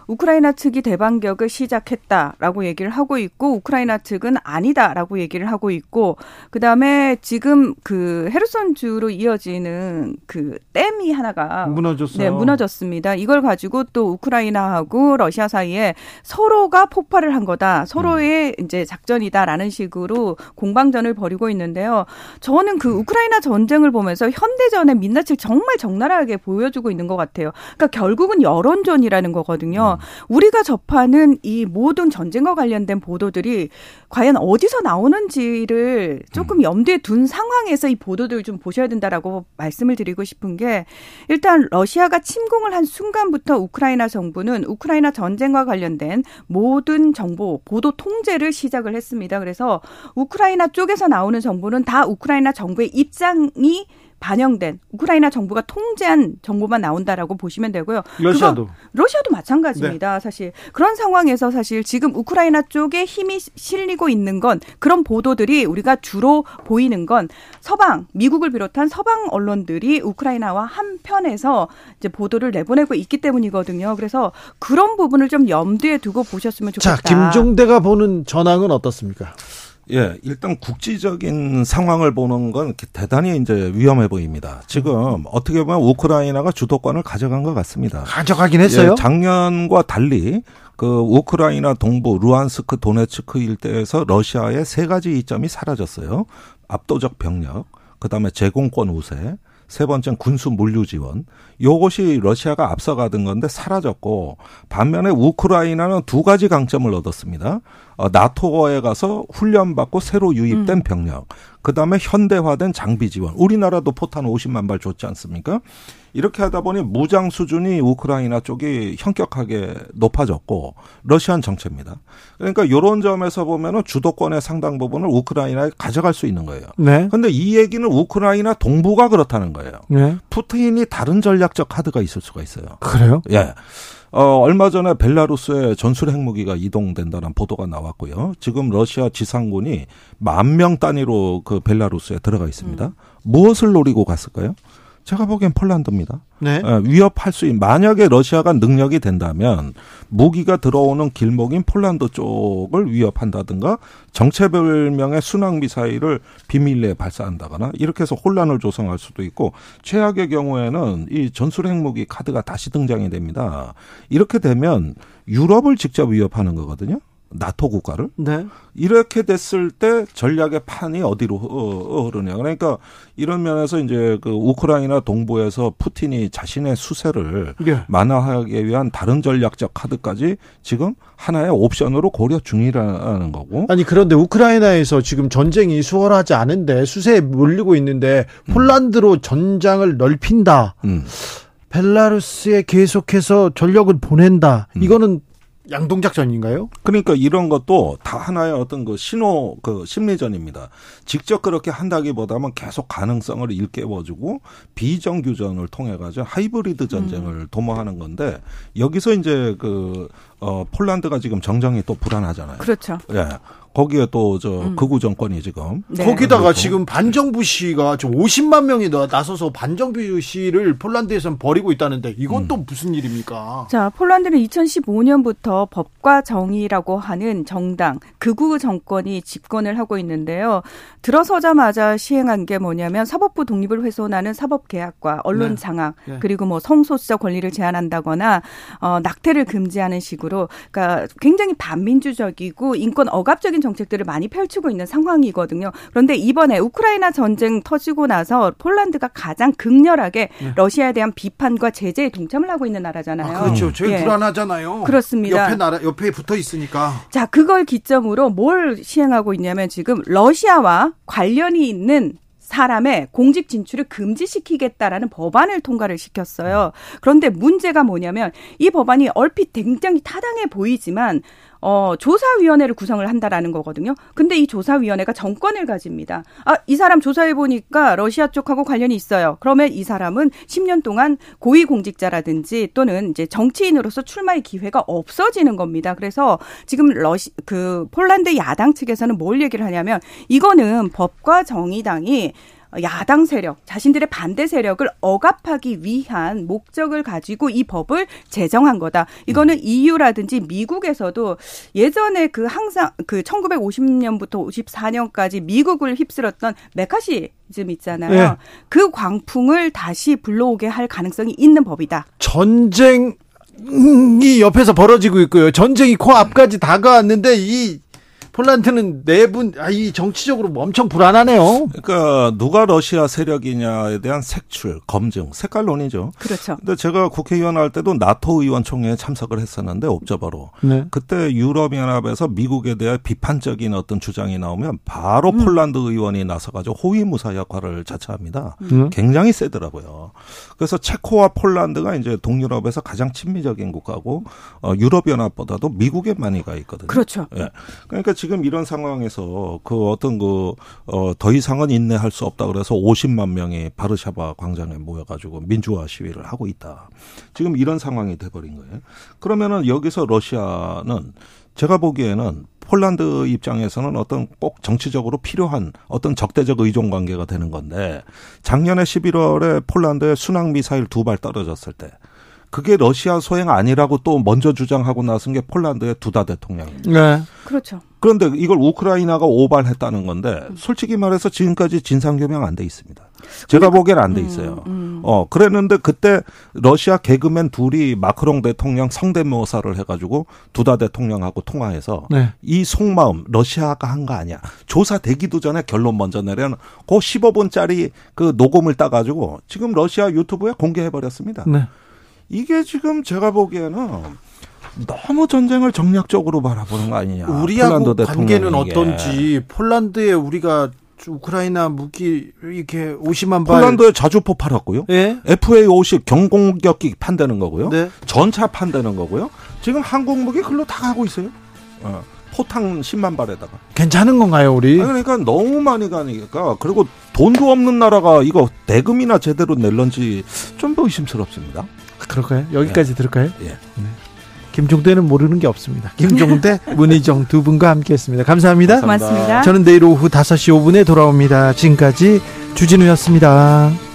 우크라이나 측이 대반격을 시작했다라고 얘기를 하고 있고, 우크라이나 측은 아니다라고 얘기를 하고 있고, 그 다음에 지금 그 헤르손 주로 이어지는 그 댐이 하나가 무너졌어요. 네, 무너졌습니다. 이걸 가지고 또 우크라이나하고 러시아 사이에 서로가 폭발을 한 거다, 서로의 이제 작전이다라는 식으로 공방전을 벌이고 있는데요. 저는 그 우크라이나 전쟁을 보면서 현대전의 민낯을 정말 적나라하게 보여주고 있는 것 같아요. 그러니까 결국은 여론전이라는 거거든요. 우리가 접하는 이 모든 전쟁과 관련된 보도들이 과연 어디서 나오는지를 조금 염두에 둔 상황에서 이 보도들을 좀 보셔야 된다라고 말씀을 드리고 싶은 게, 일단 러시아가 침공을 한 순간부터 우크라이나 정부는 우크라이나 전쟁과 관련된 모든 정보, 보도 통제를 시작을 했습니다. 그래서 우크라이나 쪽에서 나오는 정보는 다 우크라이나 정부의 입장이 반영된, 우크라이나 정부가 통제한 정보만 나온다라고 보시면 되고요. 러시아도 마찬가지입니다. 네. 사실 그런 상황에서 사실 지금 우크라이나 쪽에 힘이 실리고 있는 건, 그런 보도들이 우리가 주로 보이는 건 서방, 미국을 비롯한 서방 언론들이 우크라이나와 한편에서 이제 보도를 내보내고 있기 때문이거든요. 그래서 그런 부분을 좀 염두에 두고 보셨으면 좋겠다. 자, 김종대가 보는 전황은 어떻습니까? 예, 일단 국지적인 상황을 보는 건 대단히 이제 위험해 보입니다. 지금 어떻게 보면 우크라이나가 주도권을 가져간 것 같습니다. 가져가긴 했어요? 예, 작년과 달리 그 우크라이나 동부 루안스크 도네츠크 일대에서 러시아의 세 가지 이점이 사라졌어요. 압도적 병력, 그다음에 제공권 우세, 세 번째는 군수 물류 지원. 요것이 러시아가 앞서가던 건데 사라졌고, 반면에 우크라이나는 두 가지 강점을 얻었습니다. 나토에 가서 훈련받고 새로 유입된 병력, 그다음에 현대화된 장비 지원. 우리나라도 포탄 50만 발 줬지 않습니까? 이렇게 하다 보니 무장 수준이 우크라이나 쪽이 현격하게 높아졌고, 러시안 정체입니다. 그러니까 이런 점에서 보면은 주도권의 상당 부분을 우크라이나에 가져갈 수 있는 거예요. 그런데 네. 이 얘기는 우크라이나 동부가 그렇다는 거예요. 네. 푸틴이 다른 전략적 카드가 있을 수가 있어요. 그래요? 예. 얼마 전에 벨라루스에 전술 핵무기가 이동된다는 보도가 나왔고요. 지금 러시아 지상군이 10,000명 단위로 그 벨라루스에 들어가 있습니다. 무엇을 노리고 갔을까요? 제가 보기엔 폴란드입니다. 네. 위협할 수 있는, 만약에 러시아가 능력이 된다면 무기가 들어오는 길목인 폴란드 쪽을 위협한다든가, 정체불명의 순항미사일을 비밀리에 발사한다거나, 이렇게 해서 혼란을 조성할 수도 있고, 최악의 경우에는 이 전술 핵무기 카드가 다시 등장이 됩니다. 이렇게 되면 유럽을 직접 위협하는 거거든요. 나토 국가를. 네. 이렇게 됐을 때 전략의 판이 어디로 흐르냐. 그러니까 이런 면에서 이제 그 우크라이나 동부에서 푸틴이 자신의 수세를 예. 완화하기 위한 다른 전략적 카드까지 지금 하나의 옵션으로 고려 중이라는 거고. 아니, 그런데 우크라이나에서 지금 전쟁이 수월하지 않은데, 수세에 몰리고 있는데 폴란드로 전장을 넓힌다. 벨라루스에 계속해서 전력을 보낸다. 이거는 양동작전인가요? 그러니까 이런 것도 다 하나의 어떤 그 신호, 그 심리전입니다. 직접 그렇게 한다기보다는 계속 가능성을 일깨워주고 비정규전을 통해가지고 하이브리드 전쟁을 도모하는 건데, 여기서 이제 폴란드가 지금 정장이 또 불안하잖아요. 그렇죠. 예. 거기에 또 극우 정권이 지금. 네. 거기다가 지금 반정부 시위가 50만 명이 나서서 반정부 시위를 폴란드에서는 벌이고 있다는데, 이건 또 무슨 일입니까? 자, 폴란드는 2015년부터 법과 정의라고 하는 정당, 극우 정권이 집권을 하고 있는데요. 들어서자마자 시행한 게 뭐냐면 사법부 독립을 훼손하는 사법개혁과 언론 장악, 네. 네. 그리고 뭐 성소수자 권리를 제한한다거나 낙태를 금지하는 식으로, 그러니까 굉장히 반민주적이고 인권 억압적인 정책들을 많이 펼치고 있는 상황이거든요. 그런데 이번에 우크라이나 전쟁 터지고 나서 폴란드가 가장 극렬하게 러시아에 대한 비판과 제재에 동참을 하고 있는 나라잖아요. 아, 그렇죠. 제일 불안하잖아요. 그렇습니다. 옆에 붙어 있으니까. 자, 그걸 기점으로 뭘 시행하고 있냐면, 지금 러시아와 관련이 있는 사람의 공직 진출을 금지시키겠다라는 법안을 통과를 시켰어요. 그런데 문제가 뭐냐면, 이 법안이 얼핏 굉장히 타당해 보이지만 조사위원회를 구성을 한다라는 거거든요. 근데 이 조사위원회가 정권을 가집니다. 아, 이 사람 조사해보니까 러시아 쪽하고 관련이 있어요. 그러면 이 사람은 10년 동안 고위공직자라든지 또는 이제 정치인으로서 출마의 기회가 없어지는 겁니다. 그래서 지금 폴란드 야당 측에서는 뭘 얘기를 하냐면, 이거는 법과 정의당이 야당 세력, 자신들의 반대 세력을 억압하기 위한 목적을 가지고 이 법을 제정한 거다. 이거는 EU라든지 미국에서도 예전에 항상 1950년부터 54년까지 미국을 휩쓸었던 메카시즘 있잖아요. 네. 그 광풍을 다시 불러오게 할 가능성이 있는 법이다. 전쟁이 옆에서 벌어지고 있고요. 전쟁이 코앞까지 다가왔는데 이 폴란드는 내분, 이 정치적으로 엄청 불안하네요. 그러니까 누가 러시아 세력이냐에 대한 색출, 검증, 색깔론이죠. 그렇죠. 근데 제가 국회의원 할 때도 나토 의원총회에 참석을 했었는데 옵저버로. 네. 그때 유럽연합에서 미국에 대해 비판적인 어떤 주장이 나오면 바로 폴란드 의원이 나서가지고 호위무사 역할을 자처합니다. 굉장히 세더라고요. 그래서 체코와 폴란드가 이제 동유럽에서 가장 친미적인 국가고 유럽연합보다도 미국에 많이 가 있거든요. 그렇죠. 예. 그러니까 지금 이런 상황에서 그 어떤 그 더 이상은 인내할 수 없다 그래서 50만 명이 바르샤바 광장에 모여가지고 민주화 시위를 하고 있다. 지금 이런 상황이 돼버린 거예요. 그러면은 여기서 러시아는 제가 보기에는 폴란드 입장에서는 어떤 꼭 정치적으로 필요한 어떤 적대적 의존 관계가 되는 건데 작년에 11월에 폴란드에 순항 미사일 2발 떨어졌을 때 그게 러시아 소행 아니라고 또 먼저 주장하고 나선 게 폴란드의 두다 대통령입니다. 네. 그렇죠. 그런데 이걸 우크라이나가 오발했다는 건데 솔직히 말해서 지금까지 진상규명 안 돼 있습니다. 제가 보기엔 안 돼 있어요. 그랬는데 그때 러시아 개그맨 둘이 마크롱 대통령 성대모사를 해가지고 두다 대통령하고 통화해서 네. 이 속마음 러시아가 한 거 아니야. 조사되기도 전에 결론 먼저 내려는 그 15분짜리 그 녹음을 따가지고 지금 러시아 유튜브에 공개해버렸습니다. 네. 이게 지금 제가 보기에는 너무 전쟁을 정략적으로 바라보는 거 아니냐. 우리하고 관계는 어떤지 폴란드에 우리가 우크라이나 무기 이렇게 50만 발. 폴란드에 자주포 팔았고요. 예? FA-50 경공격기 판다는 거고요. 네? 전차 판다는 거고요. 지금 한국 무기 글로 다 가고 있어요. 포탄 10만 발에다가. 괜찮은 건가요 우리? 아니, 그러니까 너무 많이 가니까. 그리고 돈도 없는 나라가 이거 대금이나 제대로 낼런지 좀 더 의심스럽습니다. 그럴까요? 여기까지 예. 들을까요? 예. 네. 김종대는 모르는 게 없습니다. 김종대, 문희정 두 분과 함께했습니다. 감사합니다. 고맙습니다. 저는 내일 오후 5시 5분에 돌아옵니다. 지금까지 주진우였습니다.